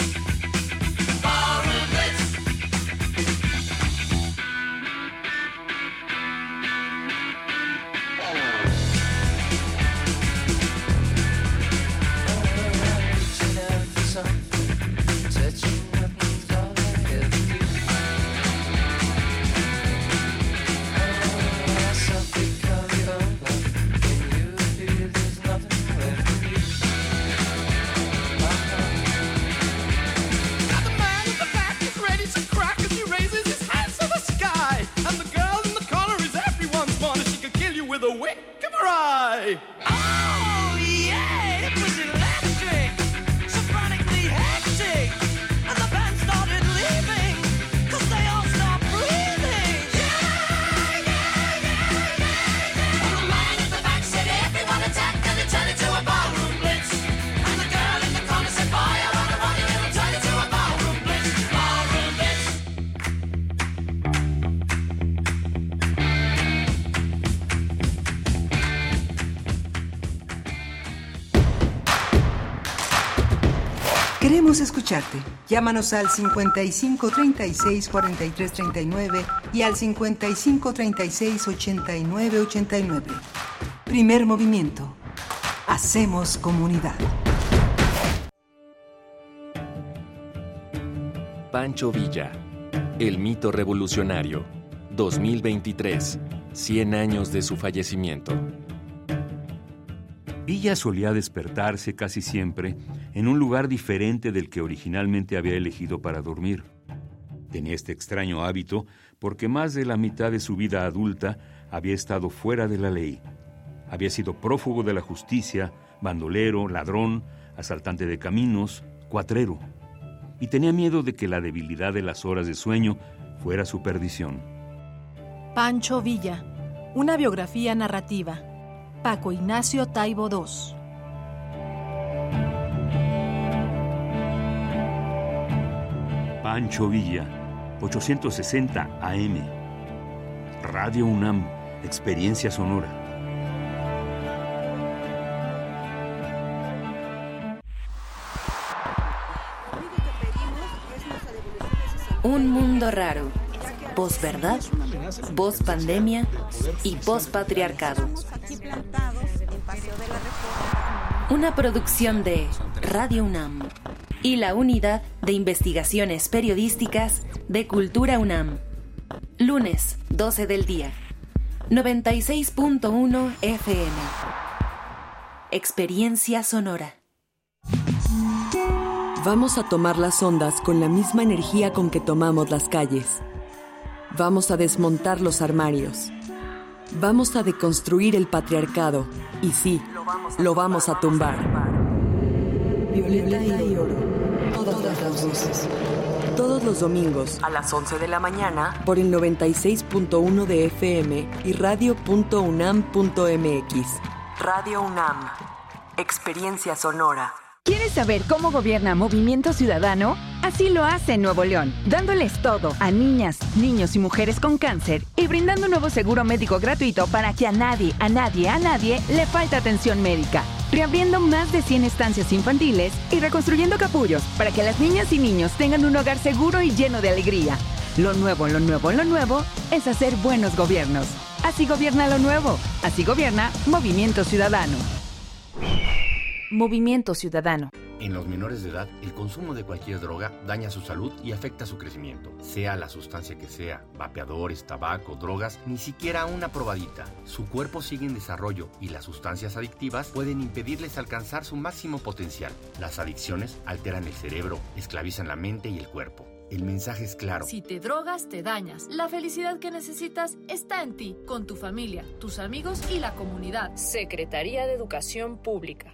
Escucharte. Llámanos al 55 36 43 39 y al 55 36 89 89. Primer Movimiento. Hacemos comunidad. Pancho Villa, el mito revolucionario, 2023, 100 años de su fallecimiento. Villa solía despertarse casi siempre en un lugar diferente del que originalmente había elegido para dormir. Tenía este extraño hábito porque más de la mitad de su vida adulta había estado fuera de la ley. Había sido prófugo de la justicia, bandolero, ladrón, asaltante de caminos, cuatrero. Y tenía miedo de que la debilidad de las horas de sueño fuera su perdición. Pancho Villa, una biografía narrativa. Paco Ignacio Taibo II. Pancho Villa, 860 AM. Radio UNAM, experiencia sonora. Un mundo raro, posverdad, pospandemia y pospatriarcado. Una producción de Radio UNAM y la Unidad de Investigaciones Periodísticas de Cultura UNAM. Lunes, 12 del día, 96.1 FM. Experiencia sonora. Vamos a tomar las ondas con la misma energía con que tomamos las calles. Vamos a desmontar los armarios. Vamos a deconstruir el patriarcado. Y sí, lo vamos a tumbar. Violeta y oro. Todas las voces. Todos los domingos a las 11 de la mañana por el 96.1 de FM y radio.unam.mx. Radio UNAM. Experiencia sonora. ¿Quieres saber cómo gobierna Movimiento Ciudadano? Así lo hace en Nuevo León, dándoles todo a niñas, niños y mujeres con cáncer y brindando un nuevo seguro médico gratuito para que a nadie le falte atención médica. Reabriendo más de 100 estancias infantiles y reconstruyendo capullos para que las niñas y niños tengan un hogar seguro y lleno de alegría. Lo nuevo es hacer buenos gobiernos. Así gobierna lo nuevo, así gobierna Movimiento Ciudadano. Movimiento Ciudadano. En los menores de edad, el consumo de cualquier droga daña su salud y afecta su crecimiento. Sea la sustancia que sea, vapeadores, tabaco, drogas, ni siquiera una probadita. Su cuerpo sigue en desarrollo y las sustancias adictivas pueden impedirles alcanzar su máximo potencial. Las adicciones alteran el cerebro, esclavizan la mente y el cuerpo. El mensaje es claro. Si te drogas, te dañas. La felicidad que necesitas está en ti, con tu familia, tus amigos y la comunidad. Secretaría de Educación Pública.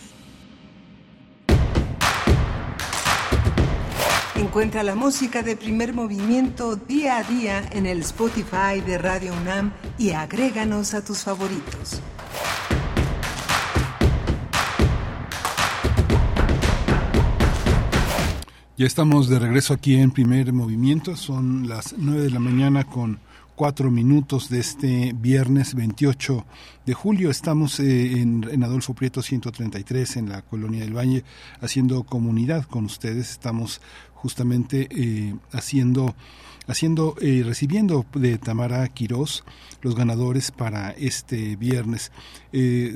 Encuentra la música de Primer Movimiento día a día en el Spotify de Radio UNAM y agréganos a tus favoritos. Ya estamos de regreso aquí en Primer Movimiento. Son las 9 de la mañana con 4 minutos de este viernes 28 de julio. Estamos en Adolfo Prieto 133 en la Colonia del Valle haciendo comunidad con ustedes. Estamos justamente recibiendo de Tamara Quirós los ganadores para este viernes.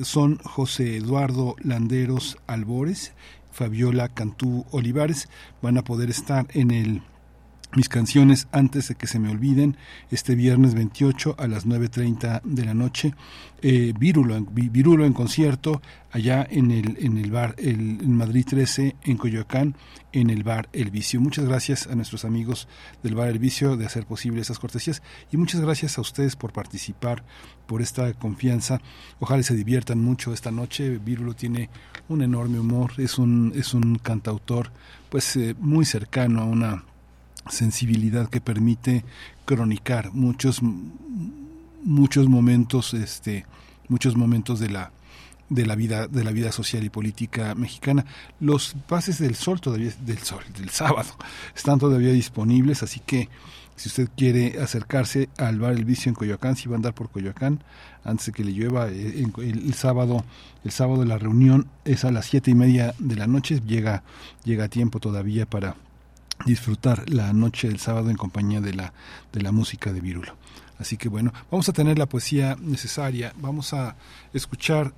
Son José Eduardo Landeros Albores, Fabiola Cantú Olivares. Van a poder estar en el Mis canciones antes de que se me olviden, este viernes 28 a las 9:30 de la noche, Virulo en concierto, allá en el bar en Madrid 13, en Coyoacán, en el bar El Vicio. Muchas gracias a nuestros amigos del bar El Vicio de hacer posible esas cortesías y muchas gracias a ustedes por participar, por esta confianza. Ojalá se diviertan mucho esta noche. Virulo tiene un enorme humor, es un cantautor pues muy cercano a una sensibilidad que permite cronicar muchos momentos de la vida social y política mexicana. Los pases del sábado están todavía disponibles, así que si usted quiere acercarse al bar El Vicio en Coyoacán, si va a andar por Coyoacán antes de que le llueva, el sábado la reunión es a las 7:30 de la noche, llega a tiempo todavía para disfrutar la noche del sábado en compañía de la música de Virulo. Así que bueno, vamos a tener la poesía necesaria. Vamos a escuchar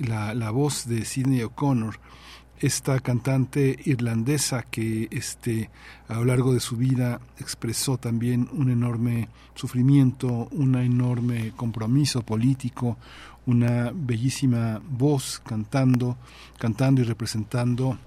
la voz de Sinéad O'Connor, esta cantante irlandesa que a lo largo de su vida expresó también un enorme sufrimiento, un enorme compromiso político, una bellísima voz cantando y representando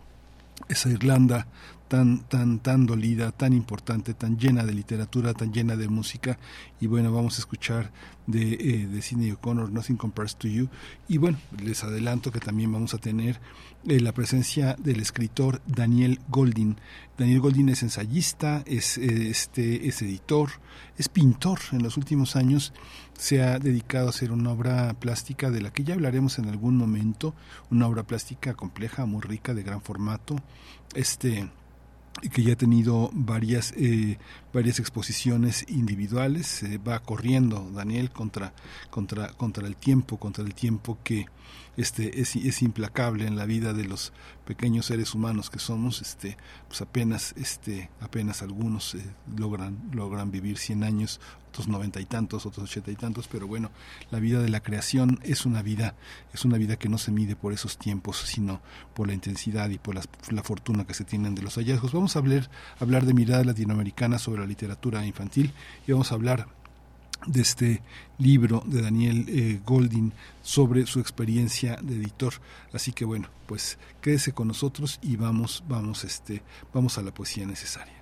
esa Irlanda tan dolida, tan importante, tan llena de literatura, tan llena de música. Y bueno, vamos a escuchar de Sinéad O'Connor, Nothing Compares to You. Y bueno, les adelanto que también vamos a tener la presencia del escritor Daniel Goldin. Daniel Goldin es ensayista, es editor, es pintor. En los últimos años se ha dedicado a hacer una obra plástica de la que ya hablaremos en algún momento, una obra plástica compleja, muy rica, de gran formato, que ya ha tenido varias exposiciones individuales. Va corriendo Daniel contra el tiempo que es implacable en la vida de los pequeños seres humanos que somos. Pues apenas algunos logran vivir 100 años, otros 90 y tantos, otros 80 y tantos, pero bueno, la vida de la creación es una vida que no se mide por esos tiempos, sino por la intensidad y por la fortuna que se tienen de los hallazgos. Vamos a hablar de miradas latinoamericanas sobre la literatura infantil, y vamos a hablar de este libro de Daniel Goldin sobre su experiencia de editor. Así que bueno, pues quédese con nosotros y vamos a la poesía necesaria.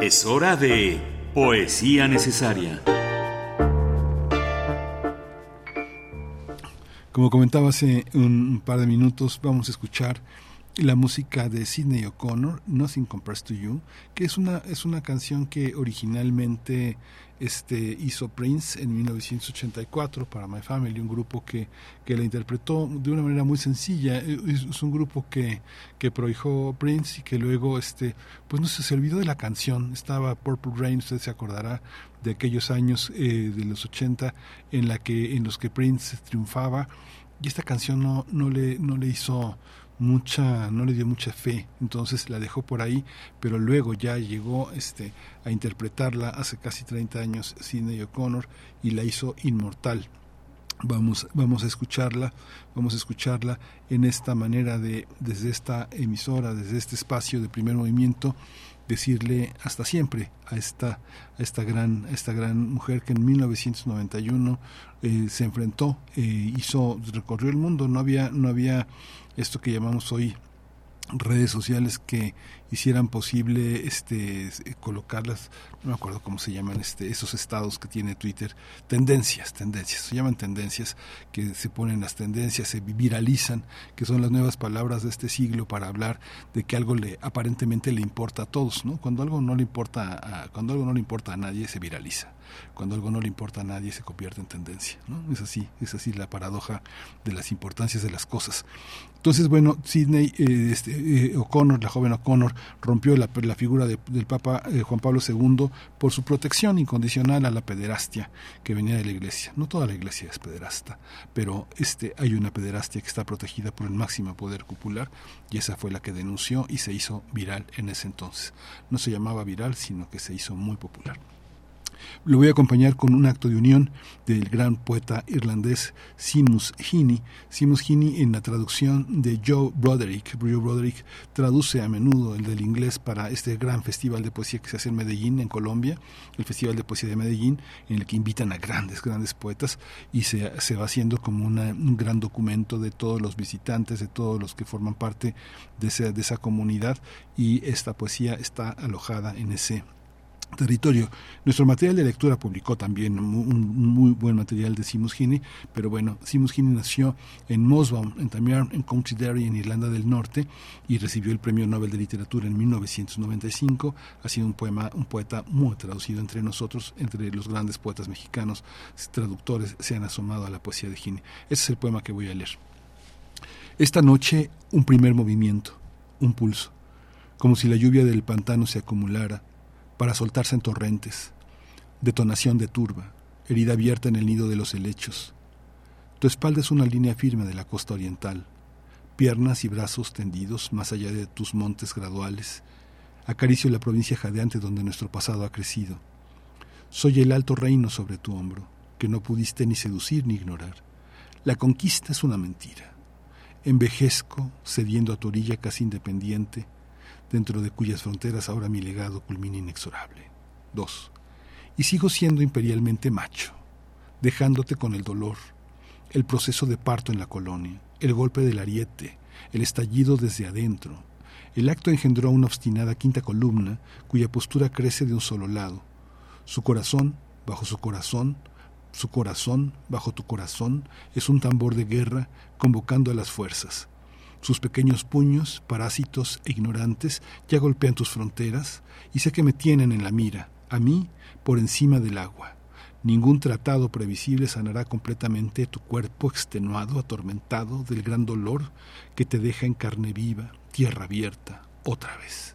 Es hora de Poesía Necesaria. Como comentaba hace un par de minutos, vamos a escuchar la música de Sinéad O'Connor, Nothing Compares to You, que es una canción que originalmente hizo Prince en 1984 para My Family, un grupo que la interpretó de una manera muy sencilla. Es un grupo que prohijó Prince y que luego pues no sé, se olvidó de la canción. Estaba Purple Rain, usted se acordará de aquellos años de los 80 en los que Prince triunfaba, y esta canción no le dio mucha fe, entonces la dejó por ahí, pero luego ya llegó a interpretarla hace casi 30 años Sinéad O'Connor y la hizo inmortal. Vamos a escucharla en esta manera desde esta emisora, desde este espacio de Primer Movimiento, decirle hasta siempre a esta gran mujer que en 1991 se enfrentó, recorrió el mundo. No había esto que llamamos hoy redes sociales que hicieran posible colocarlas, no me acuerdo cómo se llaman esos estados que tiene Twitter, tendencias, se llaman tendencias, que se ponen las tendencias, se viralizan, que son las nuevas palabras de este siglo para hablar de que algo aparentemente le importa a todos, ¿no? Cuando algo no le importa a nadie, se viraliza. Cuando algo no le importa a nadie, se convierte en tendencia, ¿no? Es así la paradoja de las importancias de las cosas. Entonces, bueno, O'Connor, la joven O'Connor, rompió la figura del Papa Juan Pablo II por su protección incondicional a la pederastia que venía de la Iglesia. No toda la Iglesia es pederasta, pero hay una pederastia que está protegida por el máximo poder cupular, y esa fue la que denunció y se hizo viral en ese entonces. No se llamaba viral, sino que se hizo muy popular. Lo voy a acompañar con un acto de unión del gran poeta irlandés Seamus Heaney. Seamus Heaney, en la traducción de Joe Broderick. Joe Broderick traduce a menudo el del inglés para este gran festival de poesía que se hace en Medellín, en Colombia, el Festival de Poesía de Medellín, en el que invitan a grandes, grandes poetas, y se va haciendo como un gran documento de todos los visitantes, de todos los que forman parte de esa comunidad, y esta poesía está alojada en ese territorio. Nuestro material de lectura publicó también un muy buen material de Seamus Heaney, pero bueno, Seamus Heaney nació en Mosbawn, en Tamiarn, en County Derry, en Irlanda del Norte, y recibió el Premio Nobel de Literatura en 1995. Ha sido un poeta muy traducido entre nosotros, entre los grandes poetas mexicanos, traductores se han asomado a la poesía de Heaney. Ese es el poema que voy a leer. Esta noche, un primer movimiento, un pulso, como si la lluvia del pantano se acumulara, para soltarse en torrentes, detonación de turba, herida abierta en el nido de los helechos. Tu espalda es una línea firme de la costa oriental, piernas y brazos tendidos más allá de tus montes graduales. Acaricio la provincia jadeante donde nuestro pasado ha crecido. Soy el alto reino sobre tu hombro, que no pudiste ni seducir ni ignorar. La conquista es una mentira. Envejezco, cediendo a tu orilla casi independiente, dentro de cuyas fronteras ahora mi legado culmina inexorable. 2. Y sigo siendo imperialmente macho, dejándote con el dolor, el proceso de parto en la colonia, el golpe del ariete, el estallido desde adentro. El acto engendró una obstinada quinta columna cuya postura crece de un solo lado. Su corazón, bajo su corazón, bajo tu corazón, es un tambor de guerra convocando a las fuerzas. Sus pequeños puños, parásitos e ignorantes, ya golpean tus fronteras y sé que me tienen en la mira, a mí, por encima del agua. Ningún tratado previsible sanará completamente tu cuerpo extenuado, atormentado del gran dolor que te deja en carne viva, tierra abierta, otra vez.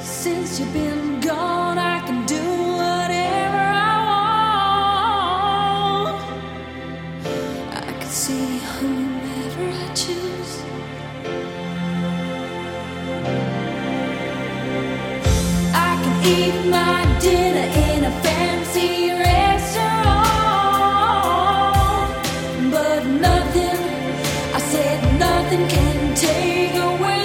Since you've been gone, I can do whatever I want. I can see whomever I choose. I can eat my dinner in a fancy restaurant, but nothing, I said nothing can take away.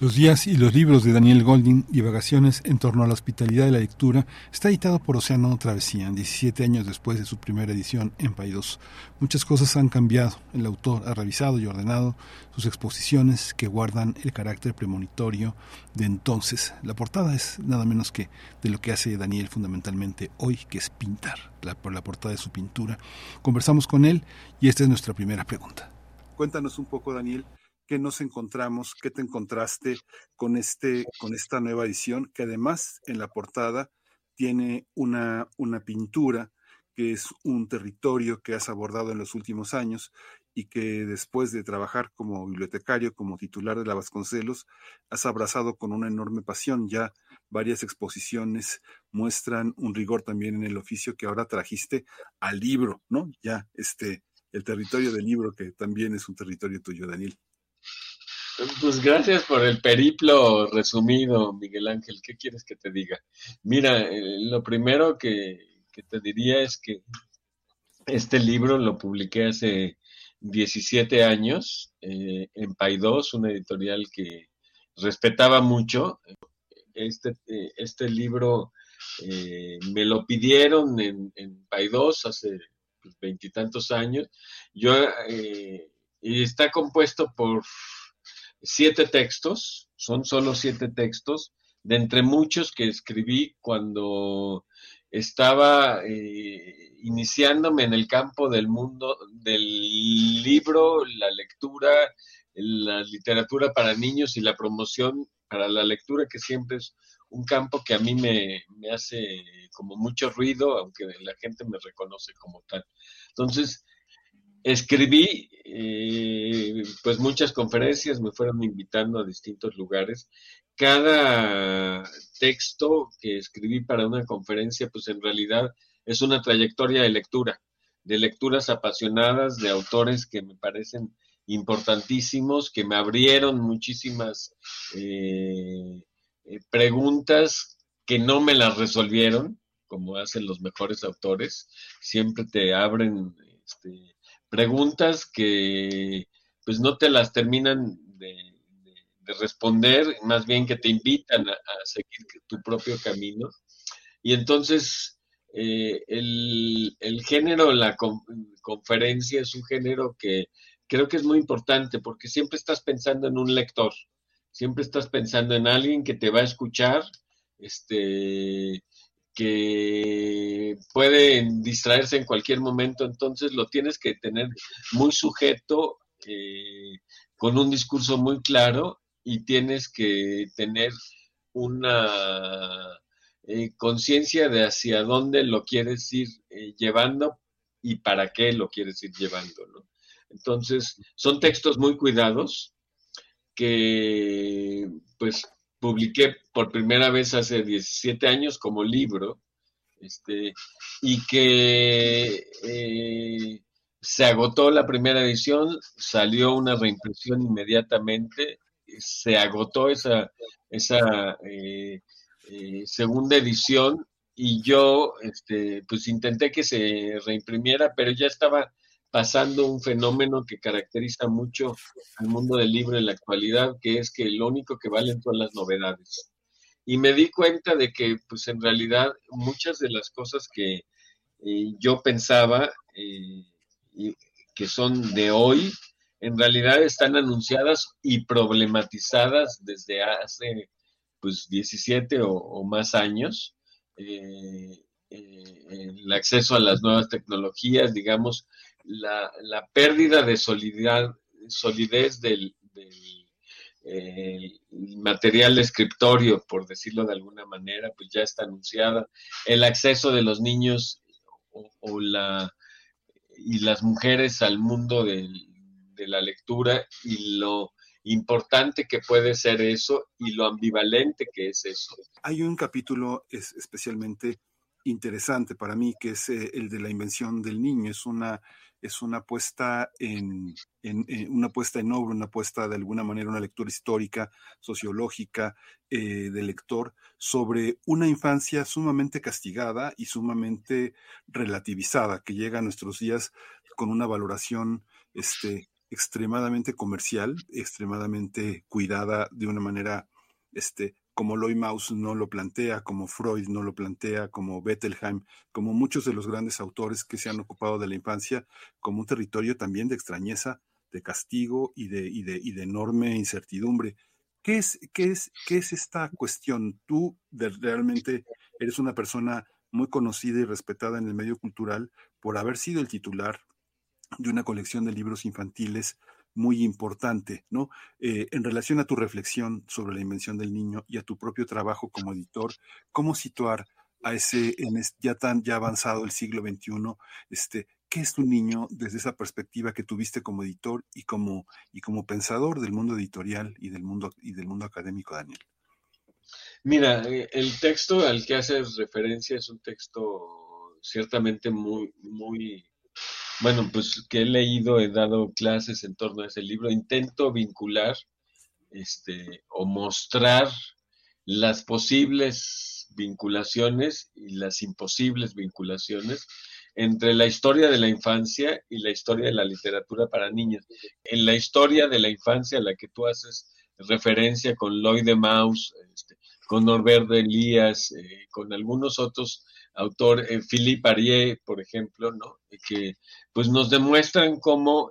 Los días y los libros de Daniel Goldin, divagaciones en torno a la hospitalidad de la lectura, está editado por Océano Travesía, 17 años después de su primera edición en Paidós. Muchas cosas han cambiado. El autor ha revisado y ordenado sus exposiciones que guardan el carácter premonitorio de entonces. La portada es nada menos que de lo que hace Daniel fundamentalmente hoy, que es pintar, la portada de su pintura. Conversamos con él y esta es nuestra primera pregunta. Cuéntanos un poco, Daniel. ¿Qué nos encontramos? ¿Qué te encontraste con esta nueva edición? Que además en la portada tiene una pintura que es un territorio que has abordado en los últimos años y que después de trabajar como bibliotecario, como titular de la Vasconcelos, has abrazado con una enorme pasión. Ya varias exposiciones muestran un rigor también en el oficio que ahora trajiste al libro, ¿no? Ya el territorio del libro, que también es un territorio tuyo, Daniel. Pues gracias por el periplo resumido, Miguel Ángel. ¿Qué quieres que te diga? Mira, lo primero que te diría es que este libro lo publiqué hace 17 años en Paidós, una editorial que respetaba mucho. Este libro me lo pidieron en Paidós hace veintitantos años. Y está compuesto por 7 textos, son solo 7 textos, de entre muchos que escribí cuando estaba iniciándome en el campo del mundo, del libro, la lectura, la literatura para niños y la promoción para la lectura, que siempre es un campo que a mí me hace como mucho ruido, aunque la gente me reconoce como tal. Entonces, escribí pues muchas conferencias, me fueron invitando a distintos lugares. Cada texto que escribí para una conferencia, pues en realidad es una trayectoria de lectura, de lecturas apasionadas, de autores que me parecen importantísimos, que me abrieron muchísimas preguntas que no me las resolvieron, como hacen los mejores autores, siempre te abren preguntas que pues no te las terminan de responder, más bien que te invitan a seguir tu propio camino. Y entonces el género, la conferencia es un género que creo que es muy importante, porque siempre estás pensando en un lector, siempre estás pensando en alguien que te va a escuchar, que pueden distraerse en cualquier momento, entonces lo tienes que tener muy sujeto, con un discurso muy claro, y tienes que tener una conciencia de hacia dónde lo quieres ir llevando y para qué lo quieres ir llevando, ¿no? Entonces, son textos muy cuidados que, pues, publiqué por primera vez hace 17 años como libro, y que se agotó la primera edición, salió una reimpresión inmediatamente, se agotó esa segunda edición, y yo pues intenté que se reimprimiera, pero ya estaba pasando un fenómeno que caracteriza mucho al mundo del libro en la actualidad, que es que lo único que valen son las novedades. Y me di cuenta de que, pues en realidad, muchas de las cosas que yo pensaba que son de hoy, en realidad están anunciadas y problematizadas desde hace, pues, 17 o más años. El acceso a las nuevas tecnologías, digamos, la pérdida de solidez del material escritorio, por decirlo de alguna manera, pues ya está anunciada. El acceso de los niños y las mujeres al mundo de la lectura, y lo importante que puede ser eso y lo ambivalente que es eso. Hay un capítulo especialmente interesante para mí, que es el de la invención del niño. Es una apuesta en una puesta en obra, una apuesta de alguna manera, una lectura histórica, sociológica, del lector, sobre una infancia sumamente castigada y sumamente relativizada, que llega a nuestros días con una valoración extremadamente comercial, extremadamente cuidada de una manera como Loymaus no lo plantea, como Freud no lo plantea, como Bettelheim, como muchos de los grandes autores que se han ocupado de la infancia como un territorio también de extrañeza, de castigo y de enorme incertidumbre. ¿Qué es esta cuestión? Tú realmente eres una persona muy conocida y respetada en el medio cultural por haber sido el titular de una colección de libros infantiles muy importante, ¿no? En relación a tu reflexión sobre la invención del niño y a tu propio trabajo como editor, ¿cómo situar a ese, ya avanzado el siglo XXI, qué es tu niño desde esa perspectiva que tuviste como editor y como pensador del mundo editorial y del mundo académico, Daniel? Mira, el texto al que haces referencia es un texto ciertamente muy, muy... Bueno, pues que he leído, he dado clases en torno a ese libro, intento vincular o mostrar las posibles vinculaciones y las imposibles vinculaciones entre la historia de la infancia y la historia de la literatura para niños. En la historia de la infancia a la que tú haces referencia con Lloyd de Maus, con Norbert de Elías, con algunos otros autor, Philippe Arié, por ejemplo, ¿no? Que pues nos demuestran cómo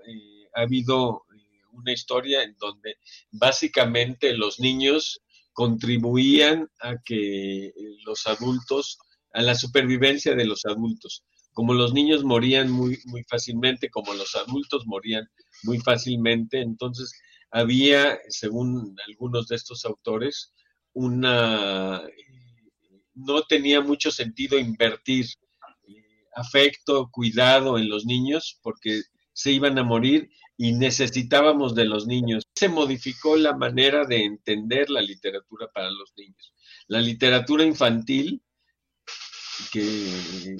ha habido una historia en donde básicamente los niños contribuían a que los adultos, a la supervivencia de los adultos. Como los niños morían muy, muy fácilmente, como los adultos morían muy fácilmente, entonces había, según algunos de estos autores, no tenía mucho sentido invertir afecto, cuidado en los niños porque se iban a morir y necesitábamos de los niños. Se modificó la manera de entender la literatura para los niños. La literatura infantil, que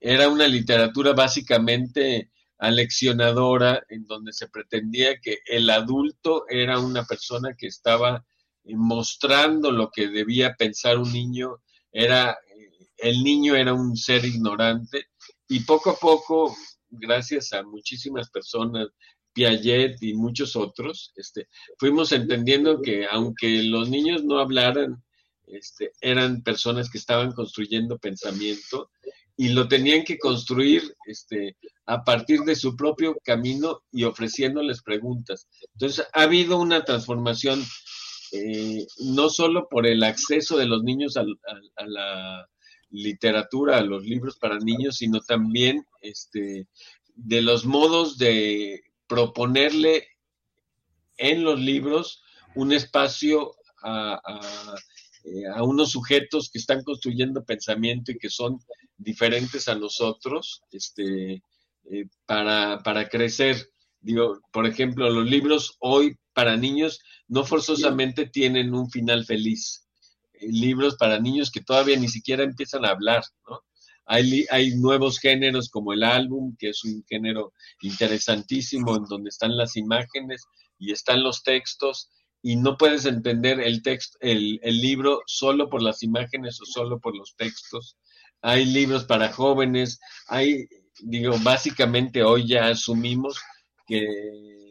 era una literatura básicamente aleccionadora, en donde se pretendía que el adulto era una persona que estaba mostrando lo que debía pensar un niño, el niño era un ser ignorante, y poco a poco, gracias a muchísimas personas, Piaget y muchos otros, fuimos entendiendo que aunque los niños no hablaran, eran personas que estaban construyendo pensamiento y lo tenían que construir a partir de su propio camino y ofreciéndoles preguntas. Entonces ha habido una transformación no solo por el acceso de los niños a la literatura, a los libros para niños, sino también de los modos de proponerle en los libros un espacio a unos sujetos que están construyendo pensamiento y que son diferentes a nosotros, para crecer. Digo, por ejemplo, los libros hoy para niños no forzosamente tienen un final feliz. Libros para niños que todavía ni siquiera empiezan a hablar, ¿no? Hay nuevos géneros como el álbum, que es un género interesantísimo, en donde están las imágenes y están los textos, y no puedes entender el libro solo por las imágenes o solo por los textos. Hay libros para jóvenes, básicamente hoy ya asumimos que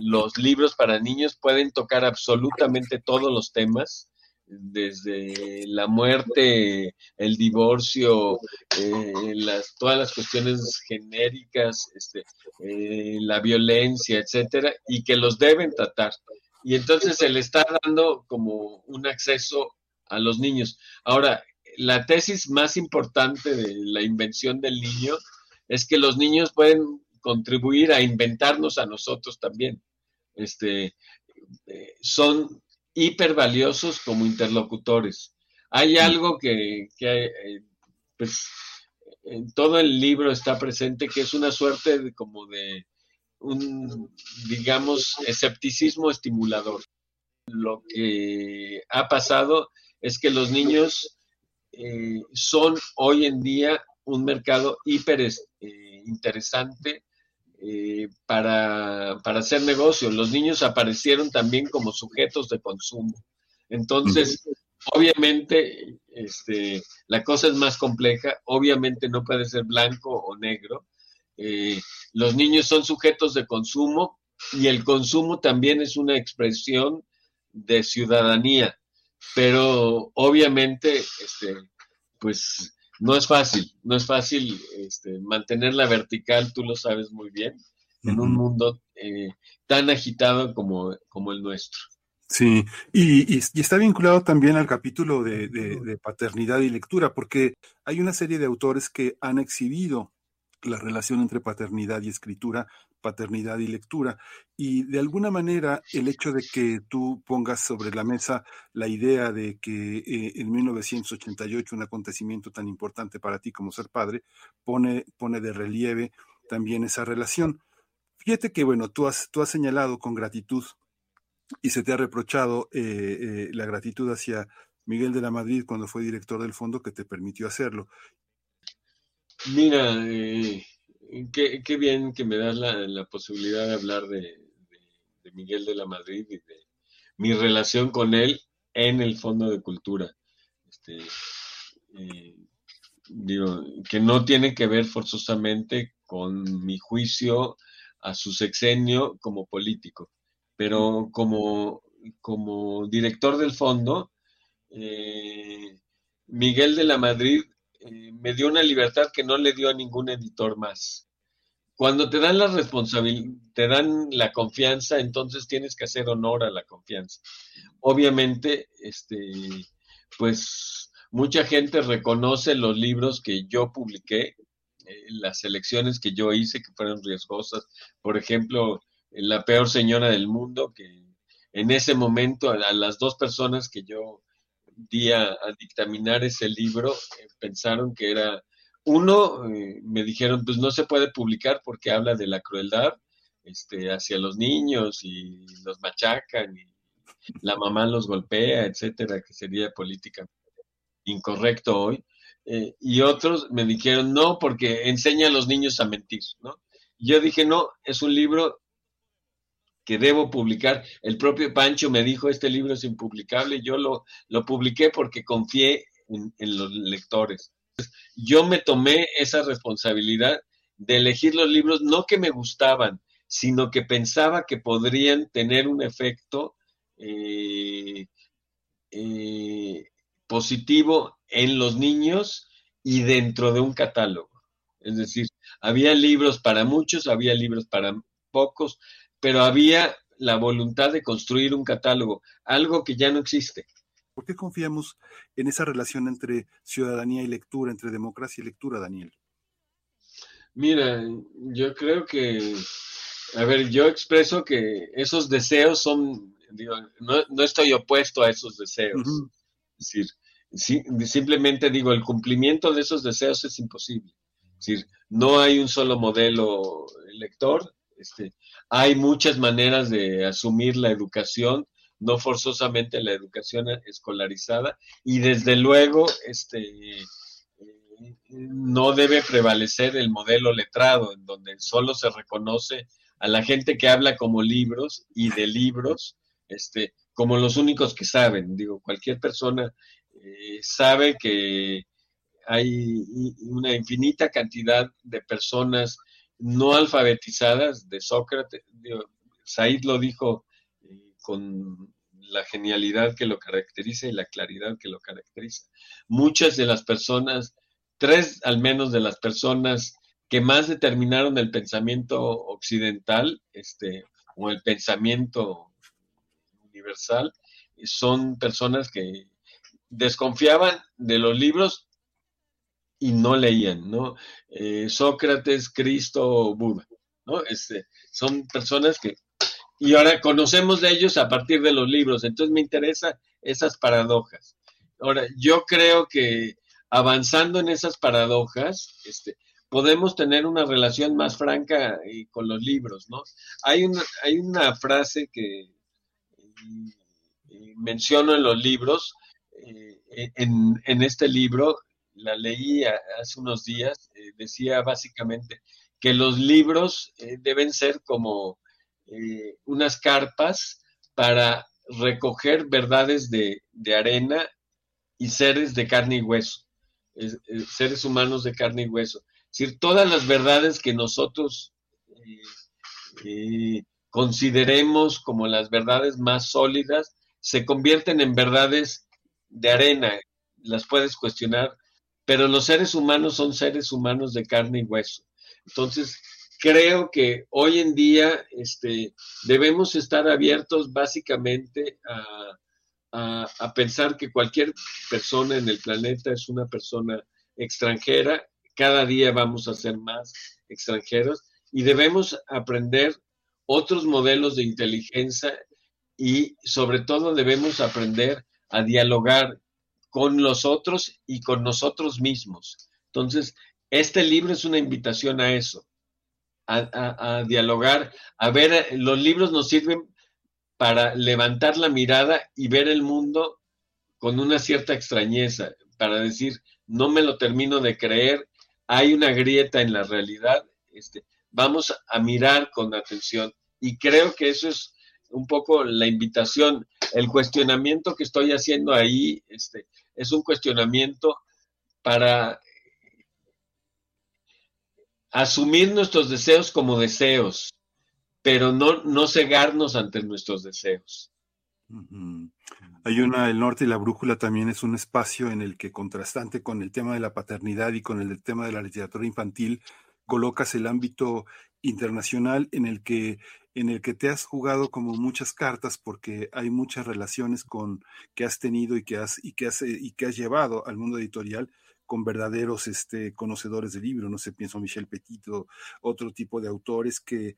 los libros para niños pueden tocar absolutamente todos los temas, desde la muerte, el divorcio, todas las cuestiones genéricas, la violencia, etcétera, y que los deben tratar. Y entonces se le está dando como un acceso a los niños. Ahora, la tesis más importante de la invención del niño es que los niños pueden contribuir a inventarnos a nosotros también. Son hipervaliosos como interlocutores. Hay algo que en todo el libro está presente, que es una suerte de escepticismo estimulador. Lo que ha pasado es que los niños son hoy en día un mercado hiper interesante para hacer negocios. Los niños aparecieron también como sujetos de consumo. Entonces, obviamente, la cosa es más compleja, obviamente no puede ser blanco o negro. Los niños son sujetos de consumo y el consumo también es una expresión de ciudadanía, pero obviamente, pues no es fácil mantener la vertical, tú lo sabes muy bien, en un mundo tan agitado como el nuestro. Sí, y está vinculado también al capítulo de paternidad y lectura, porque hay una serie de autores que han exhibido la relación entre paternidad y escritura, paternidad y lectura, y de alguna manera el hecho de que tú pongas sobre la mesa la idea de que en 1988 un acontecimiento tan importante para ti como ser padre pone de relieve también esa relación. Fíjate que, bueno, tú has señalado con gratitud y se te ha reprochado la gratitud hacia Miguel de la Madrid cuando fue director del fondo que te permitió hacerlo. Mira, qué bien que me das la posibilidad de hablar de Miguel de la Madrid y de mi relación con él en el Fondo de Cultura. Digo, que no tiene que ver forzosamente con mi juicio a su sexenio como político, pero como director del fondo, Miguel de la Madrid me dio una libertad que no le dio a ningún editor más. Cuando te dan la responsabilidad, te dan la confianza, entonces tienes que hacer honor a la confianza. Obviamente, pues mucha gente reconoce los libros que yo publiqué, las elecciones que yo hice que fueron riesgosas. Por ejemplo, La peor señora del mundo, que en ese momento a las dos personas que yo di a dictaminar ese libro, pensaron que era uno, me dijeron, pues no se puede publicar porque habla de la crueldad hacia los niños y los machacan y la mamá los golpea, etcétera, que sería políticamente incorrecto hoy, y otros me dijeron no, porque enseña a los niños a mentir, ¿no? Yo dije no, es un libro que debo publicar. El propio Pancho me dijo, este libro es impublicable, yo lo publiqué porque confié en los lectores. Yo me tomé esa responsabilidad de elegir los libros, no que me gustaban, sino que pensaba que podrían tener un efecto positivo en los niños y dentro de un catálogo. Es decir, había libros para muchos, había libros para pocos, pero había la voluntad de construir un catálogo, algo que ya no existe. ¿Por qué confiamos en esa relación entre ciudadanía y lectura, entre democracia y lectura, Daniel? Mira, yo creo que, yo expreso que esos deseos son, digo, no estoy opuesto a esos deseos. Uh-huh. Es decir, simplemente digo, el cumplimiento de esos deseos es imposible. Es decir, no hay un solo modelo lector. Hay muchas maneras de asumir la educación, no forzosamente la educación escolarizada, y desde luego no debe prevalecer el modelo letrado, en donde solo se reconoce a la gente que habla como libros y de libros, como los únicos que saben. Digo, cualquier persona sabe que hay una infinita cantidad de personas no alfabetizadas, de Sócrates. Said lo dijo con la genialidad que lo caracteriza y la claridad que lo caracteriza. Muchas de las personas, tres al menos de las personas que más determinaron el pensamiento occidental, o el pensamiento universal, son personas que desconfiaban de los libros y no leían, ¿no? Sócrates, Cristo, Buda, ¿no? Son personas que... Y ahora conocemos de ellos a partir de los libros, entonces me interesan esas paradojas. Ahora, yo creo que avanzando en esas paradojas, podemos tener una relación más franca con los libros, ¿no? Hay una frase que menciono en los libros, en este libro, la leí hace unos días, decía básicamente que los libros deben ser como unas carpas para recoger verdades de arena y seres de carne y hueso, seres humanos de carne y hueso. Es decir, todas las verdades que nosotros consideremos como las verdades más sólidas se convierten en verdades de arena, las puedes cuestionar, pero los seres humanos son seres humanos de carne y hueso. Entonces, creo que hoy en día debemos estar abiertos básicamente a pensar que cualquier persona en el planeta es una persona extranjera. Cada día vamos a ser más extranjeros y debemos aprender otros modelos de inteligencia y sobre todo debemos aprender a dialogar con los otros y con nosotros mismos. Entonces, este libro es una invitación a eso, a dialogar, a ver, los libros nos sirven para levantar la mirada y ver el mundo con una cierta extrañeza, para decir, no me lo termino de creer, hay una grieta en la realidad, vamos a mirar con atención, y creo que eso es un poco la invitación. El cuestionamiento que estoy haciendo ahí es un cuestionamiento para asumir nuestros deseos como deseos, pero no cegarnos ante nuestros deseos. Uh-huh. Hay una, El norte y la brújula también es un espacio en el que, contrastante con el tema de la paternidad y con el tema de la literatura infantil, colocas el ámbito internacional en el que te has jugado como muchas cartas, porque hay muchas relaciones que has tenido y que has llevado al mundo editorial con verdaderos conocedores de libro. No sé, pienso Michel Petit, otro tipo de autores que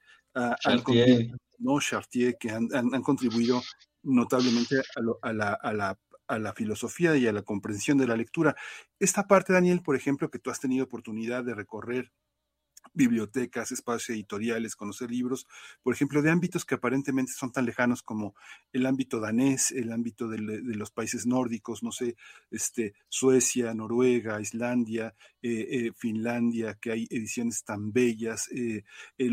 Chartier, que han contribuido notablemente a la filosofía y a la comprensión de la lectura. Esta parte, Daniel, por ejemplo, que tú has tenido oportunidad de recorrer bibliotecas, espacios editoriales, conocer libros, por ejemplo, de ámbitos que aparentemente son tan lejanos como el ámbito danés, el ámbito de los países nórdicos, no sé, Suecia, Noruega, Islandia, Finlandia, que hay ediciones tan bellas, en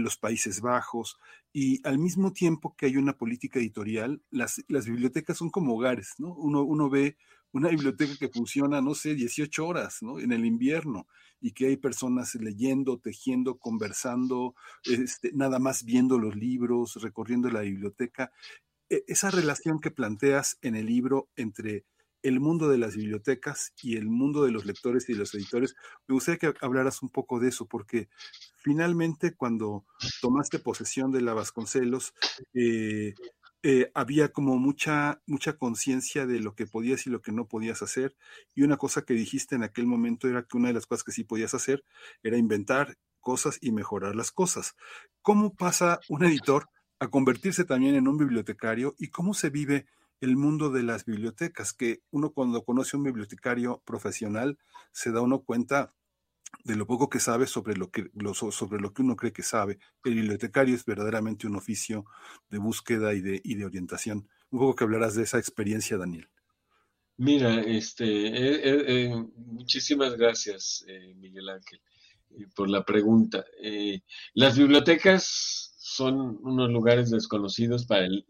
los Países Bajos. Y al mismo tiempo que hay una política editorial, las bibliotecas son como hogares, ¿no? Uno ve una biblioteca que funciona, no sé, 18 horas, ¿no? En el invierno, y que hay personas leyendo, tejiendo, conversando, nada más viendo los libros, recorriendo la biblioteca. Esa relación que planteas en el libro entre el mundo de las bibliotecas y el mundo de los lectores y de los editores, me gustaría que hablaras un poco de eso, porque finalmente cuando tomaste posesión de la Vasconcelos, había como mucha conciencia de lo que podías y lo que no podías hacer, y una cosa que dijiste en aquel momento era que una de las cosas que sí podías hacer era inventar cosas y mejorar las cosas. ¿Cómo pasa un editor a convertirse también en un bibliotecario, y cómo se vive el mundo de las bibliotecas? Que uno, cuando conoce a un bibliotecario profesional, se da uno cuenta de lo poco que sabe sobre lo que uno cree que sabe. El bibliotecario es verdaderamente un oficio de búsqueda y de orientación. Un poco que hablarás de esa experiencia, Daniel. Mira, muchísimas gracias, Miguel Ángel, por la pregunta. Las bibliotecas son unos lugares desconocidos para la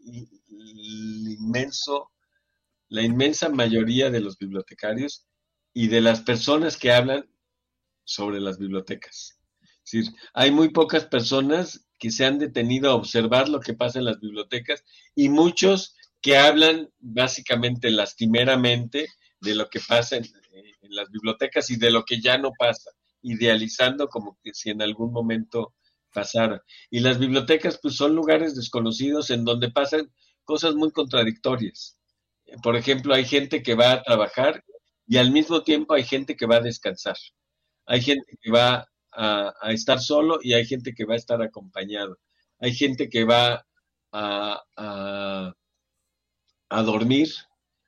inmensa mayoría de los bibliotecarios y de las personas que hablan sobre las bibliotecas. Es decir, hay muy pocas personas que se han detenido a observar lo que pasa en las bibliotecas, y muchos que hablan básicamente lastimeramente de lo que pasa en las bibliotecas y de lo que ya no pasa, idealizando como que si en algún momento pasara. Y las bibliotecas pues son lugares desconocidos en donde pasan cosas muy contradictorias. Por ejemplo, hay gente que va a trabajar y al mismo tiempo hay gente que va a descansar. Hay gente que va a estar solo y hay gente que va a estar acompañado. Hay gente que va a dormir,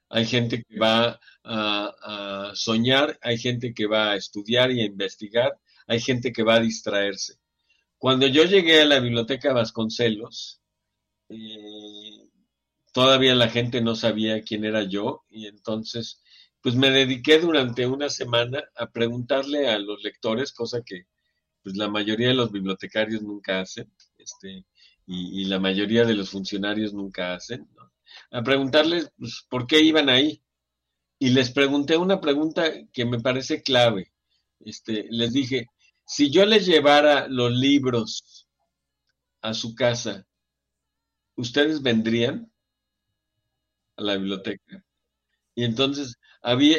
hay gente que va a soñar, hay gente que va a estudiar y a investigar, hay gente que va a distraerse. Cuando yo llegué a la Biblioteca Vasconcelos, todavía la gente no sabía quién era yo, y entonces pues me dediqué durante una semana a preguntarle a los lectores, cosa que pues la mayoría de los bibliotecarios nunca hacen, y la mayoría de los funcionarios nunca hacen, ¿no? A preguntarles pues, por qué iban ahí. Y les pregunté una pregunta que me parece clave. Les dije, si yo les llevara los libros a su casa, ¿ustedes vendrían a la biblioteca? Y entonces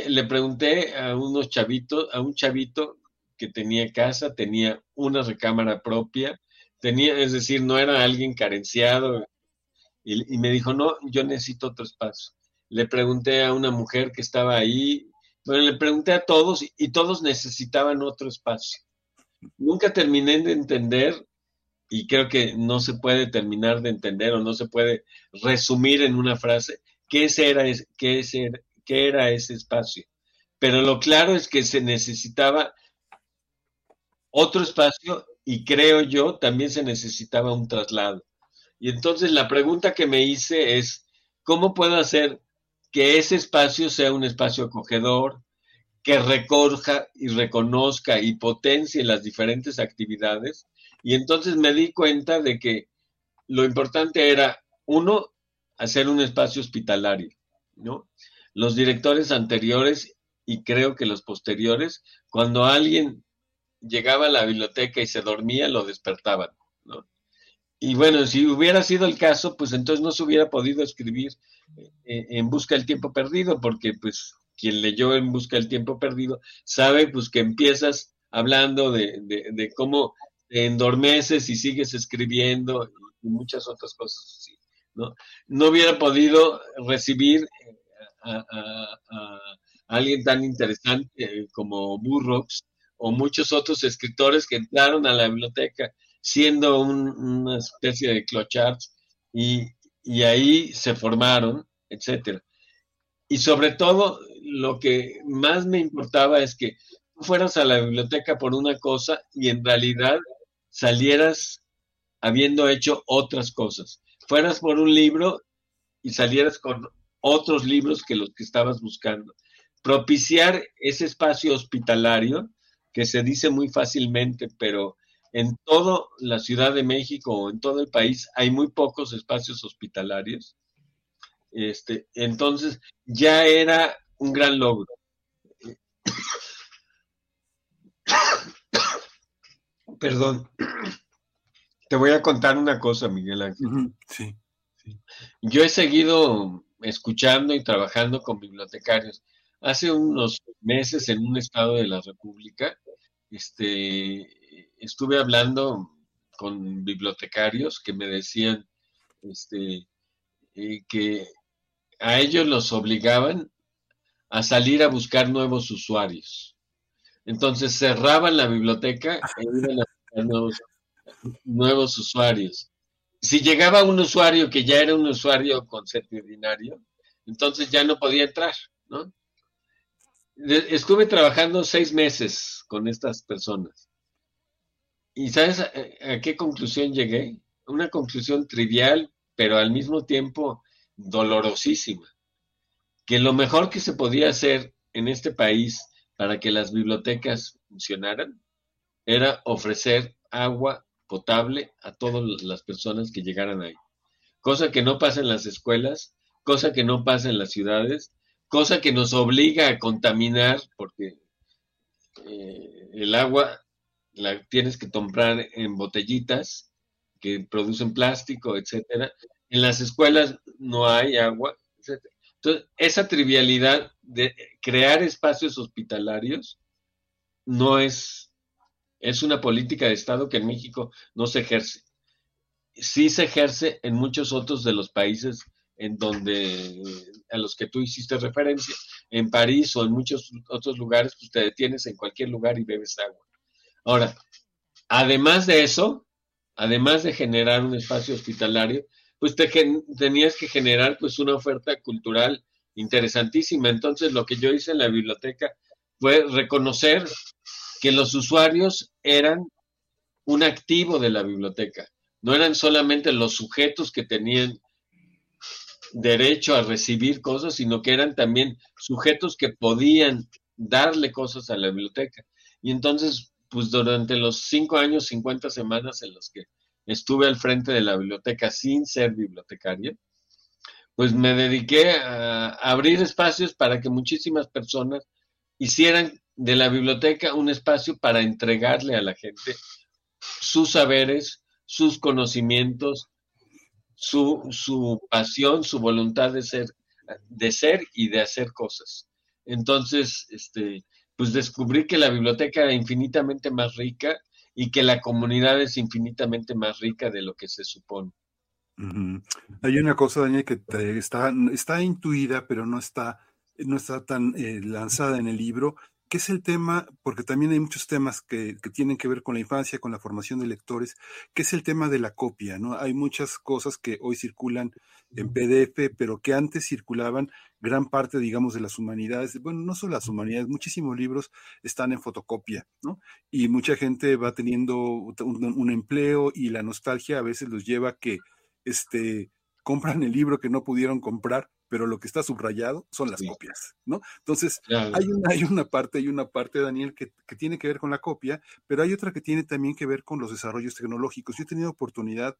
le pregunté a unos chavitos, a un chavito que tenía casa, tenía una recámara propia, tenía, es decir, no era alguien carenciado, y me dijo, no, yo necesito otro espacio. Le pregunté a una mujer que estaba ahí, bueno, le pregunté a todos, y todos necesitaban otro espacio. Nunca terminé de entender, y creo que no se puede terminar de entender, o no se puede resumir en una frase, qué era ese espacio. Pero lo claro es que se necesitaba otro espacio, y creo yo también se necesitaba un traslado. Y entonces la pregunta que me hice es, ¿cómo puedo hacer que ese espacio sea un espacio acogedor, que recoja y reconozca y potencie las diferentes actividades? Y entonces me di cuenta de que lo importante era, uno, hacer un espacio hospitalario, ¿no? Los directores anteriores, y creo que los posteriores, cuando alguien llegaba a la biblioteca y se dormía, lo despertaban, ¿no? Y bueno, si hubiera sido el caso, pues entonces no se hubiera podido escribir En busca del tiempo perdido, porque pues quien leyó En busca del tiempo perdido sabe pues que empiezas hablando de cómo te endormeces y sigues escribiendo y muchas otras cosas así, ¿no? No hubiera podido recibir a alguien tan interesante como Burroughs, o muchos otros escritores que entraron a la biblioteca siendo una especie de clochards, y ahí se formaron, etcétera. Y sobre todo, lo que más me importaba es que tú fueras a la biblioteca por una cosa y en realidad salieras habiendo hecho otras cosas. Fueras por un libro y salieras con otros libros que los que estabas buscando. Propiciar ese espacio hospitalario, que se dice muy fácilmente, pero en toda la Ciudad de México o en todo el país hay muy pocos espacios hospitalarios. Entonces ya era un gran logro. Perdón. Te voy a contar una cosa, Miguel Ángel. Sí, sí. Yo he seguido escuchando y trabajando con bibliotecarios. Hace unos meses en un estado de la República, estuve hablando con bibliotecarios que me decían que a ellos los obligaban a salir a buscar nuevos usuarios. Entonces cerraban la biblioteca e iban a buscar nuevos usuarios. Si llegaba un usuario que ya era un usuario consuetudinario, entonces ya no podía entrar, ¿no? Estuve trabajando 6 meses con estas personas. ¿Y sabes a qué conclusión llegué? Una conclusión trivial, pero al mismo tiempo dolorosísima. Que lo mejor que se podía hacer en este país para que las bibliotecas funcionaran era ofrecer agua potable a todas las personas que llegaran ahí. Cosa que no pasa en las escuelas, cosa que no pasa en las ciudades, cosa que nos obliga a contaminar, porque el agua la tienes que comprar en botellitas que producen plástico, etcétera. En las escuelas no hay agua, etcétera. Entonces, esa trivialidad de crear espacios hospitalarios no es una política de Estado que en México no se ejerce. Sí se ejerce en muchos otros de los países en donde a los que tú hiciste referencia, en París o en muchos otros lugares, pues te detienes en cualquier lugar y bebes agua. Ahora, además de eso, además de generar un espacio hospitalario, pues tenías que generar pues una oferta cultural interesantísima. Entonces, lo que yo hice en la biblioteca fue reconocer que los usuarios eran un activo de la biblioteca, no eran solamente los sujetos que tenían derecho a recibir cosas, sino que eran también sujetos que podían darle cosas a la biblioteca. Y entonces, pues durante los 5 años, 50 semanas en los que estuve al frente de la biblioteca sin ser bibliotecaria, pues me dediqué a abrir espacios para que muchísimas personas hicieran de la biblioteca un espacio para entregarle a la gente sus saberes, sus conocimientos, su pasión, su voluntad de ser y de hacer cosas. Entonces, pues descubrí que la biblioteca era infinitamente más rica y que la comunidad es infinitamente más rica de lo que se supone. Uh-huh. Hay una cosa, Daniel, que está intuida, pero no está tan lanzada en el libro, que es el tema, porque también hay muchos temas que tienen que ver con la infancia, con la formación de lectores, que es el tema de la copia, ¿no? Hay muchas cosas que hoy circulan en PDF, pero que antes circulaban gran parte, digamos, de las humanidades. Bueno, no solo las humanidades, muchísimos libros están en fotocopia, ¿no? Y mucha gente va teniendo un empleo y la nostalgia a veces los lleva a que compran el libro que no pudieron comprar, pero lo que está subrayado son las copias, ¿no? Entonces, claro, hay una parte, Daniel, que tiene que ver con la copia, pero hay otra que tiene también que ver con los desarrollos tecnológicos. Yo he tenido oportunidad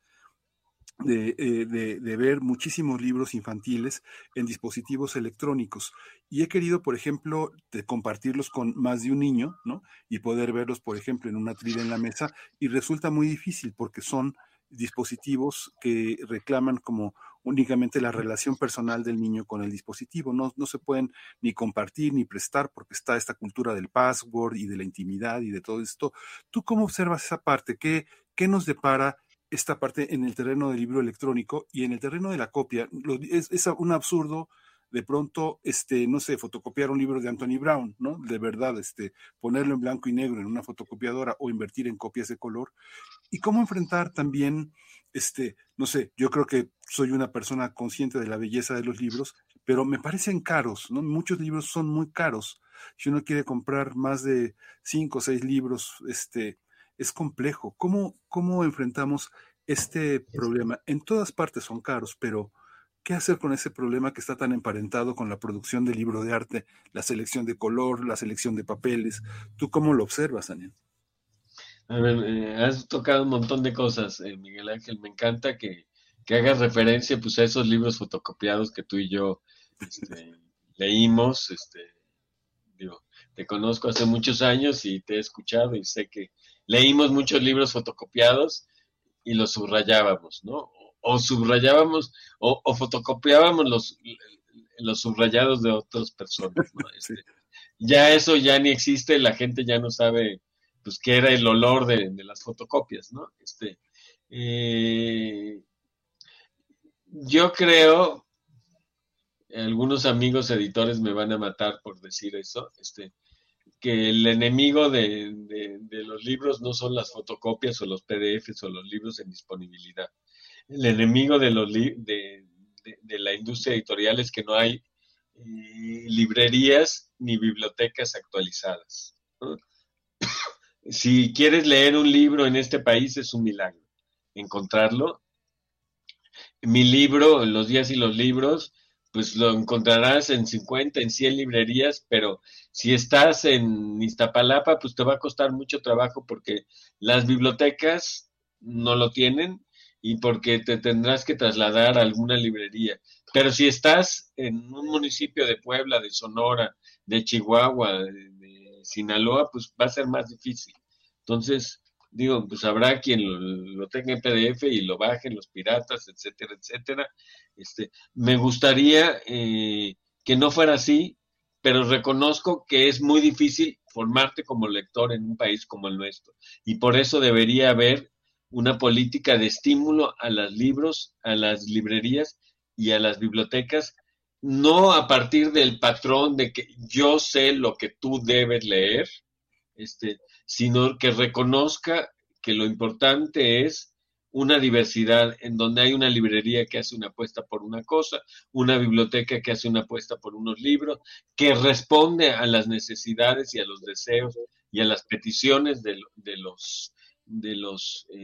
de ver muchísimos libros infantiles en dispositivos electrónicos y he querido, por ejemplo, compartirlos con más de un niño, ¿no? Y poder verlos, por ejemplo, en una trilla en la mesa, y resulta muy difícil porque son dispositivos que reclaman como únicamente la relación personal del niño con el dispositivo. No se pueden ni compartir ni prestar porque está esta cultura del password y de la intimidad y de todo esto. ¿Tú cómo observas esa parte? ¿Qué nos depara esta parte en el terreno del libro electrónico y en el terreno de la copia? Es un absurdo de pronto, no sé, fotocopiar un libro de Anthony Brown, ¿no? De verdad, ponerlo en blanco y negro en una fotocopiadora o invertir en copias de color. Y cómo enfrentar también, no sé, yo creo que soy una persona consciente de la belleza de los libros, pero me parecen caros, ¿no? Muchos libros son muy caros. Si uno quiere comprar más de 5 o 6 libros, es complejo. ¿Cómo enfrentamos este problema? En todas partes son caros, pero ¿qué hacer con ese problema que está tan emparentado con la producción del libro de arte, la selección de color, la selección de papeles? ¿Tú cómo lo observas, Daniel? A ver, has tocado un montón de cosas, Miguel Ángel. Me encanta que hagas referencia, pues, a esos libros fotocopiados que tú y yo leímos. Te conozco hace muchos años y te he escuchado y sé que leímos muchos libros fotocopiados y los subrayábamos, ¿no? O subrayábamos o fotocopiábamos los subrayados de otras personas, ¿no? Ya eso ya ni existe, la gente ya no sabe, pues, qué era el olor de las fotocopias, ¿no? Yo creo, algunos amigos editores me van a matar por decir eso, que el enemigo de los libros no son las fotocopias o los PDFs o los libros en disponibilidad. El enemigo de la industria editorial es que no hay librerías ni bibliotecas actualizadas, ¿no? Si quieres leer un libro en este país es un milagro encontrarlo. Mi libro, Los días y los libros, pues lo encontrarás en 50, en 100 librerías, pero si estás en Iztapalapa, pues te va a costar mucho trabajo porque las bibliotecas no lo tienen y porque te tendrás que trasladar a alguna librería. Pero si estás en un municipio de Puebla, de Sonora, de Chihuahua, de Sinaloa, pues va a ser más difícil. Entonces, digo, pues habrá quien lo tenga en PDF y lo bajen los piratas, etcétera, etcétera. Me gustaría que no fuera así, pero reconozco que es muy difícil formarte como lector en un país como el nuestro. Y por eso debería haber una política de estímulo a los libros, a las librerías y a las bibliotecas, no a partir del patrón de que yo sé lo que tú debes leer, sino que reconozca que lo importante es una diversidad en donde hay una librería que hace una apuesta por una cosa, una biblioteca que hace una apuesta por unos libros, que responde a las necesidades y a los deseos y a las peticiones de los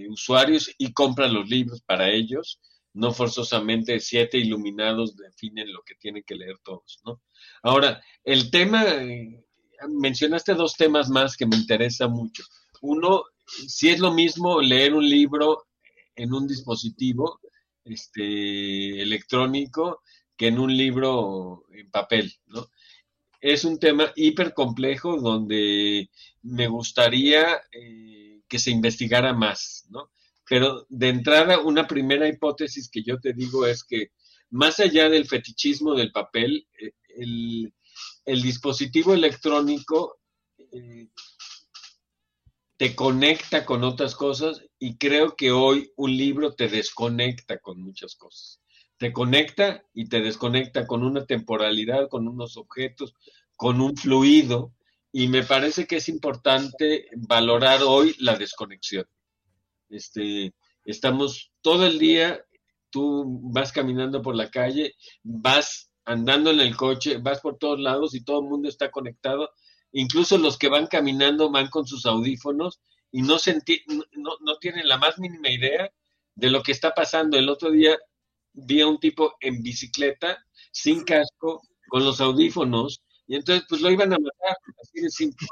usuarios y compran los libros para ellos, no forzosamente 7 iluminados definen lo que tienen que leer todos, ¿no? Ahora, el tema, mencionaste dos temas más que me interesa mucho. Uno, si es lo mismo leer un libro en un dispositivo electrónico que en un libro en papel, ¿no? Es un tema hiper complejo donde me gustaría que se investigara más, ¿no? Pero de entrada, una primera hipótesis que yo te digo es que más allá del fetichismo del papel, el dispositivo electrónico te conecta con otras cosas y creo que hoy un libro te desconecta con muchas cosas. Te conecta y te desconecta con una temporalidad, con unos objetos, con un fluido, y me parece que es importante valorar hoy la desconexión. Estamos todo el día, tú vas caminando por la calle, vas andando en el coche, vas por todos lados y todo el mundo está conectado, incluso los que van caminando van con sus audífonos y no tienen la más mínima idea de lo que está pasando. El otro día vi a un tipo en bicicleta, sin casco, con los audífonos, y entonces pues lo iban a matar, así de simple,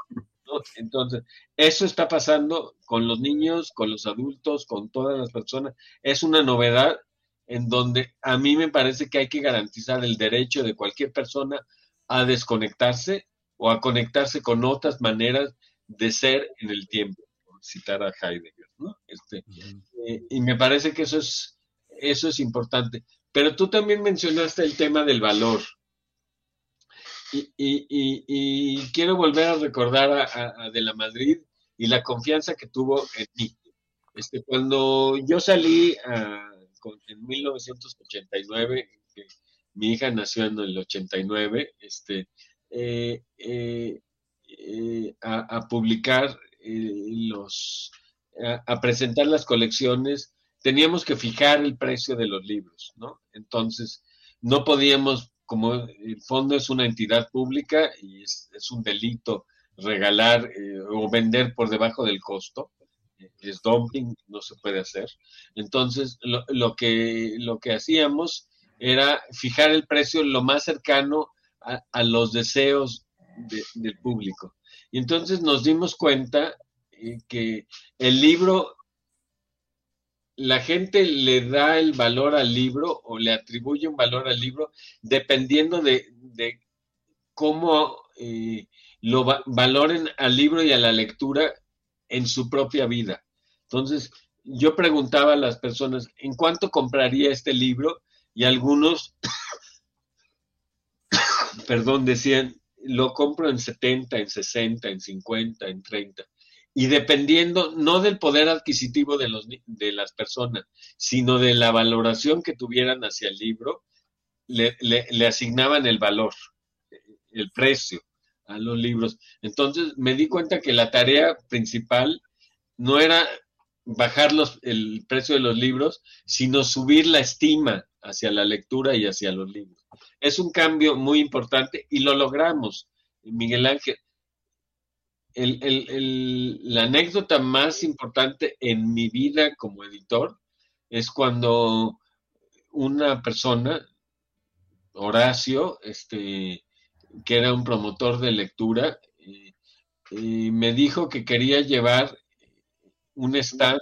¿no? Entonces, eso está pasando con los niños, con los adultos, con todas las personas. Es una novedad en donde a mí me parece que hay que garantizar el derecho de cualquier persona a desconectarse o a conectarse con otras maneras de ser en el tiempo, por citar a Heidegger, ¿no? Y me parece que eso es importante. Pero tú también mencionaste el tema del valor. Y quiero volver a recordar a De la Madrid y la confianza que tuvo en mí. Cuando yo salí en 1989, mi hija nació en el 89, a publicar a presentar las colecciones, teníamos que fijar el precio de los libros, ¿no? Entonces, no podíamos, como el fondo es una entidad pública y es un delito regalar o vender por debajo del costo, es dumping, no se puede hacer. Entonces, lo que hacíamos era fijar el precio lo más cercano a los deseos del público. Y entonces nos dimos cuenta que el libro... La gente le da el valor al libro o le atribuye un valor al libro dependiendo de cómo lo valoren al libro y a la lectura en su propia vida. Entonces, yo preguntaba a las personas, ¿en cuánto compraría este libro? Y algunos, decían, lo compro en 70, en 60, en 50, en 30. Y dependiendo, no del poder adquisitivo de las personas, sino de la valoración que tuvieran hacia el libro, le asignaban el valor, el precio a los libros. Entonces me di cuenta que la tarea principal no era bajar el precio de los libros, sino subir la estima hacia la lectura y hacia los libros. Es un cambio muy importante y lo logramos, Miguel Ángel. La anécdota más importante en mi vida como editor es cuando una persona, Horacio, que era un promotor de lectura, me dijo que quería llevar un stand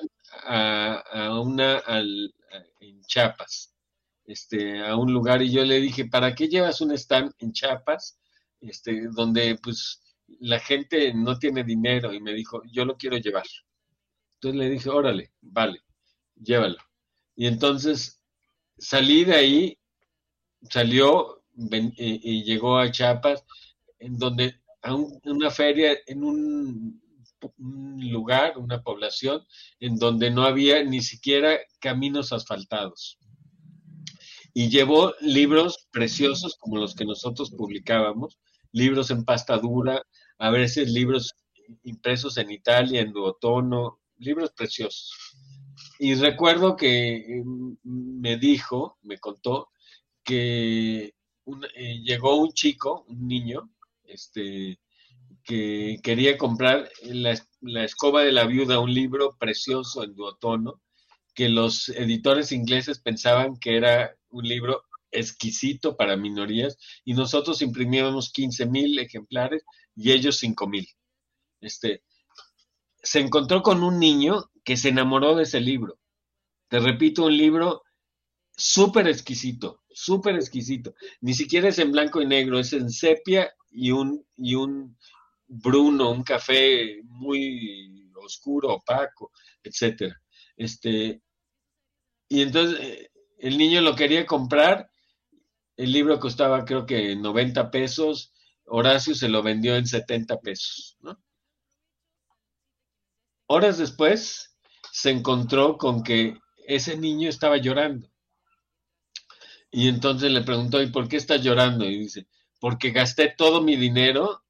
en Chiapas, a un lugar, y yo le dije, ¿para qué llevas un stand en Chiapas? Donde pues la gente no tiene dinero, y me dijo, yo lo quiero llevar. Entonces le dije, órale, vale, llévalo. Y entonces salí de ahí, y llegó a Chiapas, en donde una feria, en un lugar, una población, en donde no había ni siquiera caminos asfaltados. Y llevó libros preciosos como los que nosotros publicábamos, libros en pasta dura, a veces libros impresos en Italia, en duotono, libros preciosos. Y recuerdo que me contó que llegó un chico, un niño, que quería comprar La escoba de la viuda, un libro precioso en duotono, que los editores ingleses pensaban que era un libro exquisito para minorías y nosotros imprimíamos 15,000 ejemplares y ellos 5,000. Se encontró con un niño que se enamoró de ese libro. Te repito, un libro súper exquisito, súper exquisito. Ni siquiera es en blanco y negro, es en sepia y un bruno, un café muy oscuro, opaco, etcétera. Y entonces el niño lo quería comprar. El libro costaba creo que 90 pesos. Horacio se lo vendió en 70 pesos, ¿no? Horas después se encontró con que ese niño estaba llorando. Y entonces le preguntó, ¿y por qué estás llorando? Y dice, porque gasté todo mi dinero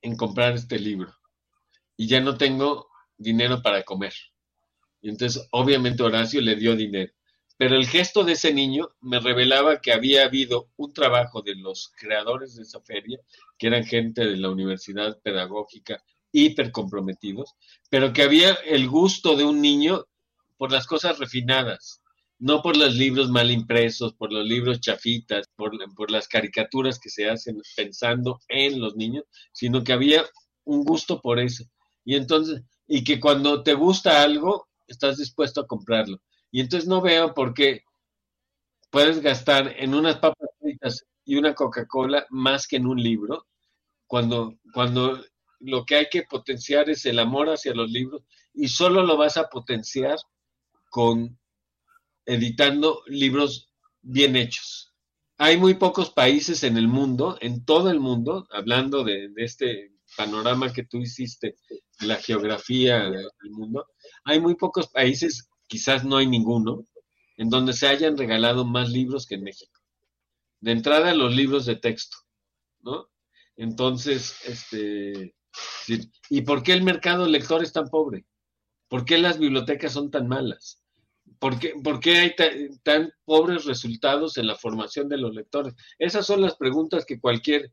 en comprar este libro y ya no tengo dinero para comer. Y entonces obviamente Horacio le dio dinero. Pero el gesto de ese niño me revelaba que había habido un trabajo de los creadores de esa feria, que eran gente de la universidad pedagógica, hiper comprometidos, pero que había el gusto de un niño por las cosas refinadas, no por los libros mal impresos, por los libros chafitas, por las caricaturas que se hacen pensando en los niños, sino que había un gusto por eso. Y entonces, y que cuando te gusta algo, estás dispuesto a comprarlo. Y entonces no veo por qué puedes gastar en unas papas fritas y una Coca-Cola más que en un libro, cuando lo que hay que potenciar es el amor hacia los libros, y solo lo vas a potenciar con editando libros bien hechos. Hay muy pocos países en el mundo, en todo el mundo, hablando de este panorama que tú hiciste, la geografía del mundo, hay muy pocos países, quizás no hay ninguno, en donde se hayan regalado más libros que en México. De entrada, los libros de texto, ¿no? Entonces, ¿y por qué el mercado lector es tan pobre? ¿Por qué las bibliotecas son tan malas? ¿Por qué hay tan pobres resultados en la formación de los lectores? Esas son las preguntas que cualquier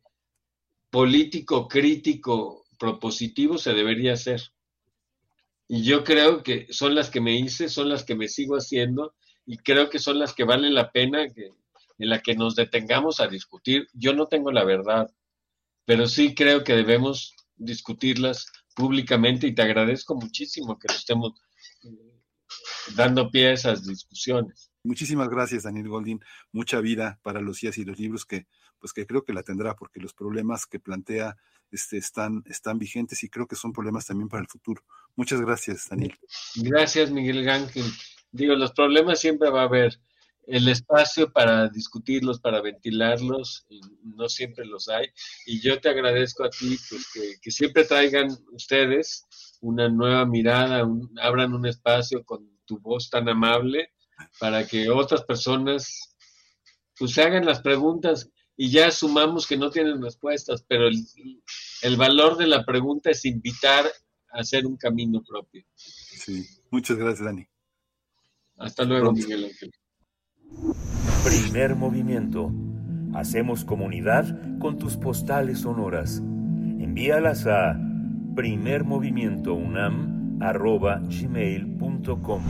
político, crítico, propositivo se debería hacer. Y yo creo que son las que me hice, son las que me sigo haciendo, y creo que son las que valen la pena, en las que nos detengamos a discutir. Yo no tengo la verdad, pero sí creo que debemos discutirlas públicamente, y te agradezco muchísimo que nos estemos dando pie a esas discusiones. Muchísimas gracias, Daniel Goldin. Mucha vida para Lucía y los libros que creo que la tendrá, porque los problemas que plantea están vigentes y creo que son problemas también para el futuro. Muchas gracias, Daniel. Gracias, Miguel Ángel. Los problemas siempre va a haber. El espacio para discutirlos, para ventilarlos, no siempre los hay. Y yo te agradezco a ti que siempre traigan ustedes una nueva mirada, abran un espacio con tu voz tan amable para que otras personas se hagan las preguntas y ya asumamos que no tienen respuestas, pero el valor de la pregunta es invitar a hacer un camino propio. Sí, muchas gracias, Dani. Hasta luego, Miguel Ángel. Primer Movimiento. Hacemos comunidad con tus postales sonoras. Envíalas a primermovimientounam@gmail.com.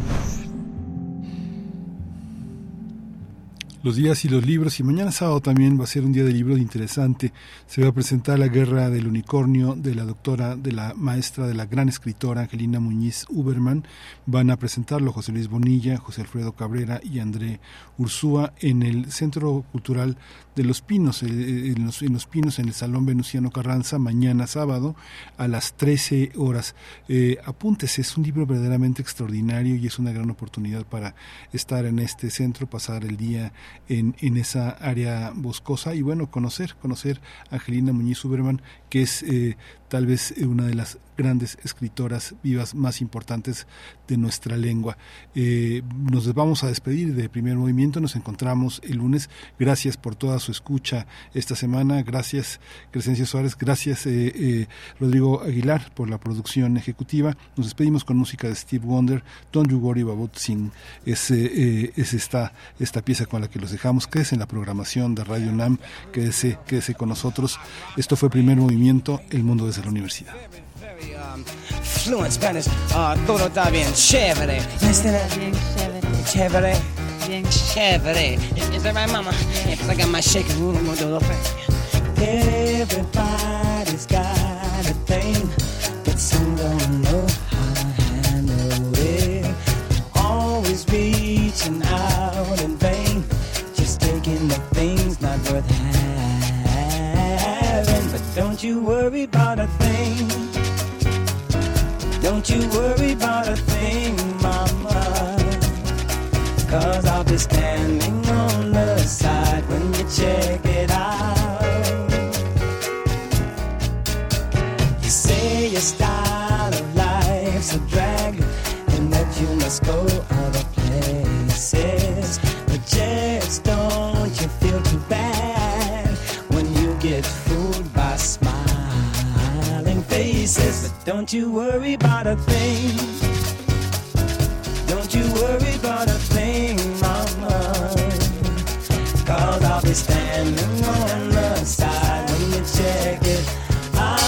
Los días y los libros, y mañana sábado también va a ser un día de libros interesante. Se va a presentar La Guerra del Unicornio, de la doctora, de la maestra, de la gran escritora Angelina Muñiz Uberman. Van a presentarlo José Luis Bonilla, José Alfredo Cabrera y André Ursúa en el Centro Cultural de Los Pinos, en Los Pinos, en el Salón Venustiano Carranza, mañana sábado a las 13 horas. Apúntese, es un libro verdaderamente extraordinario y es una gran oportunidad para estar en este centro, pasar el día en esa área boscosa y bueno, conocer a Angelina Muñiz Uberman, que es tal vez una de las grandes escritoras vivas más importantes de nuestra lengua. Nos vamos a despedir de Primer Movimiento, nos encontramos el lunes. Gracias por toda su escucha esta semana, gracias Crescencio Suárez, gracias Rodrigo Aguilar por la producción ejecutiva. Nos despedimos con música de Steve Wonder, Don't You Worry About Thing, es esta pieza con la que los dejamos. Quédese en la programación de Radio UNAM, quédese con nosotros. Esto fue Primer Movimiento, el mundo desde de la universidad. Todo está bien chévere. Bien chévere. Everybody's got a thing, but some don't know how to handle it. Always reaching out in vain, just taking the things not worth having. But don't you worry about a thing. Don't you worry about a thing, mama. 'Cause I'll be standing on the side when you check it out. Your style of life's a drag, and that you must go other places. But just don't you feel too bad when you get fooled by smiling faces. But don't you worry about a thing. Don't you worry about a thing, mama. 'Cause I'll be standing on the side when you check it out.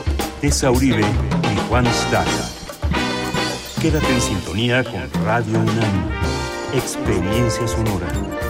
Tessa Uribe y Juan Staca. Quédate en sintonía con Radio UNAM. Experiencia sonora.